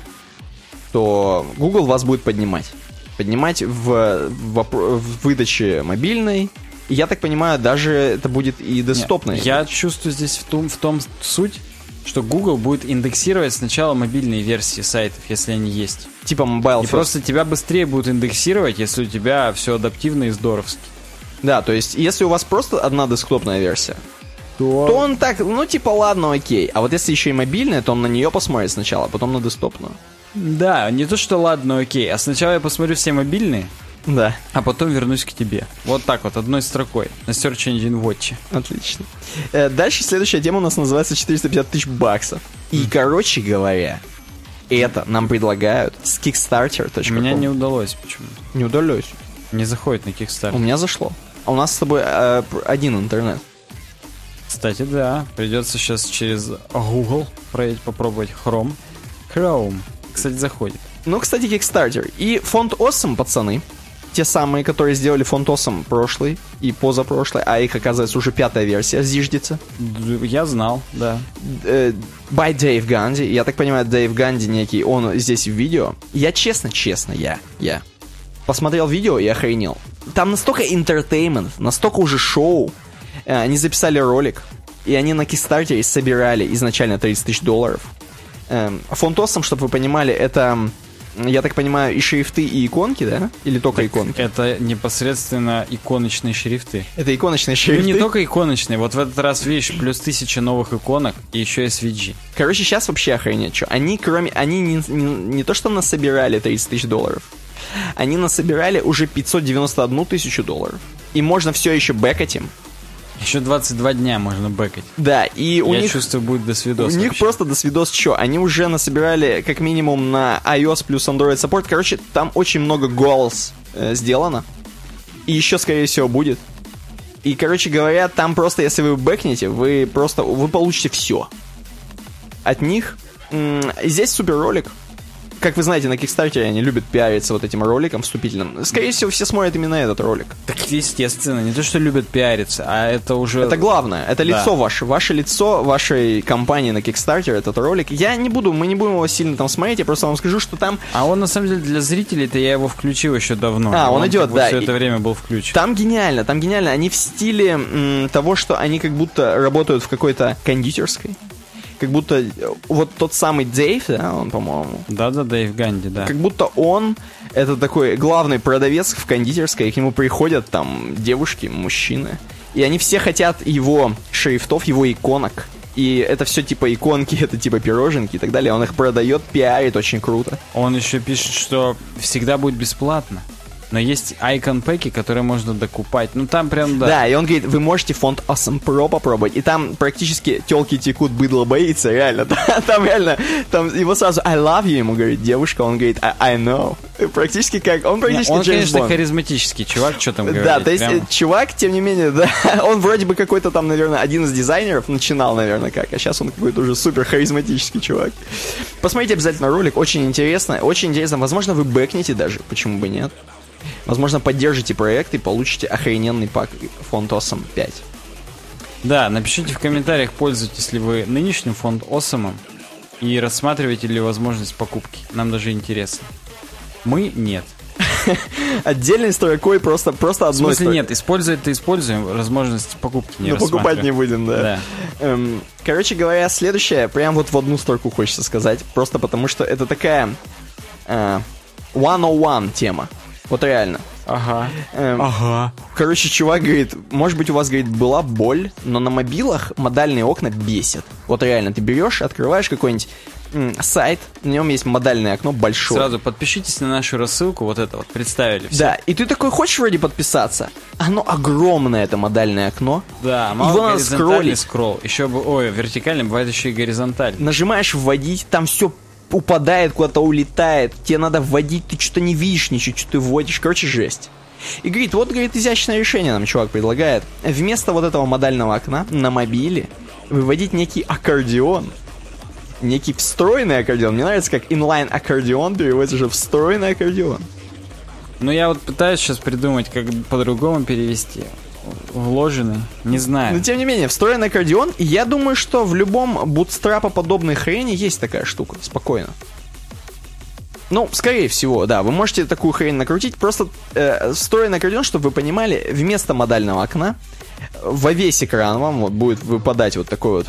то Google вас будет поднимать. Поднимать в, в, в выдаче мобильной. Я так понимаю, даже это будет и десктопной. Нет, я чувствую здесь в том, в том суть, что Google будет индексировать сначала мобильные версии сайтов, если они есть. Типа Mobile First. И просто тебя быстрее будут индексировать, если у тебя все адаптивно и здоровски. Да, то есть, если у вас просто одна десктопная версия, то... то он так, ну типа ладно, окей. А вот если еще и мобильная, то он на нее посмотрит сначала, а потом на десктопную. Да, не то что ладно, окей, а сначала я посмотрю все мобильные, да, а потом вернусь к тебе. Вот так вот, одной строкой, на Search Engine Watch. Отлично. Э, дальше следующая тема у нас называется четыреста пятьдесят тысяч баксов. И, короче говоря, это нам предлагают с кикстартер точка ком. У меня не удалось почему-то. Не удалось? Не заходит на Kickstarter. У меня зашло. А у нас с тобой э, один интернет. Кстати, да, придется сейчас через Google попробовать Chrome. Chrome. Кстати, заходит. Ну, кстати, Kickstarter. И фонд Awesome, пацаны, те самые, которые сделали фонд Awesome прошлый и позапрошлый, а их, оказывается, уже пятая версия зиждется. Я знал, да. By Dave Gandhi. Я так понимаю, Dave Gandhi некий, он здесь в видео. Я честно, честно, я, я посмотрел видео и охренел. Там настолько entertainment, настолько уже шоу. Они записали ролик, и они на Kickstarter собирали изначально тридцать тысяч долларов. Фонд Awesome, чтобы вы понимали, это я так понимаю, и шрифты, и иконки, да? Или только так иконки? Это непосредственно иконочные шрифты. Это иконочные шрифты? Ну, не только иконочные. Вот в этот раз, видишь, плюс тысяча новых иконок и еще эс ви джи. Короче, сейчас вообще охренеть, что. Они, кроме... Они не, не, не то, что насобирали тридцать тысяч долларов, они насобирали уже пятьсот девяносто одну тысячу долларов. И можно все еще бэкать им. Еще двадцать два дня можно бэкать. Да, и у Я них... Я чувствую, будет досвидос. У них вообще просто досвидос, что? Они уже насобирали как минимум на iOS плюс Android Support. Короче, там очень много goals э, сделано. И еще, скорее всего, будет. И, короче говоря, там просто, если вы бэкнете, вы просто... Вы получите все от них. М- здесь супер ролик. Как вы знаете, на Кикстартере они любят пиариться вот этим роликом вступительным. Скорее всего, все смотрят именно этот ролик. Так, естественно, не то, что любят пиариться, а это уже... Это главное, это да. лицо ваше. Ваше лицо вашей компании на Кикстартере, этот ролик. Я не буду, мы не будем его сильно там смотреть, я просто вам скажу, что там... А он, на самом деле, для зрителей-то я его включил еще давно. А, он, он идет, как бы, да. все это время был включен. Там гениально, там гениально. Они в стиле м- того, что они как будто работают в какой-то кондитерской. Как будто вот тот самый Дэйв, да, он, по-моему... Да-да, Дэйв Ганди, да. Как будто он, это такой главный продавец в кондитерской, и к нему приходят там девушки, мужчины. И они все хотят его шрифтов, его иконок. И это все типа иконки, это типа пироженки и так далее. Он их продает, пиарит очень круто. Он еще пишет, что всегда будет бесплатно. Но есть айкон-пэки, которые можно докупать. Ну, там прям, да. Да, и он говорит, вы можете фонд Awesome Pro попробовать. И там практически телки текут, быдло боится, реально. Там реально, там его сразу I love you, ему говорит девушка, он говорит I, I know. Практически как, он практически Джеймс Бонд. Он, конечно, Бонд. Харизматический чувак, что там говорит. Да, то есть прямо. Чувак, тем не менее, да, он вроде бы какой-то там, наверное, один из дизайнеров, начинал, наверное, как, а сейчас он какой-то уже супер харизматический чувак. Посмотрите обязательно ролик, очень интересно, очень интересно. Возможно, вы бэкнете даже, почему бы нет. Возможно, поддержите проект и получите охрененный пак фонд Awesome пять. Да, напишите в комментариях, пользуетесь ли вы нынешним фонд Awesome и рассматриваете ли возможность покупки. Нам даже интересно. Мы нет. Отдельной строкой просто, просто одной. В смысле строк... нет, использует-то используем, возможность покупки не рассматриваем. Но покупать не будем, да. да. Эм, короче говоря, следующее, прям вот в одну строку хочется сказать, просто потому что это такая э, сто один тема. Вот реально. Ага. Эм, ага. Короче, чувак говорит, может быть, у вас, говорит, была боль, но на мобилах модальные окна бесят. Вот реально, ты берешь, открываешь какой-нибудь м- сайт, на нем есть модальное окно большое. Сразу подпишитесь на нашу рассылку, вот это вот, представили все. Да, и ты такой, хочешь вроде подписаться? Оно огромное, это модальное окно. Да, мало его горизонтальный скролл. Еще, ой, вертикальный, бывает еще и горизонтальный. Нажимаешь вводить, там все упадает, куда-то улетает, тебе надо вводить, ты что-то не видишь, ничего, что ты вводишь, короче, жесть. И говорит, вот, говорит, изящное решение нам чувак предлагает. Вместо вот этого модального окна на мобиле выводить некий аккордеон, некий встроенный аккордеон. Мне нравится, как inline-аккордеон переводится уже встроенный аккордеон. Ну, я вот пытаюсь сейчас придумать, как по-другому перевести. Вложены, не знаю. Но тем не менее, встроенный аккордеон. И я думаю, что в любом бутстрапоподобной хрени есть такая штука, спокойно. Ну, скорее всего, да, вы можете такую хрень накрутить. Просто э, встроенный аккордеон, чтобы вы понимали, вместо модального окна во весь экран вам вот будет выпадать вот такой вот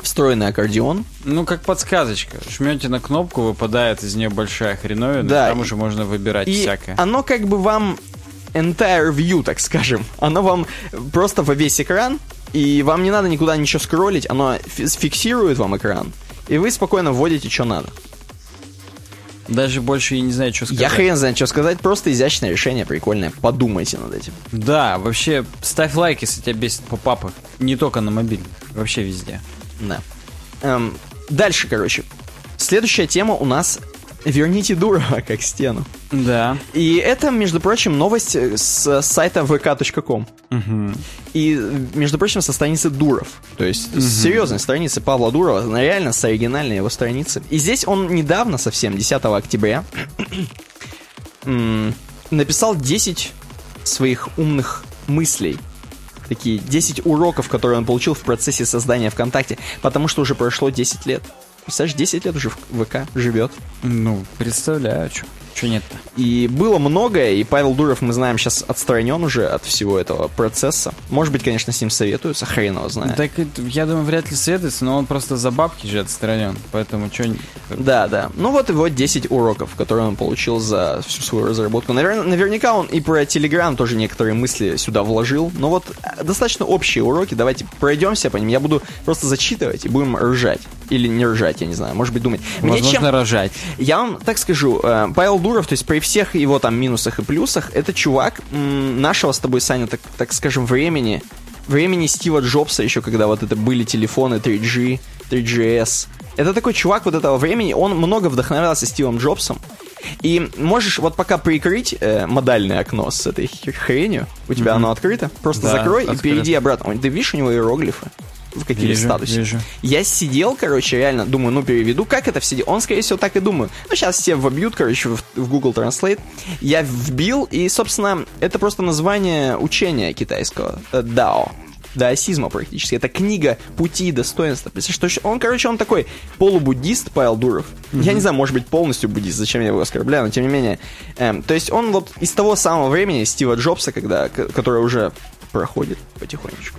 встроенный аккордеон. Ну, как подсказочка. Жмете на кнопку, выпадает из нее большая хреновина, да, и там и, уже можно выбирать и всякое. Оно как бы вам... entire view, так скажем. Оно вам просто во весь экран, и вам не надо никуда ничего скроллить, оно фиксирует вам экран, и вы спокойно вводите, что надо. Даже больше я не знаю, что сказать. Я хрен знаю, что сказать, просто изящное решение, прикольное. Подумайте над этим. Да, вообще, ставь лайк, если тебя бесит попапы. Не только на мобильных, вообще везде. Да. Эм, дальше, короче. Следующая тема у нас... Верните Дурова как стену. Да. И это, между прочим, новость с сайта вэ ка точка ком. Угу. И, между прочим, со страницы Дуров. То есть, угу. с серьезной страницы Павла Дурова, но реально с оригинальной его страницы. И здесь он недавно, совсем, десятого октября, написал десять своих умных мыслей. Такие десять уроков, которые он получил в процессе создания ВКонтакте. Потому что уже прошло десять лет. Представляешь, десять лет уже в вэ ка живет. Ну, представляю, что. Че нет-то? И было многое, и Павел Дуров, мы знаем, сейчас отстранен уже от всего этого процесса. Может быть, конечно, с ним советуются, хрен его знает. Так, я думаю, вряд ли советуется, но он просто за бабки же отстранен, поэтому что... Да, да. Ну вот его десять уроков, которые он получил за всю свою разработку. Навер... Наверняка он и про Telegram тоже некоторые мысли сюда вложил, но вот достаточно общие уроки, давайте пройдемся по ним, я буду просто зачитывать и будем ржать. Или не ржать, я не знаю, может быть, думать. Мне возможно, чем... ржать. Я вам так скажу, Павел Дуров, то есть при всех его там минусах и плюсах, это чувак м- нашего с тобой, Саня, так, так скажем, времени, времени Стива Джобса еще, когда вот это были телефоны три джи, три джи эс. Это такой чувак вот этого времени, он много вдохновлялся Стивом Джобсом. И можешь вот пока прикрыть э, модальное окно с этой хренью, у тебя mm-hmm. оно открыто, просто да, закрой открыто. И перейди обратно. Ты видишь у него иероглифы? В какие статусы. Я сидел, короче, реально, думаю, ну переведу, как это все дело. Он, скорее всего, так и думаю. Ну, сейчас все вобьют, короче, в, в Google Translate. Я вбил, и, собственно, это просто название учения китайского. Дао. Даосизма практически. Это книга «Пути и достоинства». Он, короче, он такой полубуддист, Павел Дуров. Mm-hmm. Я не знаю, может быть, полностью буддист, зачем я его оскорбляю, но тем не менее. Эм, то есть он вот из того самого времени Стива Джобса, когда, к- который уже проходит потихонечку.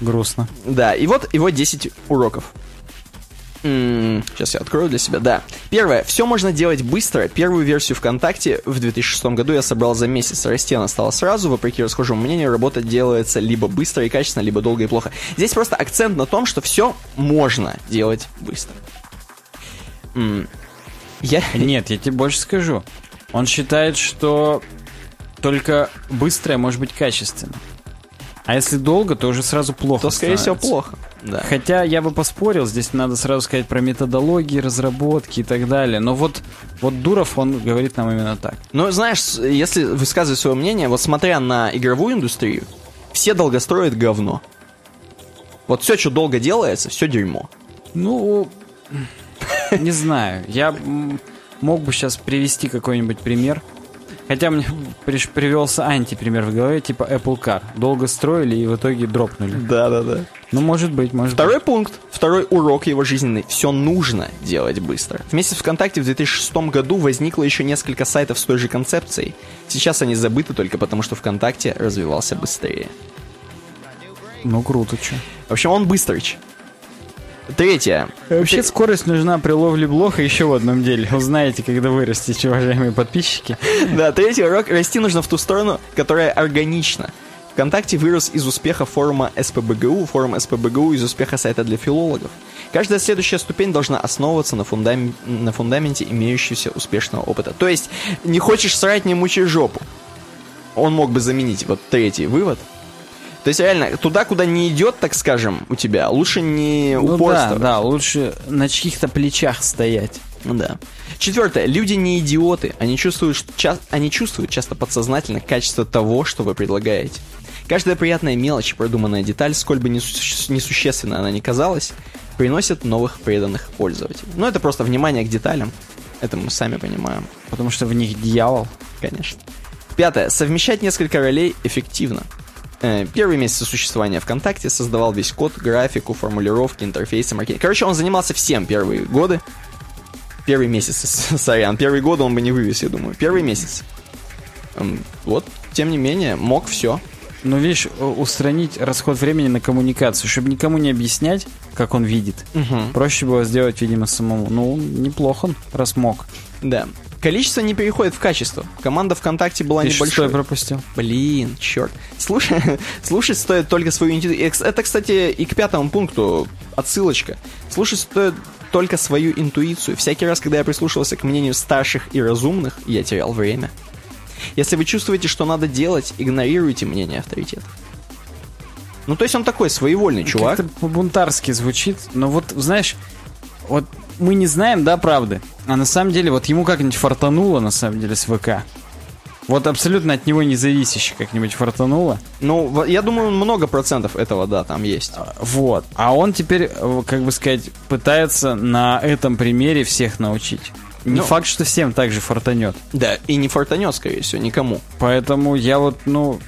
Грустно. Да, и вот его десять уроков. М-м, сейчас я открою для себя, да. Первое. Все можно делать быстро. Первую версию ВКонтакте в две тысячи шестом году я собрал за месяц. Расти она стала сразу. Вопреки расхожему мнению, работа делается либо быстро и качественно, либо долго и плохо. Здесь просто акцент на том, что все можно делать быстро. М-м. Я... Нет, я тебе больше скажу. Он считает, что только быстрое может быть качественно. А если долго, то уже сразу плохо то, скорее всего, плохо. Да. Хотя я бы поспорил, здесь надо сразу сказать про методологии, разработки и так далее. Но вот, вот Дуров, он говорит нам именно так. Ну, знаешь, если высказывать свое мнение, вот смотря на игровую индустрию, все долго строят говно. Вот все, что долго делается, все дерьмо. Ну, не знаю. Я мог бы сейчас привести какой-нибудь пример. Хотя мне привелся антипример в голове, типа Apple Car. Долго строили и в итоге дропнули. Да-да-да. Ну, может быть, может второй быть. Второй пункт, второй урок его жизненный. Все нужно делать быстро. Вместе с ВКонтакте в две тысячи шестом году возникло еще несколько сайтов с той же концепцией. Сейчас они забыты только потому, что ВКонтакте развивался быстрее. Ну, круто, че. В общем, он быстрыч. Третье. Вообще Треть... скорость нужна при ловле блоха еще в одном деле. Узнаете, когда вырастете, уважаемые подписчики. Да, третий урок. Расти нужно в ту сторону, которая органична. ВКонтакте вырос из успеха форума эс пэ бэ гэ у, форум эс пэ бэ гэ у из успеха сайта для филологов. Каждая следующая ступень должна основываться на, фундам... на фундаменте имеющегося успешного опыта. То есть, не хочешь срать, не мучай жопу. Он мог бы заменить вот третий вывод. То есть, реально, туда, куда не идет, так скажем, у тебя, лучше не ну упорствовать. Да, да, лучше на чьих-то плечах стоять. Ну да. Четвертое. Люди не идиоты. Они чувствуют, ча- они чувствуют часто подсознательно качество того, что вы предлагаете. Каждая приятная мелочь, продуманная деталь, сколь бы несу- несущественно она ни казалась, приносит новых преданных пользователей. Ну, это просто внимание к деталям. Это мы сами понимаем. Потому что в них дьявол. Конечно. Пятое. Совмещать несколько ролей эффективно. Первые месяцы существования ВКонтакте создавал весь код, графику, формулировки, интерфейсы, маркетинг. Короче, он занимался всем первые годы. Первые месяцы, сорян, первые годы он бы не вывез, я думаю. Первый месяц. Вот, тем не менее, мог все. Ну, видишь, устранить расход времени на коммуникацию, чтобы никому не объяснять, как он видит. Угу. Проще было сделать, видимо, самому. Ну, неплохо он, раз мог. Да. Количество не переходит в качество. Команда ВКонтакте была небольшой. Ты что я пропустил? Блин, черт. Слушай, слушать стоит только свою интуицию. Это, кстати, и к пятому пункту отсылочка. Слушать стоит только свою интуицию. Всякий раз, когда я прислушивался к мнению старших и разумных, я терял время. Если вы чувствуете, что надо делать, игнорируйте мнение авторитетов. Ну, то есть он такой своевольный чувак. Как-то по-бунтарски звучит. Но вот, знаешь, вот... Мы не знаем, да, правды. А на самом деле, вот ему как-нибудь фартануло, на самом деле, с ВК. Вот абсолютно от него независяще как-нибудь фартануло. Ну, я думаю, много процентов этого, да, там есть. Вот. А он теперь, как бы сказать, пытается на этом примере всех научить. Не ну, факт, что всем так же фартанет. Да, и не фартанет, скорее всего, никому. Поэтому я вот, ну...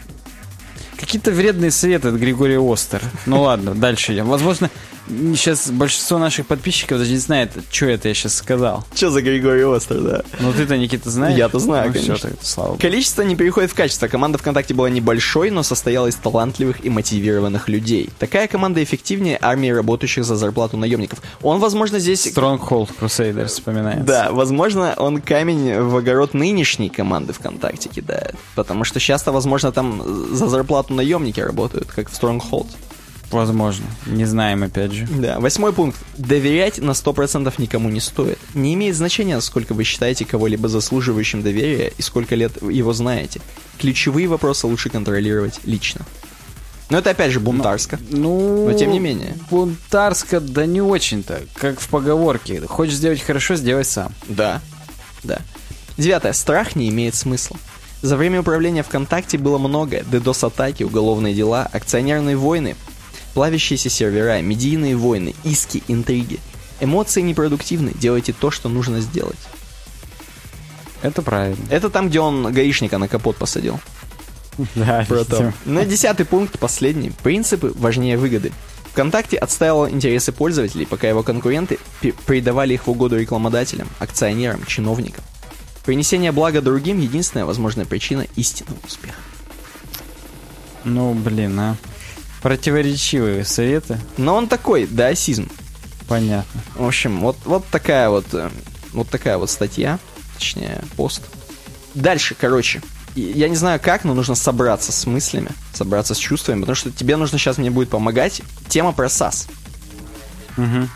Какие-то вредные советы от Григория Остера. Ну ладно, дальше идем. Возможно... сейчас большинство наших подписчиков даже не знает, что это я сейчас сказал. Что за Григорий Остров, да? Ну ты-то, Никита, знаешь? Я-то знаю, ну, конечно. Все, так, слава Количество не переходит в качество. Команда ВКонтакте была небольшой, но состояла из талантливых и мотивированных людей. Такая команда эффективнее армии работающих за зарплату наемников. Он, возможно, здесь... Stronghold Crusader вспоминается. Да, возможно, он камень в огород нынешней команды ВКонтакте кидает. Потому что сейчас-то, возможно, там за зарплату наемники работают, как в Stronghold. Возможно. Не знаем, опять же. Да. Восьмой пункт. Доверять на сто процентов никому не стоит. Не имеет значения, сколько вы считаете кого-либо заслуживающим доверия и сколько лет его знаете. Ключевые вопросы лучше контролировать лично. Но это, опять же, бунтарско. Ну, но, тем не менее. Бунтарско, да не очень-то. Как в поговорке. Хочешь сделать хорошо, сделай сам. Да. Да. Девятое. Страх не имеет смысла. За время управления ВКонтакте было многое. ДДОС-атаки, уголовные дела, акционерные войны, плавящиеся сервера, медийные войны, иски, интриги. Эмоции непродуктивны, делайте то, что нужно сделать. Это правильно. Это там, где он гаишника на капот посадил. Да, Протом. На десятый пункт, последний. Принципы важнее выгоды. ВКонтакте отстаивало интересы пользователей, пока его конкуренты предавали их в угоду рекламодателям, акционерам, чиновникам. Принесение блага другим — единственная возможная причина истинного успеха. Ну, блин, а... Противоречивые советы. Но он такой, даосизм. Понятно. В общем, вот, вот такая вот вот такая вот статья, точнее, пост. Дальше, короче, я не знаю как, но нужно собраться с мыслями, собраться с чувствами, потому что тебе нужно сейчас, мне будет помогать, тема про Sass. Угу.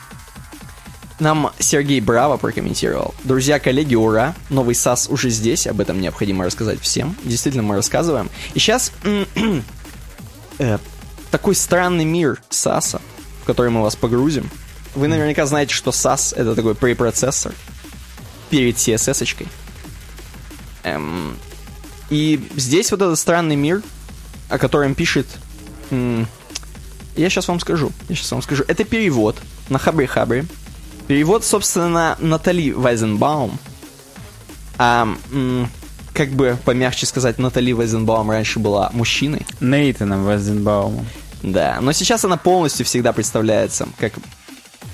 Нам Сергей Браво прокомментировал. Друзья, коллеги, ура! Новый Sass уже здесь, об этом необходимо рассказать всем. Действительно, мы рассказываем. И сейчас... такой странный мир Сасса, в который мы вас погрузим. Вы наверняка знаете, что Sass — это такой препроцессор перед си эс эс-очкой. Эм, и здесь вот этот странный мир, о котором пишет... М- я сейчас вам скажу. Я сейчас вам скажу. Это перевод на Хабре-Хабре. Перевод, собственно, на Натали Вайзенбаум. А... М- как бы помягче сказать, Натали Вайзенбаум раньше была мужчиной. Нейтаном Вайзенбаумом. Да, но сейчас она полностью всегда представляется как,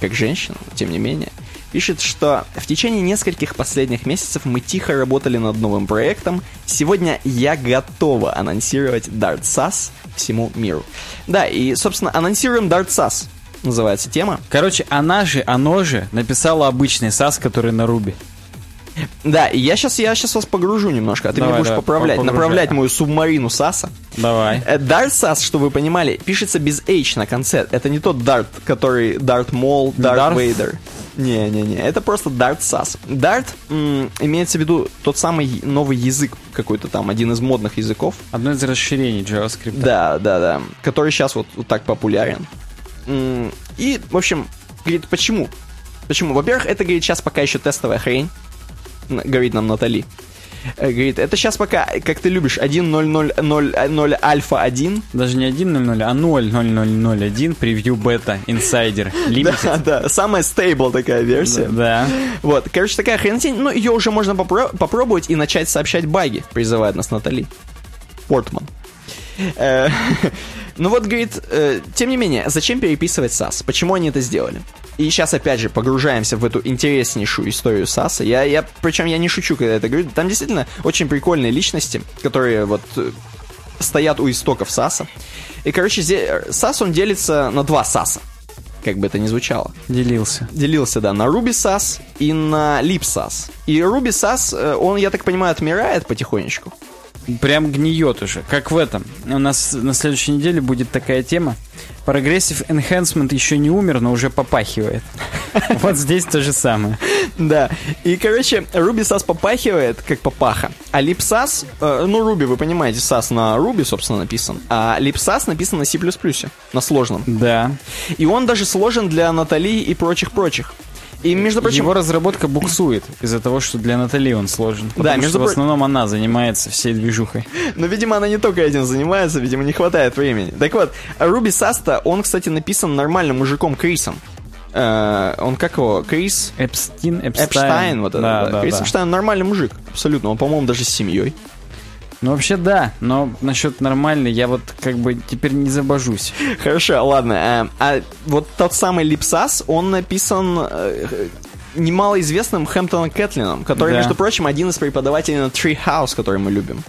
как женщина, тем не менее. Пишет, что в течение нескольких последних месяцев мы тихо работали над новым проектом. Сегодня я готова анонсировать Dart Sass всему миру. Да, и, собственно, анонсируем Dart Sass. Называется тема. Короче, она же, оно же написала обычный Sass, который на Ruby. Да, и я сейчас, я сейчас вас погружу немножко, а ты давай, меня будешь давай, поправлять, погружай. Направлять мою субмарину Сасса. Давай. Dart Sass, чтобы вы понимали, пишется без H на конце. Это не тот Dart, который Dart Maul, Dart Vader. Не-не-не, это просто Dart Sass. Dart м- имеется в виду тот самый новый язык какой-то там, один из модных языков. Одно из расширений JavaScript. Да-да-да, который сейчас вот, вот так популярен. М- и, в общем, говорит, почему? Почему? Во-первых, это, говорит, сейчас пока еще тестовая хрень. Говорит нам Натали. Говорит, это сейчас пока, как ты любишь, один ноль ноль ноль ноль альфа один. Даже не один ноль ноль, а ноль ноль ноль ноль один превью бета, инсайдер, лимитед. Да, да, самая стейбл такая версия. Да. Вот, короче, такая хренотень. Ну, ее уже можно попро- попробовать и начать сообщать баги, призывает нас Натали Портман. Ну вот, говорит, э, тем не менее, зачем переписывать Sass? Почему они это сделали? И сейчас, опять же, погружаемся в эту интереснейшую историю Сасса. Я, я, причем я не шучу, когда это говорю. Там действительно очень прикольные личности, которые вот э, стоят у истоков Сасса. И, короче, здесь, Sass, он делится на два Сасса. Как бы это ни звучало. Делился. Делился, да, на Ruby Sass и на LibSass. И Ruby Sass, он, я так понимаю, отмирает потихонечку. Прям гниет уже, как в этом. У нас на следующей неделе будет такая тема. Progressive Enhancement еще не умер, но уже попахивает. Вот здесь то же самое. Да, и, короче, Ruby Sass попахивает, как папаха. А LibSass, ну, Ruby, вы понимаете, Sass на Ruby, собственно, написан. А LibSass написан на C++, на сложном. Да. И он даже сложен для Натали и прочих-прочих. И, между прочим... Его разработка буксует из-за того, что для Натали он сложен. Потому да, между... что в основном она занимается всей движухой. Но, видимо, она не только этим занимается, видимо, не хватает времени. Так вот, Ruby Sass-то, он, кстати, написан нормальным мужиком Крисом. Э, он как его? Крис? Эпстин, Эпстайн. Эпштайн, вот да, это. Да. Да, Крис да. Эпштайн нормальный мужик, абсолютно. Он, по-моему, даже с семьей. Ну, вообще, да, но насчет нормальной я вот как бы теперь не забожусь. Хорошо, ладно. А вот тот самый LibSass, он написан немалоизвестным Хэмптоном Кэтлином, который, да. между прочим, один из преподавателей на Treehouse, который мы любим.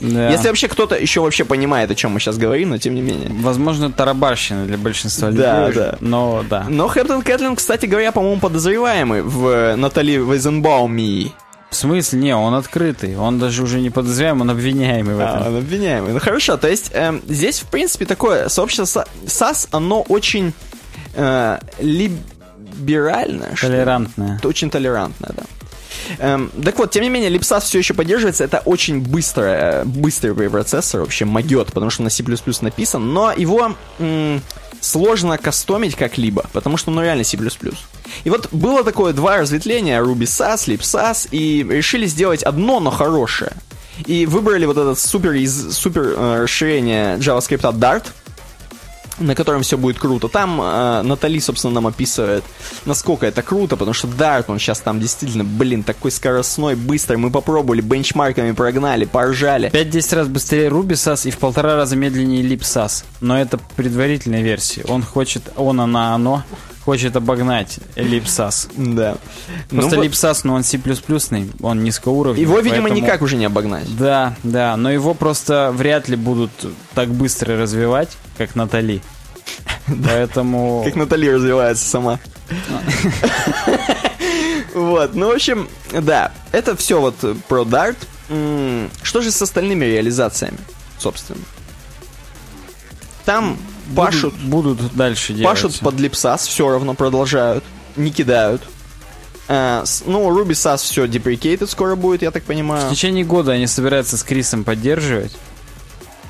Да. Если вообще кто-то еще вообще понимает, о чем мы сейчас говорим, но тем не менее. Возможно, тарабарщина для большинства людей. Да, да. Но, да. Но Хэмптон Кэтлин, кстати говоря, по-моему, подозреваемый в Натали Вайзенбауме. В смысле? Не, он открытый. Он даже уже не подозреваемый, он обвиняемый в этом. А, он обвиняемый. Ну, хорошо. То есть, э, здесь, в принципе, такое сообщество САС, оно очень э, либеральное. Толерантное. Что? Очень толерантное, да. Эм, так вот, тем не менее, LibSass все еще поддерживается. Это очень быстро, быстрый препроцессор, вообще магет, потому что на C++ написан. Но его м- сложно кастомить как-либо, потому что, ну, реально C++. И вот было такое два разветвления, RubySass, LibSass, и решили сделать одно, но хорошее. И выбрали вот это супер, супер э, расширение JavaScript от Dart, на котором все будет круто. Там э, Натали, собственно, нам описывает, насколько это круто, потому что Dart, он сейчас там действительно, блин, такой скоростной, быстрый. Мы попробовали, бенчмарками прогнали, поржали. пять-десять раз быстрее RubySass и в полтора раза медленнее LibSass. Но это предварительная версия. Он хочет, он, она, оно хочет обогнать LibSass. Да. Просто LibSass, но он C++-ный, он низкоуровневый. Его, видимо, никак уже не обогнать. Да, да, но его просто вряд ли будут так быстро развивать, как Натали. Поэтому... Как Натали развивается сама. Вот, ну, в общем, да, это все вот про Dart. Что же с остальными реализациями, собственно? Там пашут... Будут дальше делать. Пашут под LibSass, все равно продолжают, не кидают. Uh, ну, RubySass все деприкейтед скоро будет, я так понимаю. В течение года они собираются с Крисом поддерживать.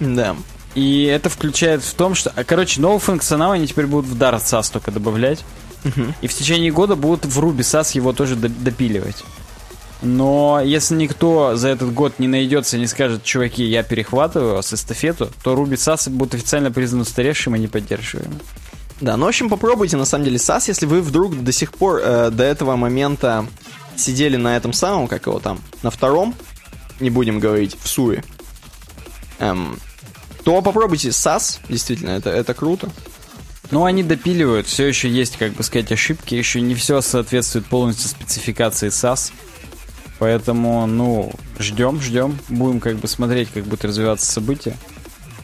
Да. И это включает в том, что... Короче, новый функционал они теперь будут в Dart Sass только добавлять. Uh-huh. И в течение года будут в RubySass его тоже допиливать. Но если никто за этот год не найдется и не скажет: чуваки, я перехватываю вас эстафету, то RubySass будет официально признан устаревшим и неподдерживаемым. Да, ну, в общем, попробуйте, на самом деле, Sass, если вы вдруг до сих пор э, до этого момента сидели на этом самом, как его там, на втором, не будем говорить, в Суе, эм, то попробуйте Sass, действительно, это, это круто. Ну, они допиливают, все еще есть, как бы сказать, ошибки, еще не все соответствует полностью спецификации Sass, поэтому, ну, ждем, ждем, будем как бы смотреть, как будут развиваться события.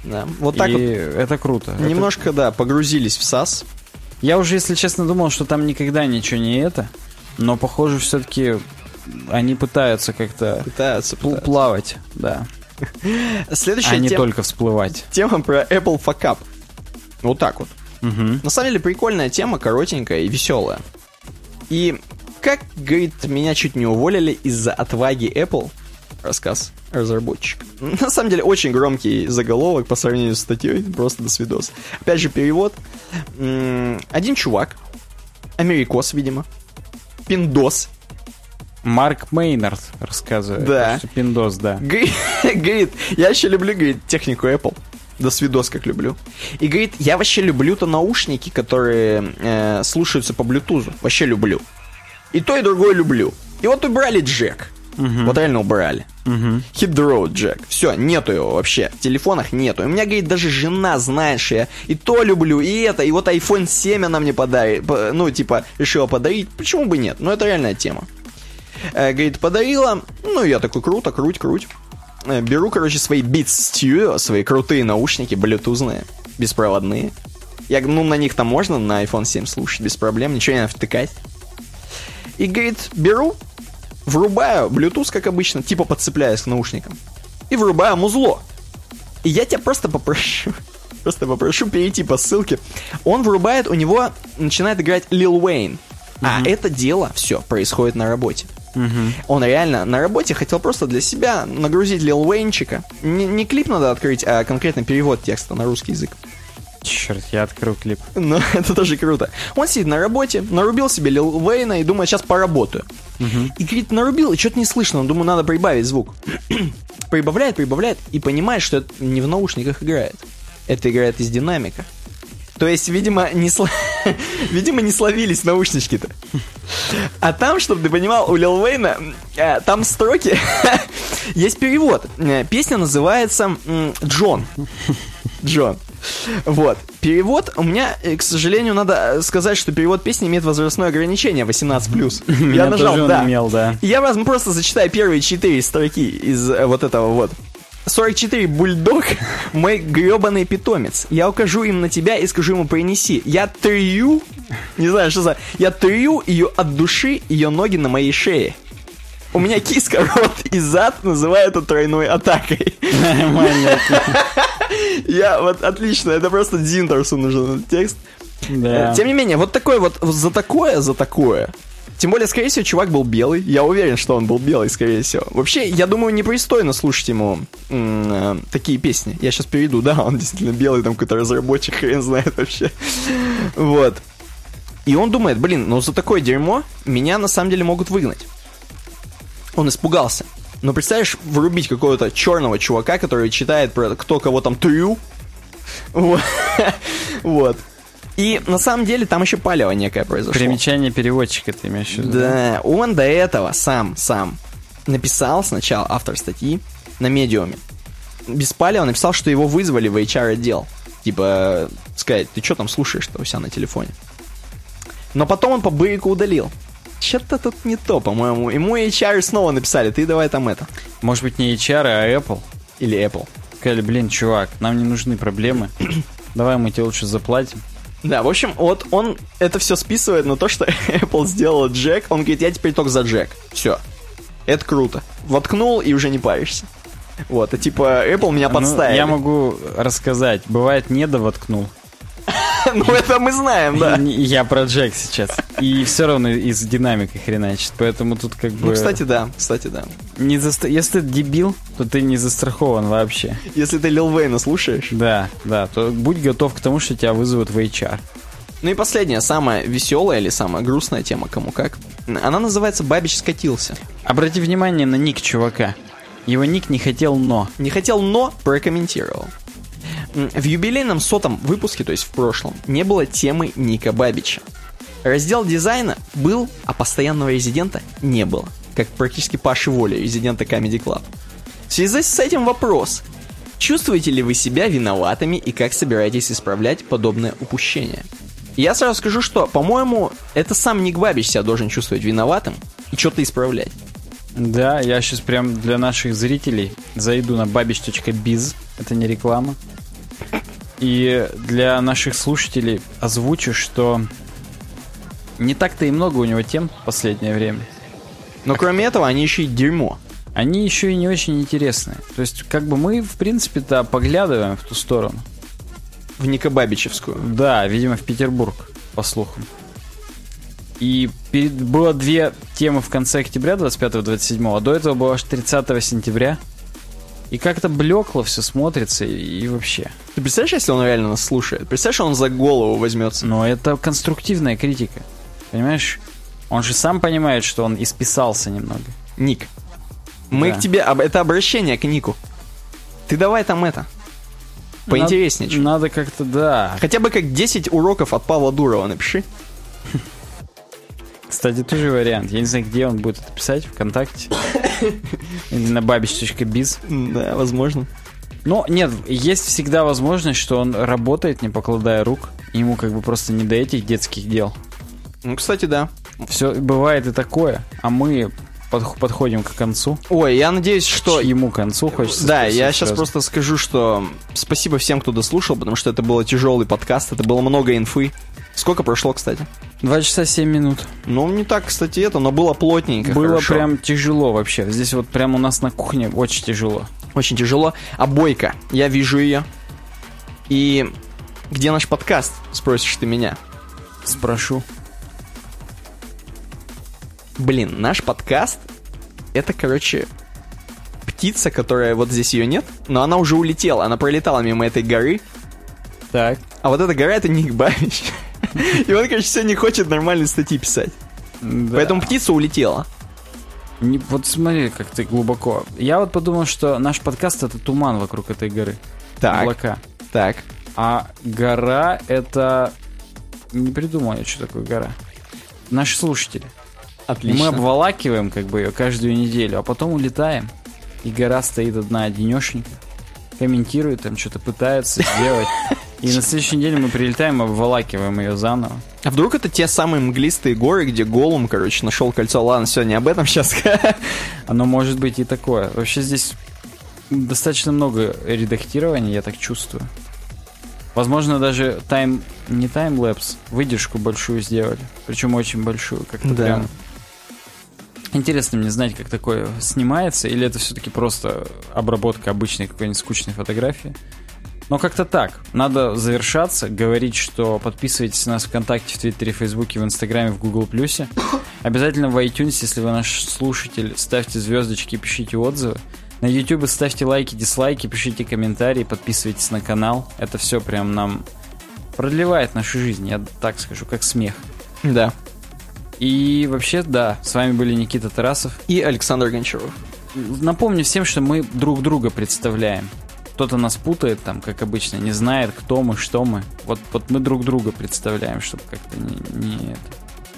Да. Вот так и вот. Это круто. Немножко, это... да, погрузились в Sass. Я уже, если честно, думал, что там никогда ничего не это. Но, похоже, все-таки они пытаются как-то пытаются, пытаются. плавать. Да. Следующая а тема... не только всплывать. Тема про Apple fuck up. Вот так вот. Угу. На самом деле прикольная тема, коротенькая и веселая. И, как, говорит, меня чуть не уволили из-за отваги Apple... Рассказ разработчик. На самом деле, очень громкий заголовок по сравнению с статьей. Просто досвидос. Опять же, перевод. Один чувак, америкос, видимо, пиндос. Марк Мейнард рассказывает. Да. Пиндос, да. Говорит, я еще люблю, говорит, технику Apple. Досвидос, как люблю. И говорит, я вообще люблю-то наушники, которые э, слушаются по Bluetooth. Вообще люблю. И то, и другое люблю. И вот убрали джек. Uh-huh. Вот реально убрали. Uh-huh. Hit the road, Jack. Все, нету его вообще. В телефонах нету. У меня, говорит, даже жена, знаешь, я и то люблю, и это. И вот айфон семь она мне подарит. Ну, типа, решила подарить. Почему бы нет? Ну, это реальная тема. Э, говорит, подарила. Ну, я такой, круто, круть, круть. Э, беру, короче, свои Beats Studio, свои крутые наушники, блютузные, беспроводные. Я, ну, на них-то можно на айфон семь слушать без проблем, ничего не надо втыкать. И, говорит, беру... Врубаю Bluetooth, как обычно, типа подцепляясь к наушникам. И врубаю музло. И я тебя просто попрошу, просто попрошу перейти по ссылке. Он врубает, у него начинает играть Lil Wayne. Mm-hmm. А это дело все происходит на работе. Mm-hmm. Он реально на работе хотел просто для себя нагрузить Lil Wayne-чика. Не, не клип надо открыть, а конкретно перевод текста на русский язык. Черт, я открыл клип. Ну, это тоже круто. Он сидит на работе, нарубил себе Лил Уэйна и думает, сейчас поработаю. Uh-huh. И говорит, нарубил, и что-то не слышно. Он думает, надо прибавить звук. Прибавляет, прибавляет, и понимает, что это не в наушниках играет. Это играет из динамика. То есть, видимо, не, сло... видимо, не словились наушнички-то. А там, чтобы ты понимал, у Лил Уэйна, там строки Есть перевод. Песня называется «Джон». Джон. Вот. Перевод у меня, к сожалению, надо сказать, что перевод песни имеет возрастное ограничение восемнадцать плюс. Я нажал, да. Имел, да. Я вам просто зачитаю первые четыре строки из вот этого вот. сорок четыре бульдог, мой гребаный питомец. Я укажу им на тебя и скажу ему принеси. Я трю, не знаю, что за... Я трю ее от души, ее ноги на моей шее. У меня киска, рот и зад называют это тройной атакой. Нормально. Я вот отлично, это просто Дзинтерсу нужен текст. Да. Тем не менее, вот такой вот за такое, за такое. Тем более, скорее всего, чувак был белый. Я уверен, что он был белый, скорее всего. Вообще, я думаю, непристойно слушать ему м-м, такие песни. Я сейчас перейду, да, он действительно белый, там какой-то разработчик, хрен знает вообще. Вот. И он думает, блин, ну за такое дерьмо меня на самом деле могут выгнать. Он испугался. Но представляешь, врубить какого-то черного чувака, который читает про кто кого там трю. Вот. Вот. И на самом деле там еще палево некое произошло. Примечание переводчика ты имеешь в виду? Да, он до этого сам, сам написал сначала, автор статьи, на медиуме. Без палева написал, что его вызвали в эйч ар-отдел. Типа, сказать, ты что там слушаешь-то у себя на телефоне? Но потом он по бырику удалил. Что-то тут не то, по-моему. Ему эйч ар снова написали, ты давай там это. Может быть, не эйч ар, а Apple? Или Apple. Сказали, блин, чувак, нам не нужны проблемы. Давай мы тебе лучше заплатим. Да, в общем, вот он это все списывает на то, что Apple сделала джек. Он говорит, я теперь только за джек. Все. Это круто. Воткнул и уже не паришься. Вот, а типа Apple меня подставили. Ну, я могу рассказать. Бывает, не довоткнул. Ну, это мы знаем, да. Я про джек сейчас. И все равно из динамика хреначит. Поэтому тут как бы... Ну, кстати, да. Кстати, да. Не заста... Если ты дебил, то ты не застрахован вообще. Если ты Лил Вейна слушаешь. Да, да. То будь готов к тому, что тебя вызовут в эйч ар. Ну и последняя, самая веселая или самая грустная тема, кому как. Она называется «Бабич скатился». Обрати внимание на ник чувака. Его ник не хотел «но». Не хотел «но», прокомментировал. В юбилейном сотом выпуске, то есть в прошлом, не было темы Ника Бабича. Раздел дизайна был, а постоянного резидента не было. Как практически Паши Воля, резидента Comedy Club. В связи с этим вопрос. Чувствуете ли вы себя виноватыми и как собираетесь исправлять подобное упущение? Я сразу скажу, что, по-моему, это сам Ник Бабич себя должен чувствовать виноватым и что-то исправлять. Да, я сейчас прям для наших зрителей зайду на бабич точка биз. Это не реклама. И для наших слушателей озвучу, что не так-то и много у него тем в последнее время. Но а кроме этого они еще и дерьмо. Они еще и не очень интересные. То есть как бы мы в принципе-то поглядываем в ту сторону. В Никобабичевскую. Да, видимо в Петербург, по слухам. И перед... было две темы в конце октября, двадцать пятого двадцать седьмого, а до этого было аж тридцатого сентября. И как-то блекло все смотрится и, и вообще. Ты представляешь, если он реально нас слушает? Представляешь, он за голову возьмется? Но это конструктивная критика. Понимаешь? Он же сам понимает, что он исписался немного. Ник, мы да. к тебе... Это обращение к Нику. Ты давай там это. Поинтереснее. Надо, надо как-то, да. Хотя бы как десять уроков от Павла Дурова напиши. Кстати, тоже вариант. Я не знаю, где он будет это писать, ВКонтакте. Или на бабич точка биз. Да, возможно. Но нет, есть всегда возможность, что он работает, не покладая рук. Ему как бы просто не до этих детских дел. Ну, кстати, да. Все бывает и такое. А мы под, подходим к концу. Ой, я надеюсь, что... К ему концу хочется. Да, я сейчас сразу. Просто скажу, что спасибо всем, кто дослушал, потому что это был тяжелый подкаст, это было много инфы. Сколько прошло, кстати? два часа семь минут. Ну, не так, кстати, это, но было плотненько. Было хорошо. Прям тяжело вообще. Здесь вот прям у нас на кухне очень тяжело. Очень тяжело. А Бойко, я вижу ее. И где наш подкаст, спросишь ты меня? Спрошу. Блин, наш подкаст, это, короче, птица, которая вот здесь ее нет, но она уже улетела, она пролетала мимо этой горы. Так. А вот эта гора, это Ник Бабич. И он, короче, все не хочет нормальные статьи писать. Да. Поэтому птица улетела. Не, вот смотри, как ты глубоко. Я вот подумал, что наш подкаст — это туман вокруг этой горы. Так. Облака. Так. А гора — это... Не придумал я, что такое гора. Наши слушатели. Отлично. Мы обволакиваем как бы ее каждую неделю, а потом улетаем. и гора стоит одна одинешенька, комментирует, там что-то пытается сделать. И на следующей неделе мы прилетаем и обволакиваем ее заново. А вдруг это те самые мглистые горы, где Голум, короче, нашел кольцо? Ладно, все, не об этом сейчас. Оно может быть и такое. Вообще здесь достаточно много редактирования, я так чувствую. Возможно, даже тайм... Не таймлэпс, выдержку большую сделали. Причем очень большую. Как-то да. прям... Интересно мне знать, как такое снимается. Или это все-таки просто обработка обычной какой-нибудь скучной фотографии. Но как-то так. Надо завершаться, говорить, что подписывайтесь на нас ВКонтакте, в Твиттере, в Фейсбуке, в Инстаграме, в Гугл Плюсе. Обязательно в iTunes, если вы наш слушатель, ставьте звездочки, пишите отзывы. На YouTube ставьте лайки, дизлайки, пишите комментарии, подписывайтесь на канал. Это все прям нам продлевает нашу жизнь, я так скажу, как смех. Да. И вообще, да, с вами были Никита Тарасов и Александр Гончаров. Напомню всем, что мы друг друга представляем. Кто-то нас путает там, как обычно, не знает, кто мы, что мы. Вот, вот мы друг друга представляем, чтобы как-то не... не...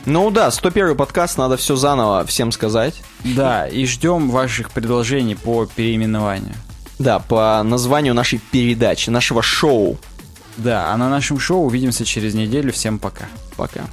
Ну да, сто первый подкаст, надо все заново всем сказать. Да, и ждем ваших предложений по переименованию. Да, по названию нашей передачи, нашего шоу. Да, а на нашем шоу увидимся через неделю. Всем пока. Пока.